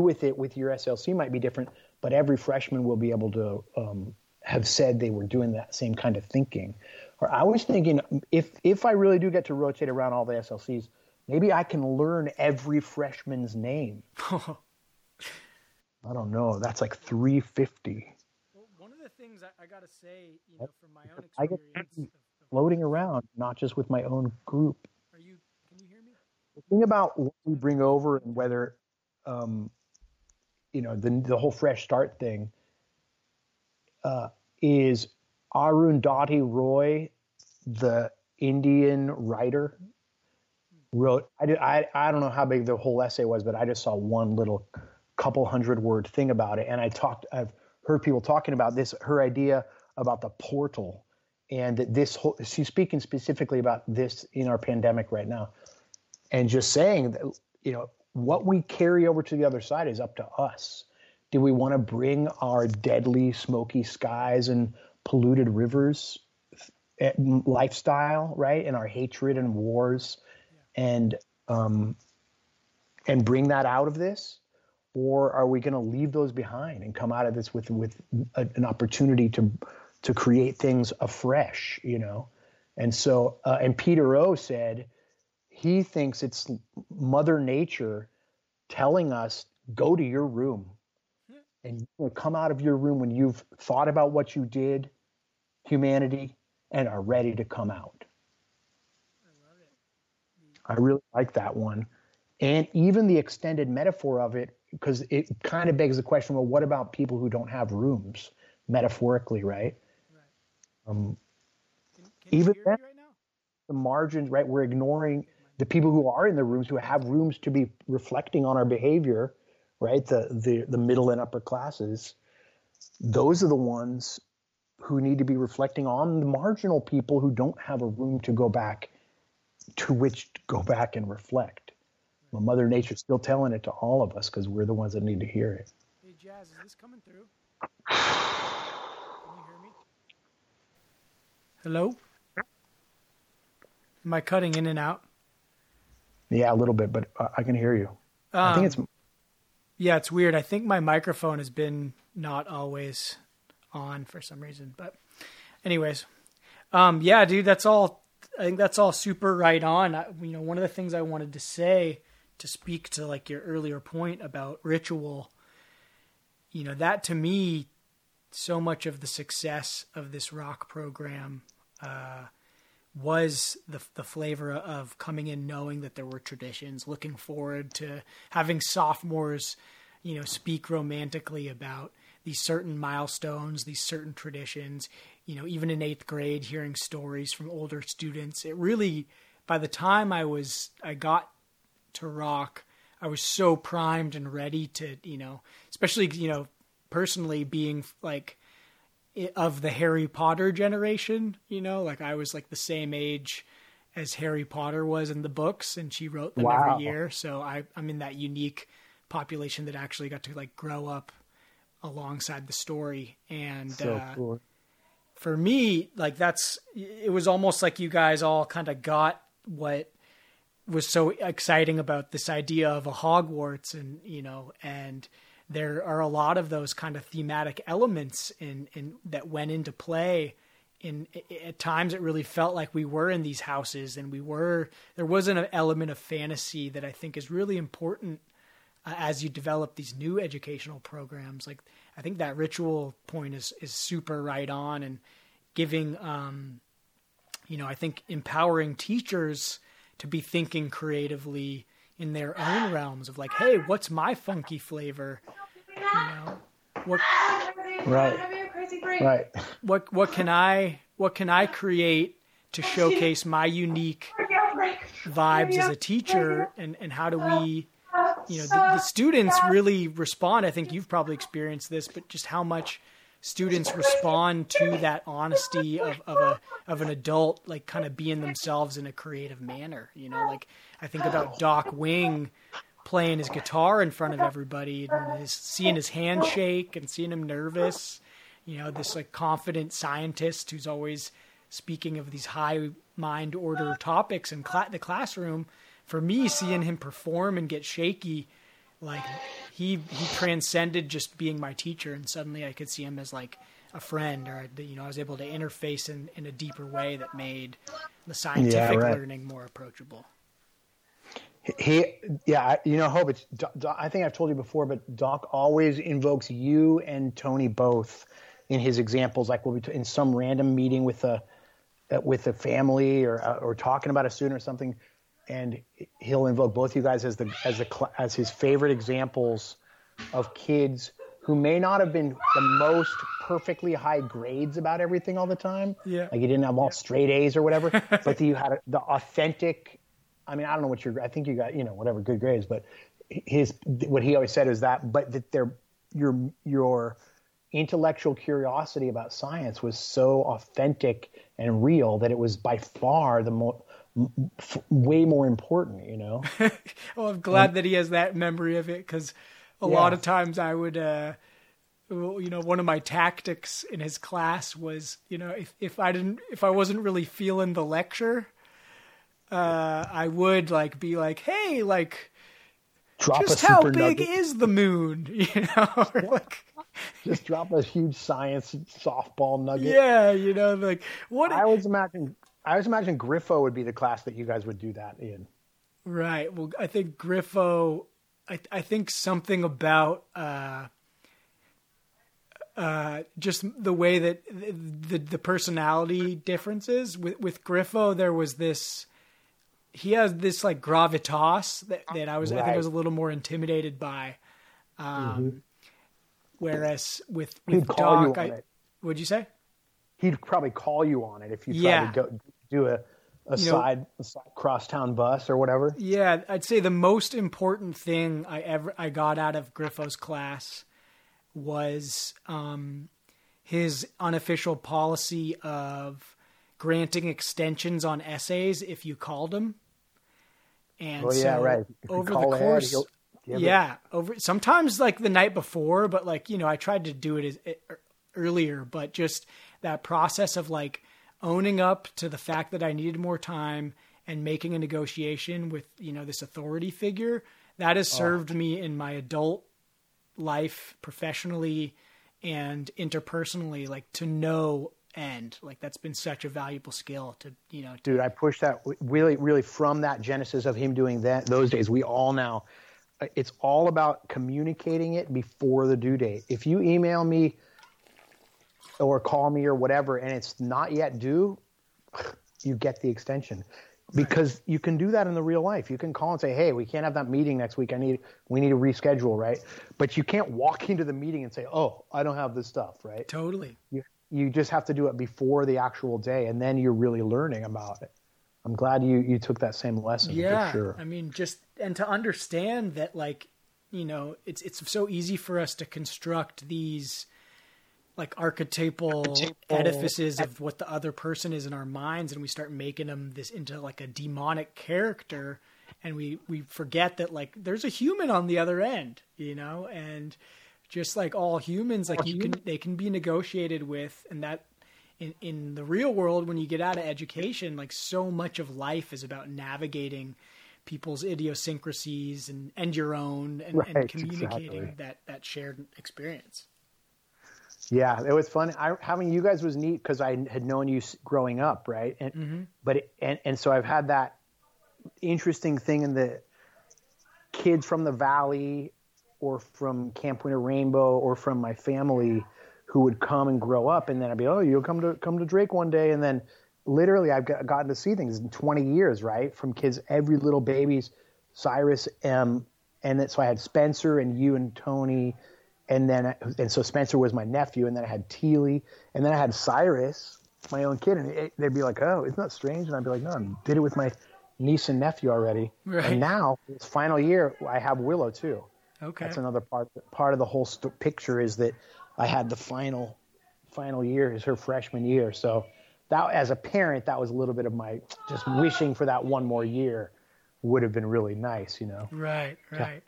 with it with your SLC might be different, but every freshman will be able to have said they were doing that same kind of thinking. Or I was thinking, if I really do get to rotate around all the SLCs, maybe I can learn every freshman's name. I don't know. That's like 350. Well, one of the things I got to say, you know, from my own experience, I get floating around, not just with my own group. Can you hear me? The thing about what we bring over and whether, you know, the whole fresh start thing is Arundhati Roy, the Indian writer, wrote. I don't know how big the whole essay was, but I just saw one little couple hundred word thing about it, and I've heard people talking about this, her idea about the portal, and that this whole, she's speaking specifically about this in our pandemic right now, and just saying that, you know, what we carry over to the other side is up to us. Do we want to bring our deadly smoky skies and polluted rivers lifestyle, right? And our hatred and wars, and bring that out of this? Or are we going to leave those behind and come out of this with an opportunity to create things afresh, you know? And so, and Peter O said, he thinks it's Mother Nature telling us, go to your room, and you will come out of your room when you've thought about what you did, humanity, and are ready to come out. I love it. I really like that one. And even the extended metaphor of it, because it kind of begs the question, well, what about people who don't have rooms, metaphorically, right? Right. Can even you hear me right now? The margins, right? We're ignoring the people who are in the rooms, who have rooms to be reflecting on our behavior, right? The middle and upper classes, those are the ones who need to be reflecting on the marginal people who don't have a room to go back to, which to go back and reflect. Well, Mother Nature's still telling it to all of us because we're the ones that need to hear it. Hey, Jazz, is this coming through? Can you hear me? Hello? Am I cutting in and out? Yeah, a little bit, but I can hear you. I think it's... Yeah, it's weird. I think my microphone has been not always on for some reason. But anyways, yeah, dude, that's all. I think that's all super right on. You know, one of the things I wanted to say to speak to like your earlier point about ritual you know, that to me, so much of the success of this rock program was the flavor of coming in knowing that there were traditions, looking forward to having sophomores, you know, speak romantically about these certain milestones, these certain traditions, you know, even in 8th grade, hearing stories from older students. It really, by the time I got to rock, I was so primed and ready to, you know, especially, you know, personally being like of the Harry Potter generation, you know, like I was like the same age as Harry Potter was in the books, and she wrote them every year. So I'm in that unique population that actually got to like grow up alongside the story. And so cool. For me, like it was almost like you guys all kind of got what was so exciting about this idea of a Hogwarts, and, you know, and there are a lot of those kind of thematic elements in that went into play. At times it really felt like we were in these houses, and there wasn't an element of fantasy that I think is really important as you develop these new educational programs. Like I think that ritual point is super right on, and giving, you know, I think empowering teachers to be thinking creatively in their own realms of like, hey, what's my funky flavor? You know, what can I create to showcase my unique vibes as a teacher? And how do we, you know, the students really respond. I think you've probably experienced this, but just how much students respond to that honesty of an adult, like kind of being themselves in a creative manner. You know, like I think about Doc Wing playing his guitar in front of everybody, and seeing his hand shake and seeing him nervous, you know, this like confident scientist who's always speaking of these high mind order topics in the classroom. For me, seeing him perform and get shaky, like he transcended just being my teacher, and suddenly I could see him as like a friend, or, you know, I was able to interface in a deeper way that made the scientific learning more approachable. I think I've told you before, but Doc always invokes you and Tony both in his examples. Like we'll be in some random meeting with a family or talking about a student or something, and he'll invoke both you guys as his favorite examples of kids who may not have been the most perfectly high grades about everything all the time. Yeah. Like you didn't have all straight A's or whatever, but you had the authentic, I mean, I don't know I think you got, you know, whatever good grades, but what he always said is that, but that your intellectual curiosity about science was so authentic and real that it was by far the way more important, you know? Well, I'm glad that he has that memory of it, because a lot of times I would, you know, one of my tactics in his class was, you know, if I wasn't really feeling the lecture, I would like be like, hey, like, drop just how big is the moon? You know, or like, just drop a huge science softball nugget. Yeah, you know, like what I was imagining Griffo would be the class that you guys would do that in. Right. Well, I think Griffo, I think something about just the way that the personality differences with Griffo, there was this, he has this like gravitas that I was, I think I was a little more intimidated by. Whereas with Doc, what'd you say? He'd probably call you on it if you tried to go do a side crosstown bus or whatever. Yeah, I'd say the most important thing I got out of Griffith's class was his unofficial policy of granting extensions on essays if you called them. And over the course, sometimes like the night before, but like, you know, I tried to do it earlier, but just that process of like owning up to the fact that I needed more time and making a negotiation with, you know, this authority figure that has served me in my adult life, professionally and interpersonally, like to no end. Like that's been such a valuable skill to, you know, dude, I pushed that really, really from that genesis of him doing that those days. We all now, it's all about communicating it before the due date. If you email me or call me or whatever and it's not yet due, you get the extension. Because you can do that in the real life. You can call and say, hey, we can't have that meeting next week. We need to reschedule, right? But you can't walk into the meeting and say, oh, I don't have this stuff, right? Totally. You just have to do it before the actual day, and then you're really learning about it. I'm glad you took that same lesson. Yeah, for sure. I mean, and to understand that, like, you know, it's so easy for us to construct these like archetypal edifices of what the other person is in our minds, and we start making them this into like a demonic character, and we forget that like there's a human on the other end, you know, and just like all humans, like they can be negotiated with, and that in the real world when you get out of education, like so much of life is about navigating people's idiosyncrasies and your own and communicating exactly. that shared experience. Yeah, it was fun. Having you guys was neat because I had known you growing up, right? And mm-hmm. So I've had that interesting thing in the kids from the Valley or from Camp Winter Rainbow or from my family who would come and grow up, and then I'd be, oh, you'll come to Drake one day, and then literally I've gotten to see things in 20 years, right? From kids, every little baby's Cyrus, and then, so I had Spencer and you and Tony. And so Spencer was my nephew, and then I had Teely, and then I had Cyrus, my own kid, and they'd be like, "Oh, isn't that strange?" And I'd be like, "No, I did it with my niece and nephew already." Right. And now, this final year, I have Willow too. Okay, that's another part of the whole picture is that I had the final year is her freshman year. So that, as a parent, that was a little bit of my just wishing for that one more year. Would have been really nice, you know, right.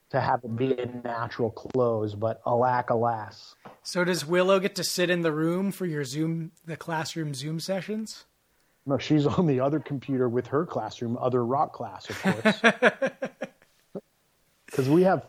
To have it be a natural close, but alas. So does Willow get to sit in the room for your classroom Zoom sessions? No, she's on the other computer with her classroom, other rock class, of course. Because we have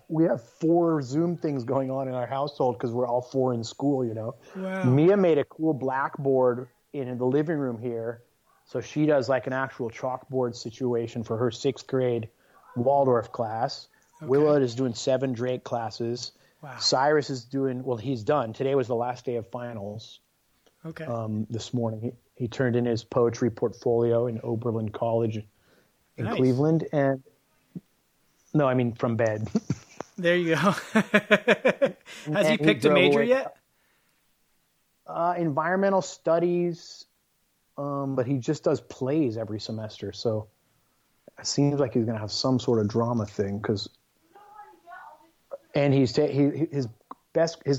four Zoom things going on in our household because we're all four in school, you know. Wow. Mia made a cool blackboard in the living room here. So she does like an actual chalkboard situation for her 6th grade Waldorf class. Okay. Willow is doing 7 Drake classes. Wow. Cyrus is doing – well, he's done. Today was the last day of finals. Okay. This morning he turned in his poetry portfolio in Oberlin College in nice. Cleveland. And no, I mean from bed. There you go. Has he picked a major yet? Environmental studies – but he just does plays every semester, so it seems like he's going to have some sort of drama thing. And his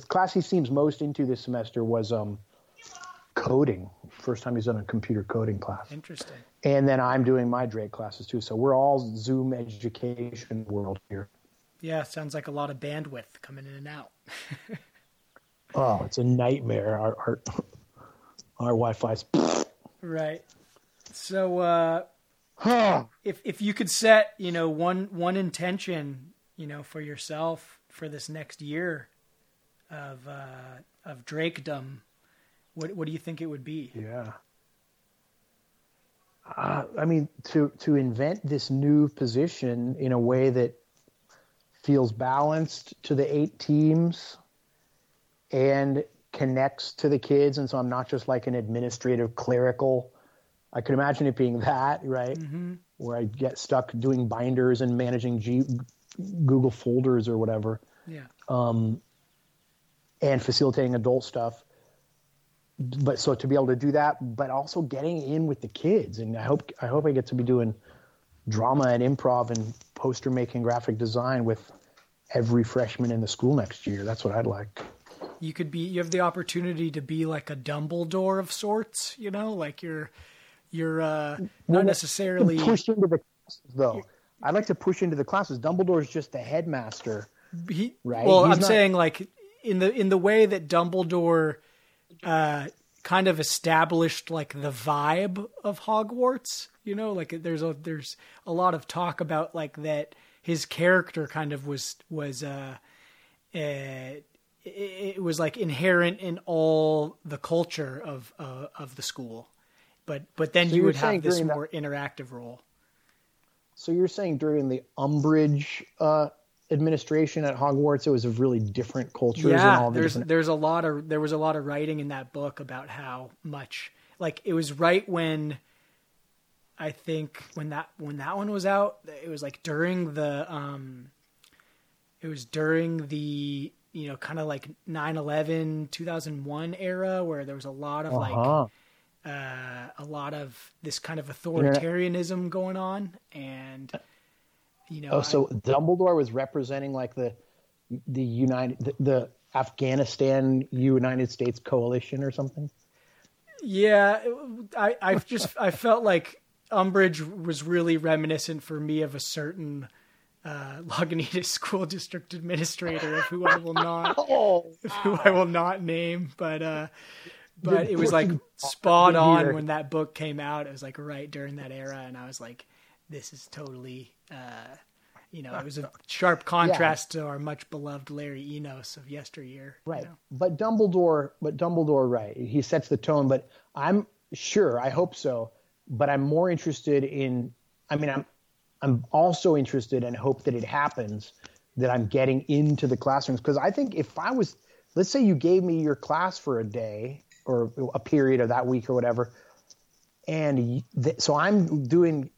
class he seems most into this semester was coding. First time he's done a computer coding class. Interesting. And then I'm doing my Drake classes too, so we're all Zoom education world here. Yeah, sounds like a lot of bandwidth coming in and out. Oh, it's a nightmare. Our Wi-Fi's. Right. So if you could set, you know, one intention, you know, for yourself for this next year of Drakedom, what do you think it would be? Yeah. I mean, to invent this new position in a way that feels balanced to the 8 teams and connects to the kids, and so I'm not just like an administrative clerical. I could imagine it being that, right? Mm-hmm. Where I get stuck doing binders and managing Google folders or whatever. Yeah. And facilitating adult stuff. But so to be able to do that, but also getting in with the kids, and I hope I get to be doing drama and improv and poster making, graphic design with every freshman in the school next year. That's what I'd like. You have the opportunity to be like a Dumbledore of sorts, you know, like you're not necessarily pushed into the classes, though. I'd like to push into the classes. Dumbledore's just the headmaster, right? Well, I'm saying like in the way that Dumbledore kind of established like the vibe of Hogwarts, you know, like there's a lot of talk about like that his character kind of was like inherent in all the culture of the school, but then so you would have this more interactive role. So you're saying during the Umbridge administration at Hogwarts, it was a really different culture. Yeah, and all there was a lot of writing in that book about how much, like, it was right when, I think when that one was out, it was like during the you know, kind of like 9/11 2001 era, where there was a lot of a lot of this kind of authoritarianism going on. And you know, so Dumbledore was representing like the Afghanistan United States coalition or something. Yeah, I felt like Umbridge was really reminiscent for me of a certain Lagunitas school district administrator, who I will not name, but it was like spot on when that book came out. It was like right during that era, and I was like, this is totally, you know, it was a sharp contrast to our much beloved Larry Enos of yesteryear. Right. You know? But Dumbledore, right. He sets the tone, but I'm sure, I hope so. But I'm more interested in, I mean, I'm also interested and hope that it happens, that I'm getting into the classrooms. Because I think if I was, let's say you gave me your class for a day or a period of that week or whatever. And so I'm doing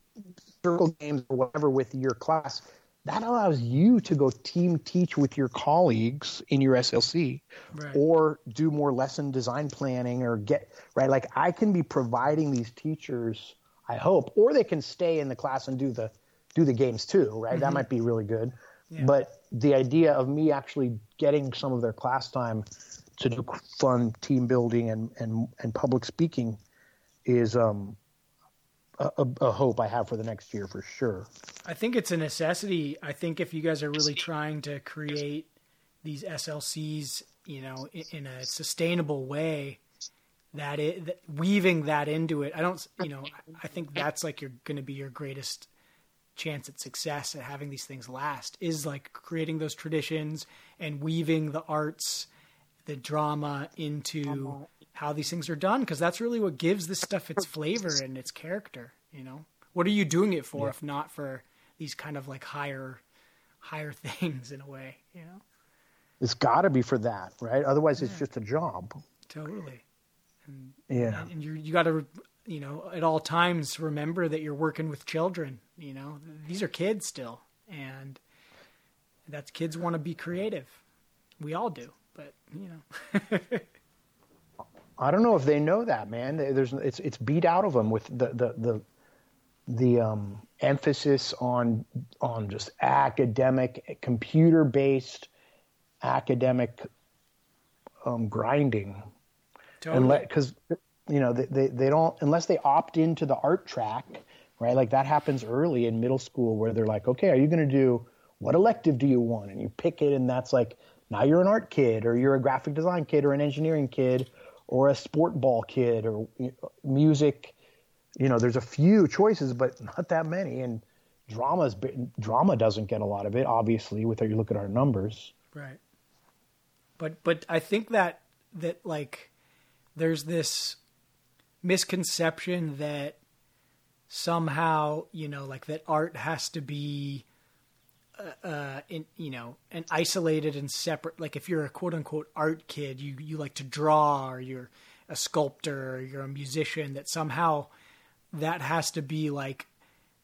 circle games or whatever with your class, that allows you to go team teach with your colleagues in your SLC, right, or do more lesson design planning or get right. Like I can be providing these teachers, I hope, or they can stay in the class and do the games too. Right. Mm-hmm. That might be really good. Yeah. But the idea of me actually getting some of their class time to do fun team building and public speaking is, a hope I have for the next year for sure. I think it's a necessity. I think if you guys are really trying to create these SLCs, you know, in a sustainable way, that weaving that into it, I don't, you know, I think that's like you're going to be your greatest chance at success at having these things last, is like creating those traditions and weaving the arts, the drama into how these things are done, because that's really what gives this stuff its flavor and its character. You know, what are you doing it for if not for these kind of like higher things in a way? You know, it's got to be for that, right? Otherwise, it's just a job. Totally. And, and you got to, you know, at all times remember that you're working with children. You know, these are kids still, and that's kids want to be creative. We all do, but you know. I don't know if they know that, man. It's beat out of them with the emphasis on just academic, computer-based academic grinding. Totally. Because you know they don't, unless they opt into the art track, right? Like that happens early in middle school where they're like, okay, are you going to do, what elective do you want? And you pick it, and that's like, now you're an art kid, or you're a graphic design kid, or an engineering kid, or a sport ball kid, or music. You know, there's a few choices, but not that many. And drama doesn't get a lot of it, obviously, with you look at our numbers. Right. But I think that like there's this misconception that somehow, you know, like that art has to be and isolated and separate. Like if you're a quote unquote art kid, you like to draw, or you're a sculptor, or you're a musician, that somehow that has to be like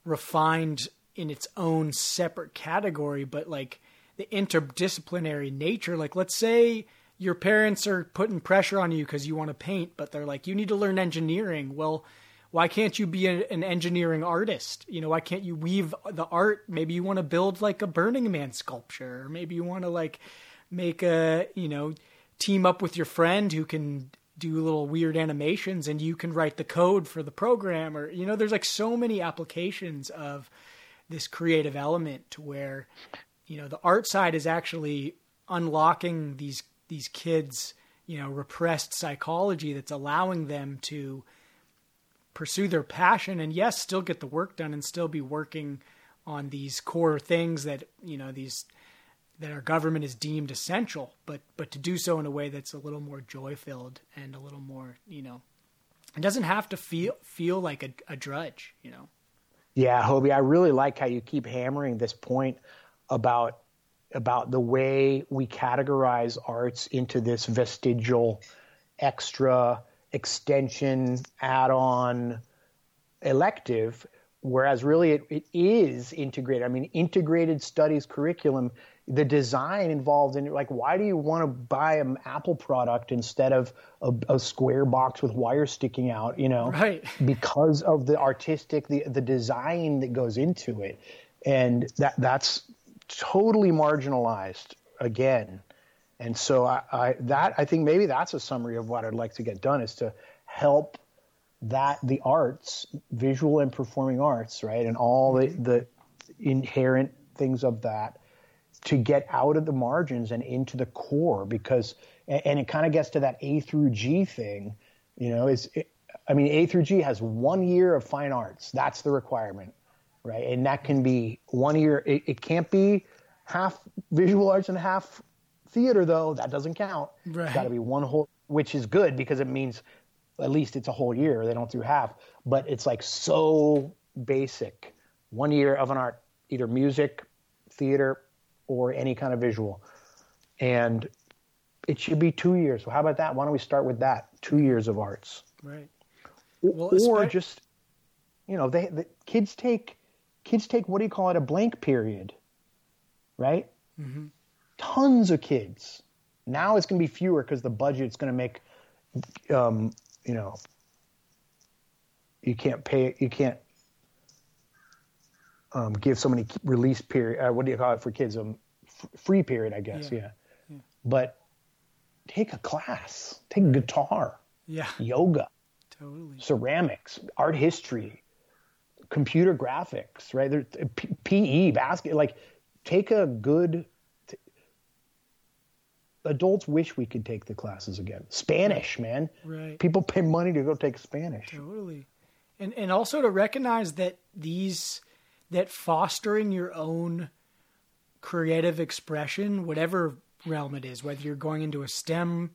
refined in its own separate category. But like the interdisciplinary nature, like let's say your parents are putting pressure on you because you want to paint, but they're like, you need to learn engineering. Well, why can't you be an engineering artist? You know, why can't you weave the art? Maybe you want to build like a Burning Man sculpture, or maybe you want to like make a, you know, team up with your friend who can do little weird animations and you can write the code for the program, or, you know, there's like so many applications of this creative element to where, you know, the art side is actually unlocking these kids, you know, repressed psychology that's allowing them to pursue their passion and yes, still get the work done and still be working on these core things that, you know, these that our government is deemed essential, but to do so in a way that's a little more joy filled and a little more, you know, it doesn't have to feel like a drudge, you know? Yeah. Hobie, I really like how you keep hammering this point about about the way we categorize arts into this vestigial, extra, extension, add-on, elective, whereas really it is integrated. I mean, integrated studies curriculum, the design involved in it, like, why do you want to buy an Apple product instead of a square box with wires sticking out, you know? Right. Because of the artistic, the design that goes into it. And that's totally marginalized again. And so I think maybe that's a summary of what I'd like to get done, is to help that the arts, visual and performing arts, right, and all the inherent things of that, to get out of the margins and into the core, because and it kind of gets to that A through G thing, you know. A through G has 1 year of fine arts. That's the requirement, right? And that can be 1 year. It can't be half visual arts and half theater, though. That doesn't count. Right. It's got to be one whole, which is good because it means at least it's a whole year. They don't do half, but it's like so basic. 1 year of an art, either music, theater, or any kind of visual. And it should be 2 years. So how about that? Why don't we start with that? 2 years of arts. Right. Well, or just, you know, kids take, what do you call it? A blank period, right? Mm-hmm. Tons of kids. Now it's going to be fewer because the budget's going to make, you know, you can't give so many release period. What do you call it for kids? Free period, I guess. Yeah. Yeah. But take a class. Take guitar. Yeah. Yoga. Totally. Ceramics. Art history. Computer graphics. Right. There's PE. Basket. Like, take a good. Adults wish we could take the classes again. Spanish, man. Right. People pay money to go take Spanish. Totally. And also to recognize that that fostering your own creative expression, whatever realm it is, whether you're going into a STEM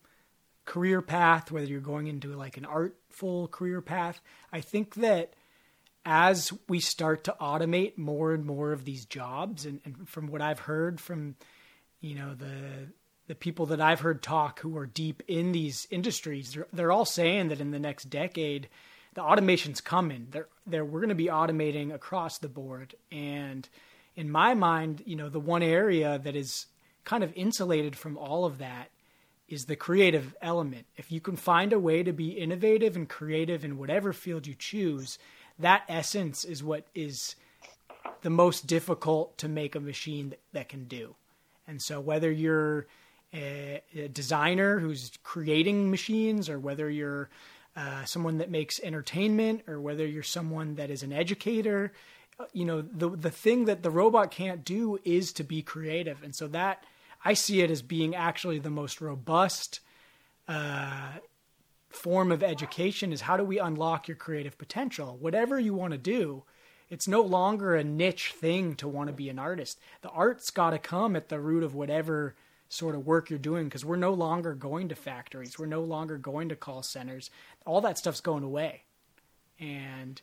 career path, whether you're going into like an artful career path, I think that as we start to automate more and more of these jobs, and from what I've heard from, you know, the people that I've heard talk who are deep in these industries, they're all saying that in the next decade, the automation's coming. We're going to be automating across the board. And in my mind, you know, the one area that is kind of insulated from all of that is the creative element. If you can find a way to be innovative and creative in whatever field you choose, that essence is what is the most difficult to make a machine that can do. And so whether you're a designer who's creating machines, or whether you're someone that makes entertainment, or whether you're someone that is an educator, you know, the thing that the robot can't do is to be creative. And so that, I see it as being actually the most robust form of education, is how do we unlock your creative potential? Whatever you want to do, it's no longer a niche thing to want to be an artist. The art's got to come at the root of whatever sort of work you're doing, because we're no longer going to factories. We're no longer going to call centers. All that stuff's going away. And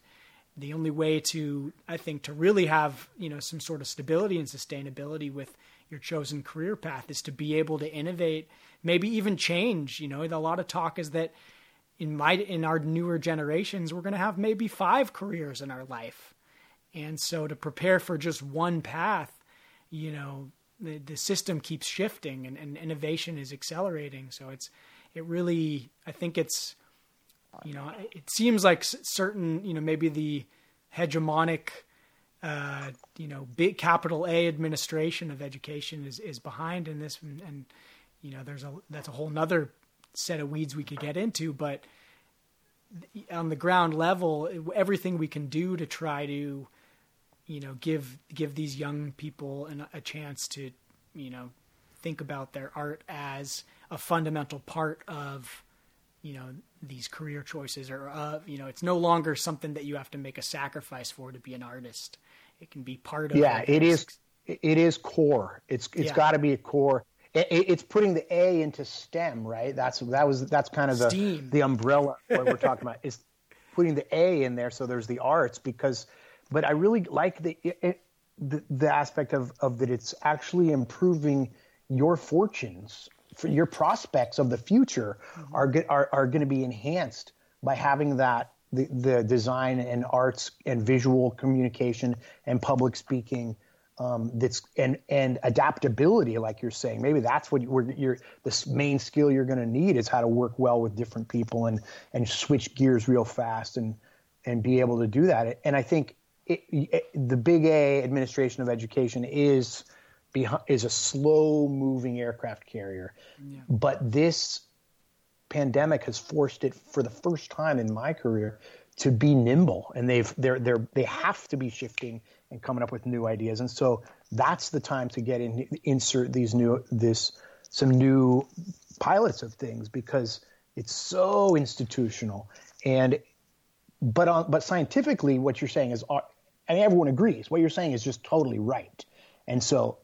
the only way to, I think, to really have, you know, some sort of stability and sustainability with your chosen career path is to be able to innovate, maybe even change. You know, a lot of talk is that in our newer generations, we're going to have maybe 5 careers in our life. And so to prepare for just one path, you know, the system keeps shifting and innovation is accelerating. So it really, I think it's, you know, it seems like certain, you know, maybe the hegemonic, you know, big capital A administration of education is behind in this. And, you know, that's a whole nother set of weeds we could get into, but on the ground level, everything we can do to try to, you know, give these young people a chance to, you know, think about their art as a fundamental part of, you know, these career choices, or of, you know, it's no longer something that you have to make a sacrifice for to be an artist. It can be part of. Yeah, it is core. It's got to be a core. It's putting the A into STEM, right? That's kind of the umbrella what we're talking about, is putting the A in there. So there's the arts, because. But I really like the aspect of that it's actually improving your fortunes, for your prospects of the future are going to be enhanced by having that the design and arts and visual communication and public speaking that's and adaptability, like you're saying. Maybe that's what the main skill you're going to need is how to work well with different people and switch gears real fast and be able to do that. And I think the Big A administration of education is a slow-moving aircraft carrier. Yeah. But this pandemic has forced it for the first time in my career to be nimble, and they have to be shifting and coming up with new ideas. And so that's the time to get in, insert these new pilots of things, because it's so institutional. But scientifically, what you're saying is, and everyone agrees, what you're saying is just totally right. And so,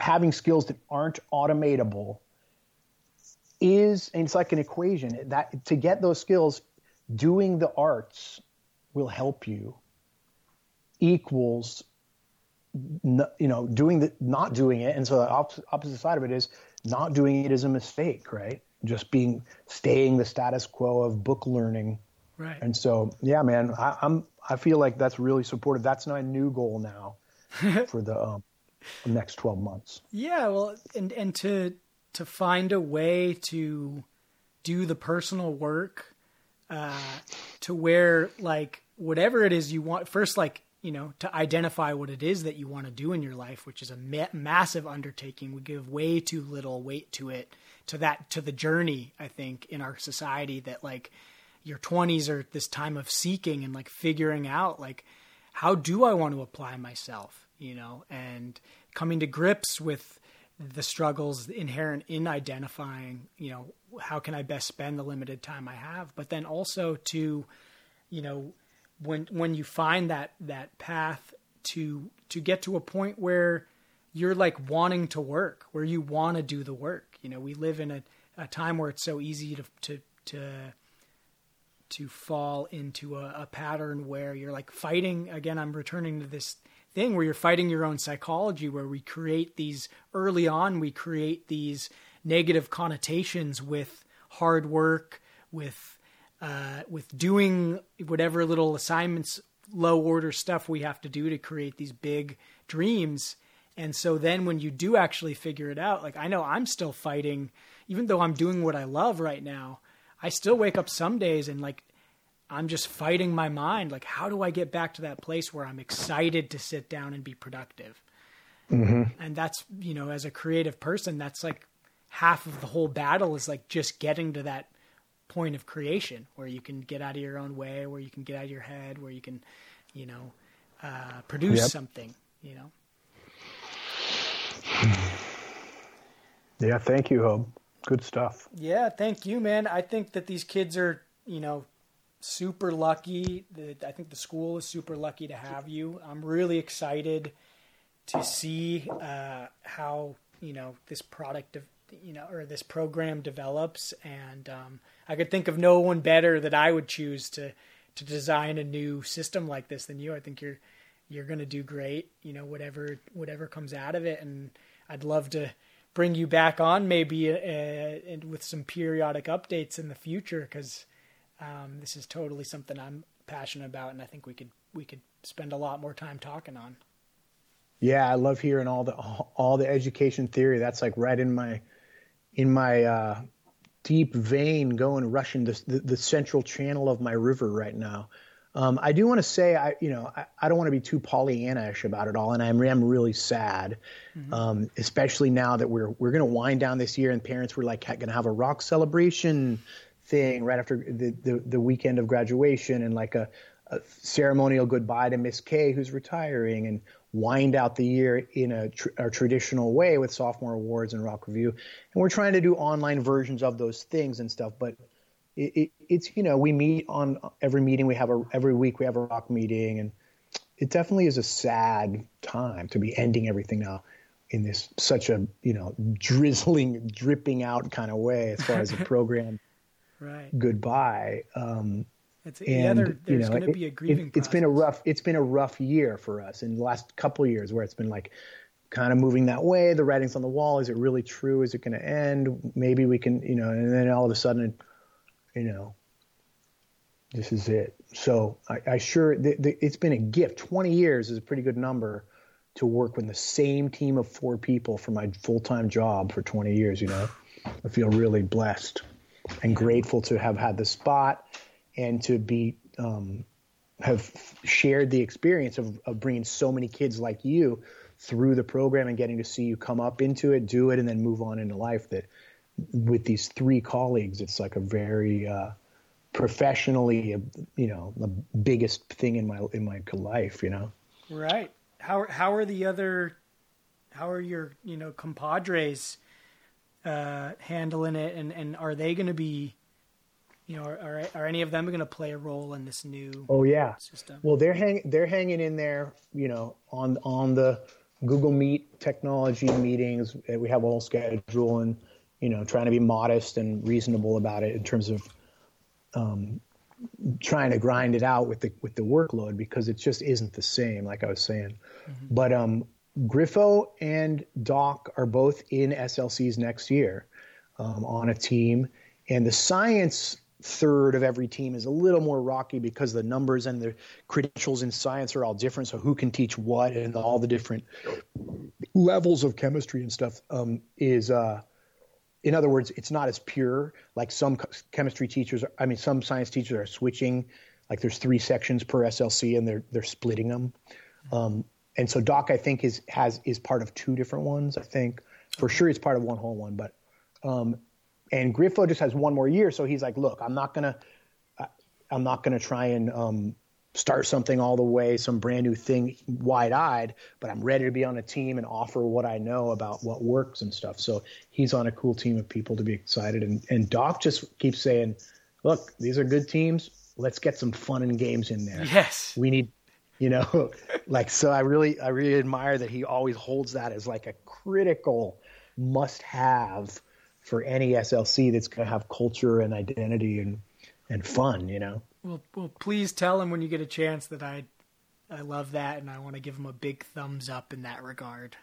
having skills that aren't automatable and it's like an equation that to get those skills, doing the arts will help you equals, doing not doing it. And so the opposite side of it is not doing it is a mistake, right? Just staying the status quo of book learning. Right. And so, yeah, man, I feel like that's really supportive. That's my new goal now. for the next 12 months. Yeah, well, and to find a way to do the personal work to where, like, whatever it is you want, first, like, to identify what it is that you want to do in your life, which is a massive undertaking. We give way too little weight to it, to the journey, I think, in our society that, like, your 20s are this time of seeking and, like, figuring out, like, how do I want to apply myself, and coming to grips with the struggles inherent in identifying, how can I best spend the limited time I have? But then also to, when you find that path to get to a point where you're like wanting to work, where you want to do the work. We live in a time where it's so easy to fall into a pattern where you're like fighting. Again, I'm returning to this thing where you're fighting your own psychology, where early on we create these negative connotations with hard work, with doing whatever little assignments, low order stuff we have to do to create these big dreams. And so then when you do actually figure it out, like I know I'm still fighting, even though I'm doing what I love right now, I still wake up some days and like, I'm just fighting my mind. Like, how do I get back to that place where I'm excited to sit down and be productive? Mm-hmm. And that's, as a creative person, that's like half of the whole battle is like just getting to that point of creation where you can get out of your own way, where you can get out of your head, where you can, produce something, Yeah. Thank you, Hope. Good stuff. Yeah, thank you, man. I think that these kids are, super lucky. I think the school is super lucky to have you. I'm really excited to see how, this product of, or this program develops. And I could think of no one better that I would choose to design a new system like this than you. I think you're going to do great, whatever comes out of it. And I'd love to bring you back on maybe and with some periodic updates in the future, because this is totally something I'm passionate about, and I think we could spend a lot more time talking on. Yeah, I love hearing all the education theory. That's like right in my deep vein, going rushing the central channel of my river right now. I do want to say, I don't want to be too Pollyanna-ish about it all, and I am really sad, especially now that we're going to wind down this year, and parents were like going to have a rock celebration thing right after the weekend of graduation, and like a ceremonial goodbye to Miss K, who's retiring, and wind out the year in a traditional way with sophomore awards and rock review, and we're trying to do online versions of those things and stuff, but it's we meet on every meeting we have every week we have a rock meeting, and it definitely is a sad time to be ending everything now in this such a drizzling, dripping out kind of way as far as the program. Right. Goodbye. There's going to be a grieving process. It's been a rough year for us in the last couple of years, where it's been like kind of moving that way. The writing's on the wall. Is it really true? Is it going to end? Maybe we can, and then all of a sudden, this is it. So it's been a gift. 20 years is a pretty good number to work with the same team of 4 people for my full-time job for 20 years. I feel really blessed and grateful to have had the spot and to be have shared the experience of bringing so many kids like you through the program and getting to see you come up into it, do it, and then move on into life. That with these 3 colleagues, it's like a very professionally, the biggest thing in my life. Right. How are your compadres handling it, and are they going to be are any of them going to play a role in this new system? Well, they're hanging in there, on the Google Meet technology meetings. We have a whole schedule, and trying to be modest and reasonable about it in terms of trying to grind it out with the workload, because it just isn't the same, like I was saying. Mm-hmm. But Griffo and Doc are both in SLCs next year on a team, and the science third of every team is a little more rocky because the numbers and the credentials in science are all different, so who can teach what and all the different levels of chemistry and stuff in other words, it's not as pure. Like some chemistry teachers, some science teachers are switching. Like there's 3 sections per SLC, and they're splitting them. And so Doc, I think, is part of 2 different ones. I think for sure he's part of one whole one. But and Griffo just has 1 more year, so he's like, look, I'm not gonna try and start something all the way, some brand new thing wide-eyed, but I'm ready to be on a team and offer what I know about what works and stuff. So he's on a cool team of people to be excited. And Doc just keeps saying, look, these are good teams. Let's get some fun and games in there. Yes. We need, so I really admire that he always holds that as like a critical must-have for any SLC that's going to have culture and identity and fun, Well, please tell him when you get a chance that I love that, and I want to give him a big thumbs up in that regard.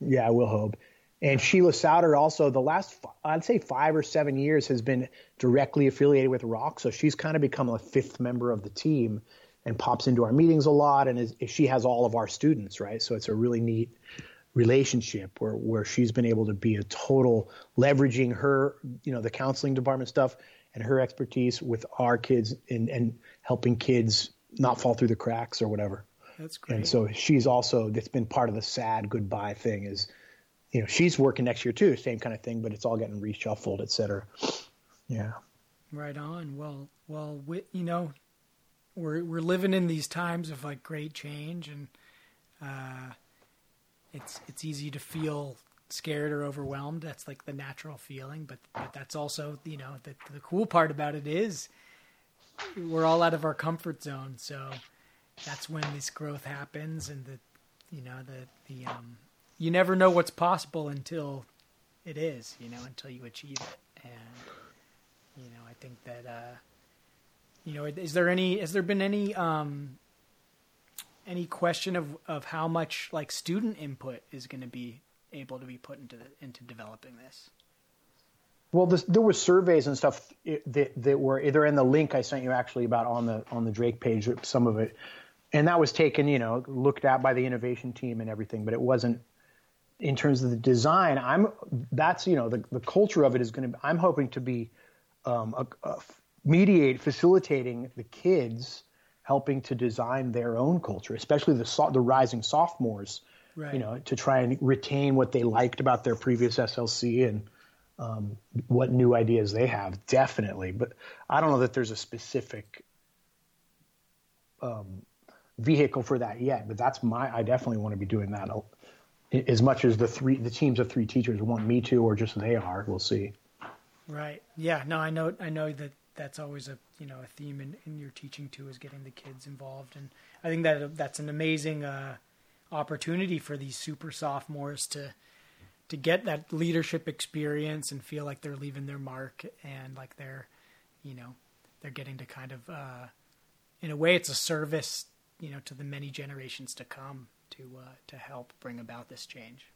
Yeah, I will hope. And Sheila Souter also, the last, I'd say 5 or 7 years, has been directly affiliated with Rock, so she's kind of become a 5th member of the team and pops into our meetings a lot, and she has all of our students, right? So it's a really neat relationship where she's been able to be a total, leveraging her, the counseling department stuff, and her expertise with our kids and helping kids not fall through the cracks or whatever. That's great. And so she's also, that's been part of the sad goodbye thing is, she's working next year too, same kind of thing, but it's all getting reshuffled, et cetera. Yeah. Right on. Well, we're living in these times of like great change, and it's easy to feel scared or overwhelmed. That's like the natural feeling, but that's also the cool part about it is we're all out of our comfort zone, so that's when this growth happens, and the you never know what's possible until it is, until you achieve it. And I think that has there been any question of how much like student input is going to be able to be put into developing this? Well, there were surveys and stuff that were either in the link I sent you actually about on the Drake page, some of it, and that was taken, looked at by the innovation team and everything, but it wasn't in terms of the design. The culture of it is going to. I'm hoping to be facilitating the kids, helping to design their own culture, especially the rising sophomores. Right. To try and retain what they liked about their previous SLC and what new ideas they have, definitely. But I don't know that there's a specific vehicle for that yet, but I definitely want to be doing that as much as the teams of 3 teachers want me to, or just they are, we'll see. Right. Yeah, no, I know that that's always a, a theme in your teaching too, is getting the kids involved. And I think that that's an amazing, opportunity for these super sophomores to get that leadership experience and feel like they're leaving their mark and like they're they're getting to kind of, in a way, it's a service, you know, to the many generations to come to help bring about this change.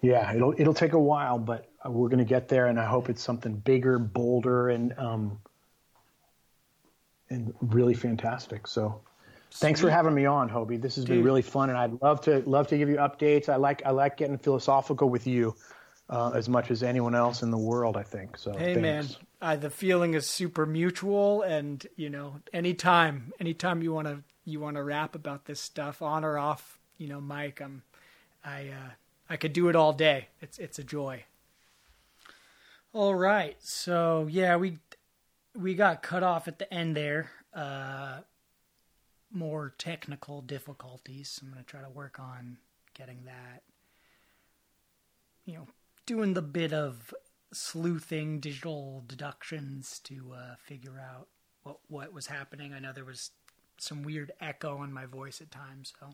Yeah, it'll take a while, but we're going to get there, and I hope it's something bigger, bolder, and really fantastic. So, thanks for having me on, Hobie. This has been really fun, and I'd love to give you updates. I like getting philosophical with you as much as anyone else in the world, I think. So, hey, thanks. Man, the feeling is super mutual, and you know, anytime you want to rap about this stuff, on or off, you know, Mike, I could do it all day. It's a joy. All right. So yeah, we got cut off at the end there. More technical difficulties. I'm going to try to work on getting that, you know, doing the bit of sleuthing, digital deductions to figure out what was happening. I know there was some weird echo in my voice at times, so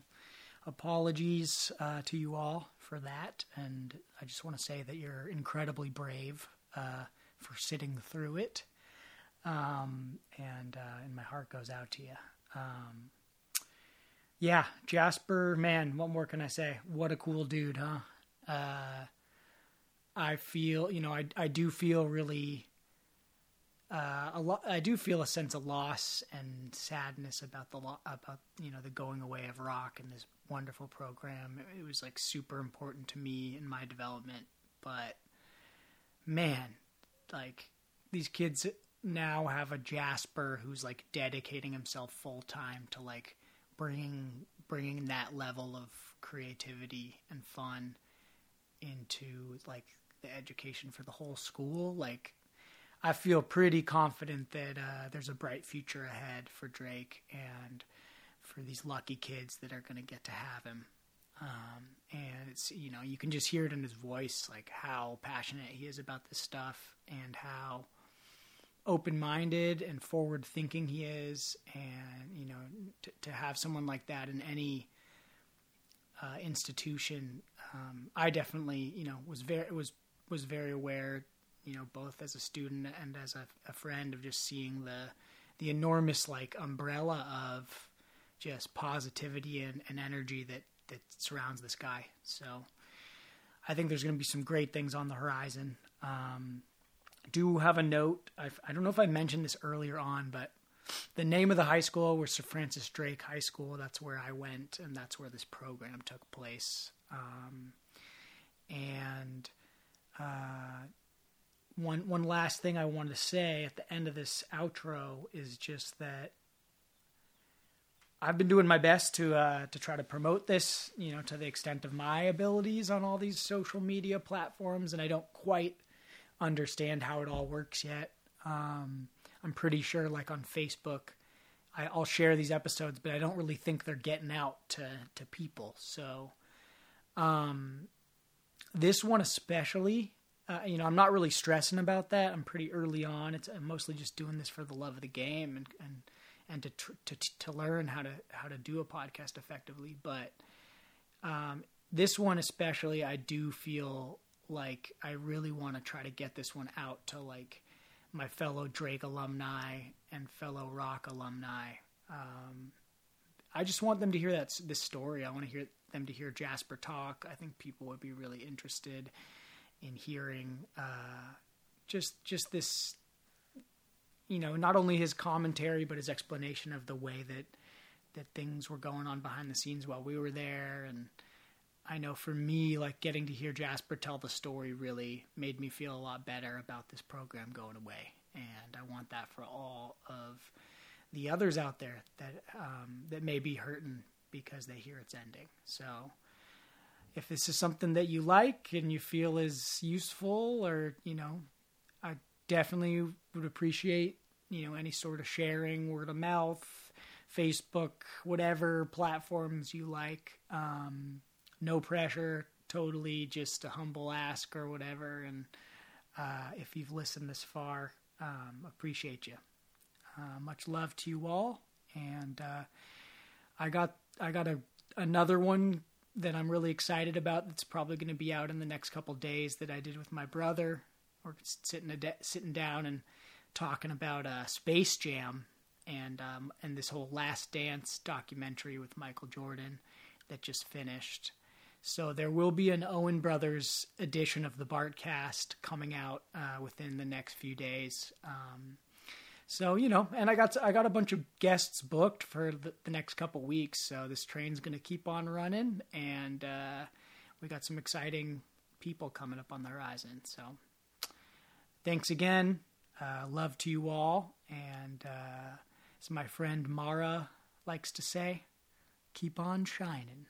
apologies to you all for that, and I just want to say that you're incredibly brave for sitting through it, and my heart goes out to you. Yeah, Jasper, man, what more can I say? What a cool dude, huh? I feel, you know, I do feel really I do feel a sense of loss and sadness about the going away of Rock and this wonderful program. It was like super important to me in my development, but man, like these kids now have a Jasper who's like dedicating himself full time to like bringing that level of creativity and fun into like the education for the whole school. Like, I feel pretty confident that there's a bright future ahead for Drake and for these lucky kids that are going to get to have him. And it's, you know, you can just hear it in his voice, like how passionate he is about this stuff and how open-minded and forward-thinking he is. And, you know, to have someone like that in any institution, I definitely, you know, was very aware, you know, both as a student and as a friend, of just seeing the enormous like umbrella of just positivity and energy that surrounds this guy. So I think there's going to be some great things on the horizon. Do have a note. I don't know if I mentioned this earlier on, but the name of the high school was Sir Francis Drake High School. That's where I went, and that's where this program took place. One last thing I wanted to say at the end of this outro is just that I've been doing my best to try to promote this, you know, to the extent of my abilities on all these social media platforms, and I don't quite understand how it all works yet. I'm pretty sure, like on Facebook, I'll share these episodes, but I don't really think they're getting out to people. So this one especially. You know, I'm not really stressing about that. I'm pretty early on. I'm mostly just doing this for the love of the game and to learn how to do a podcast effectively. But this one especially, I do feel like I really want to try to get this one out to like my fellow Drake alumni and fellow Rock alumni. I just want them to hear this story. I want to hear them to hear Jasper talk. I think people would be really interested in hearing just this, you know, not only his commentary, but his explanation of the way that things were going on behind the scenes while we were there. And I know for me, like getting to hear Jasper tell the story really made me feel a lot better about this program going away. And I want that for all of the others out there that may be hurting because they hear it's ending. So, if this is something that you like and you feel is useful, or, you know, I definitely would appreciate, you know, any sort of sharing, word of mouth, Facebook, whatever platforms you like. No pressure, totally just a humble ask or whatever. And if you've listened this far, appreciate you. Much love to you all. And I got another one that I'm really excited about. That's probably going to be out in the next couple days, that I did with my brother. We're sitting down and talking about Space Jam and this whole Last Dance documentary with Michael Jordan that just finished. So there will be an Owen Brothers edition of the Bartcast coming out within the next few days. So, you know, and I got a bunch of guests booked for the next couple weeks. So this train's going to keep on running, and we got some exciting people coming up on the horizon. So thanks again. Love to you all. And as my friend Mara likes to say, keep on shining.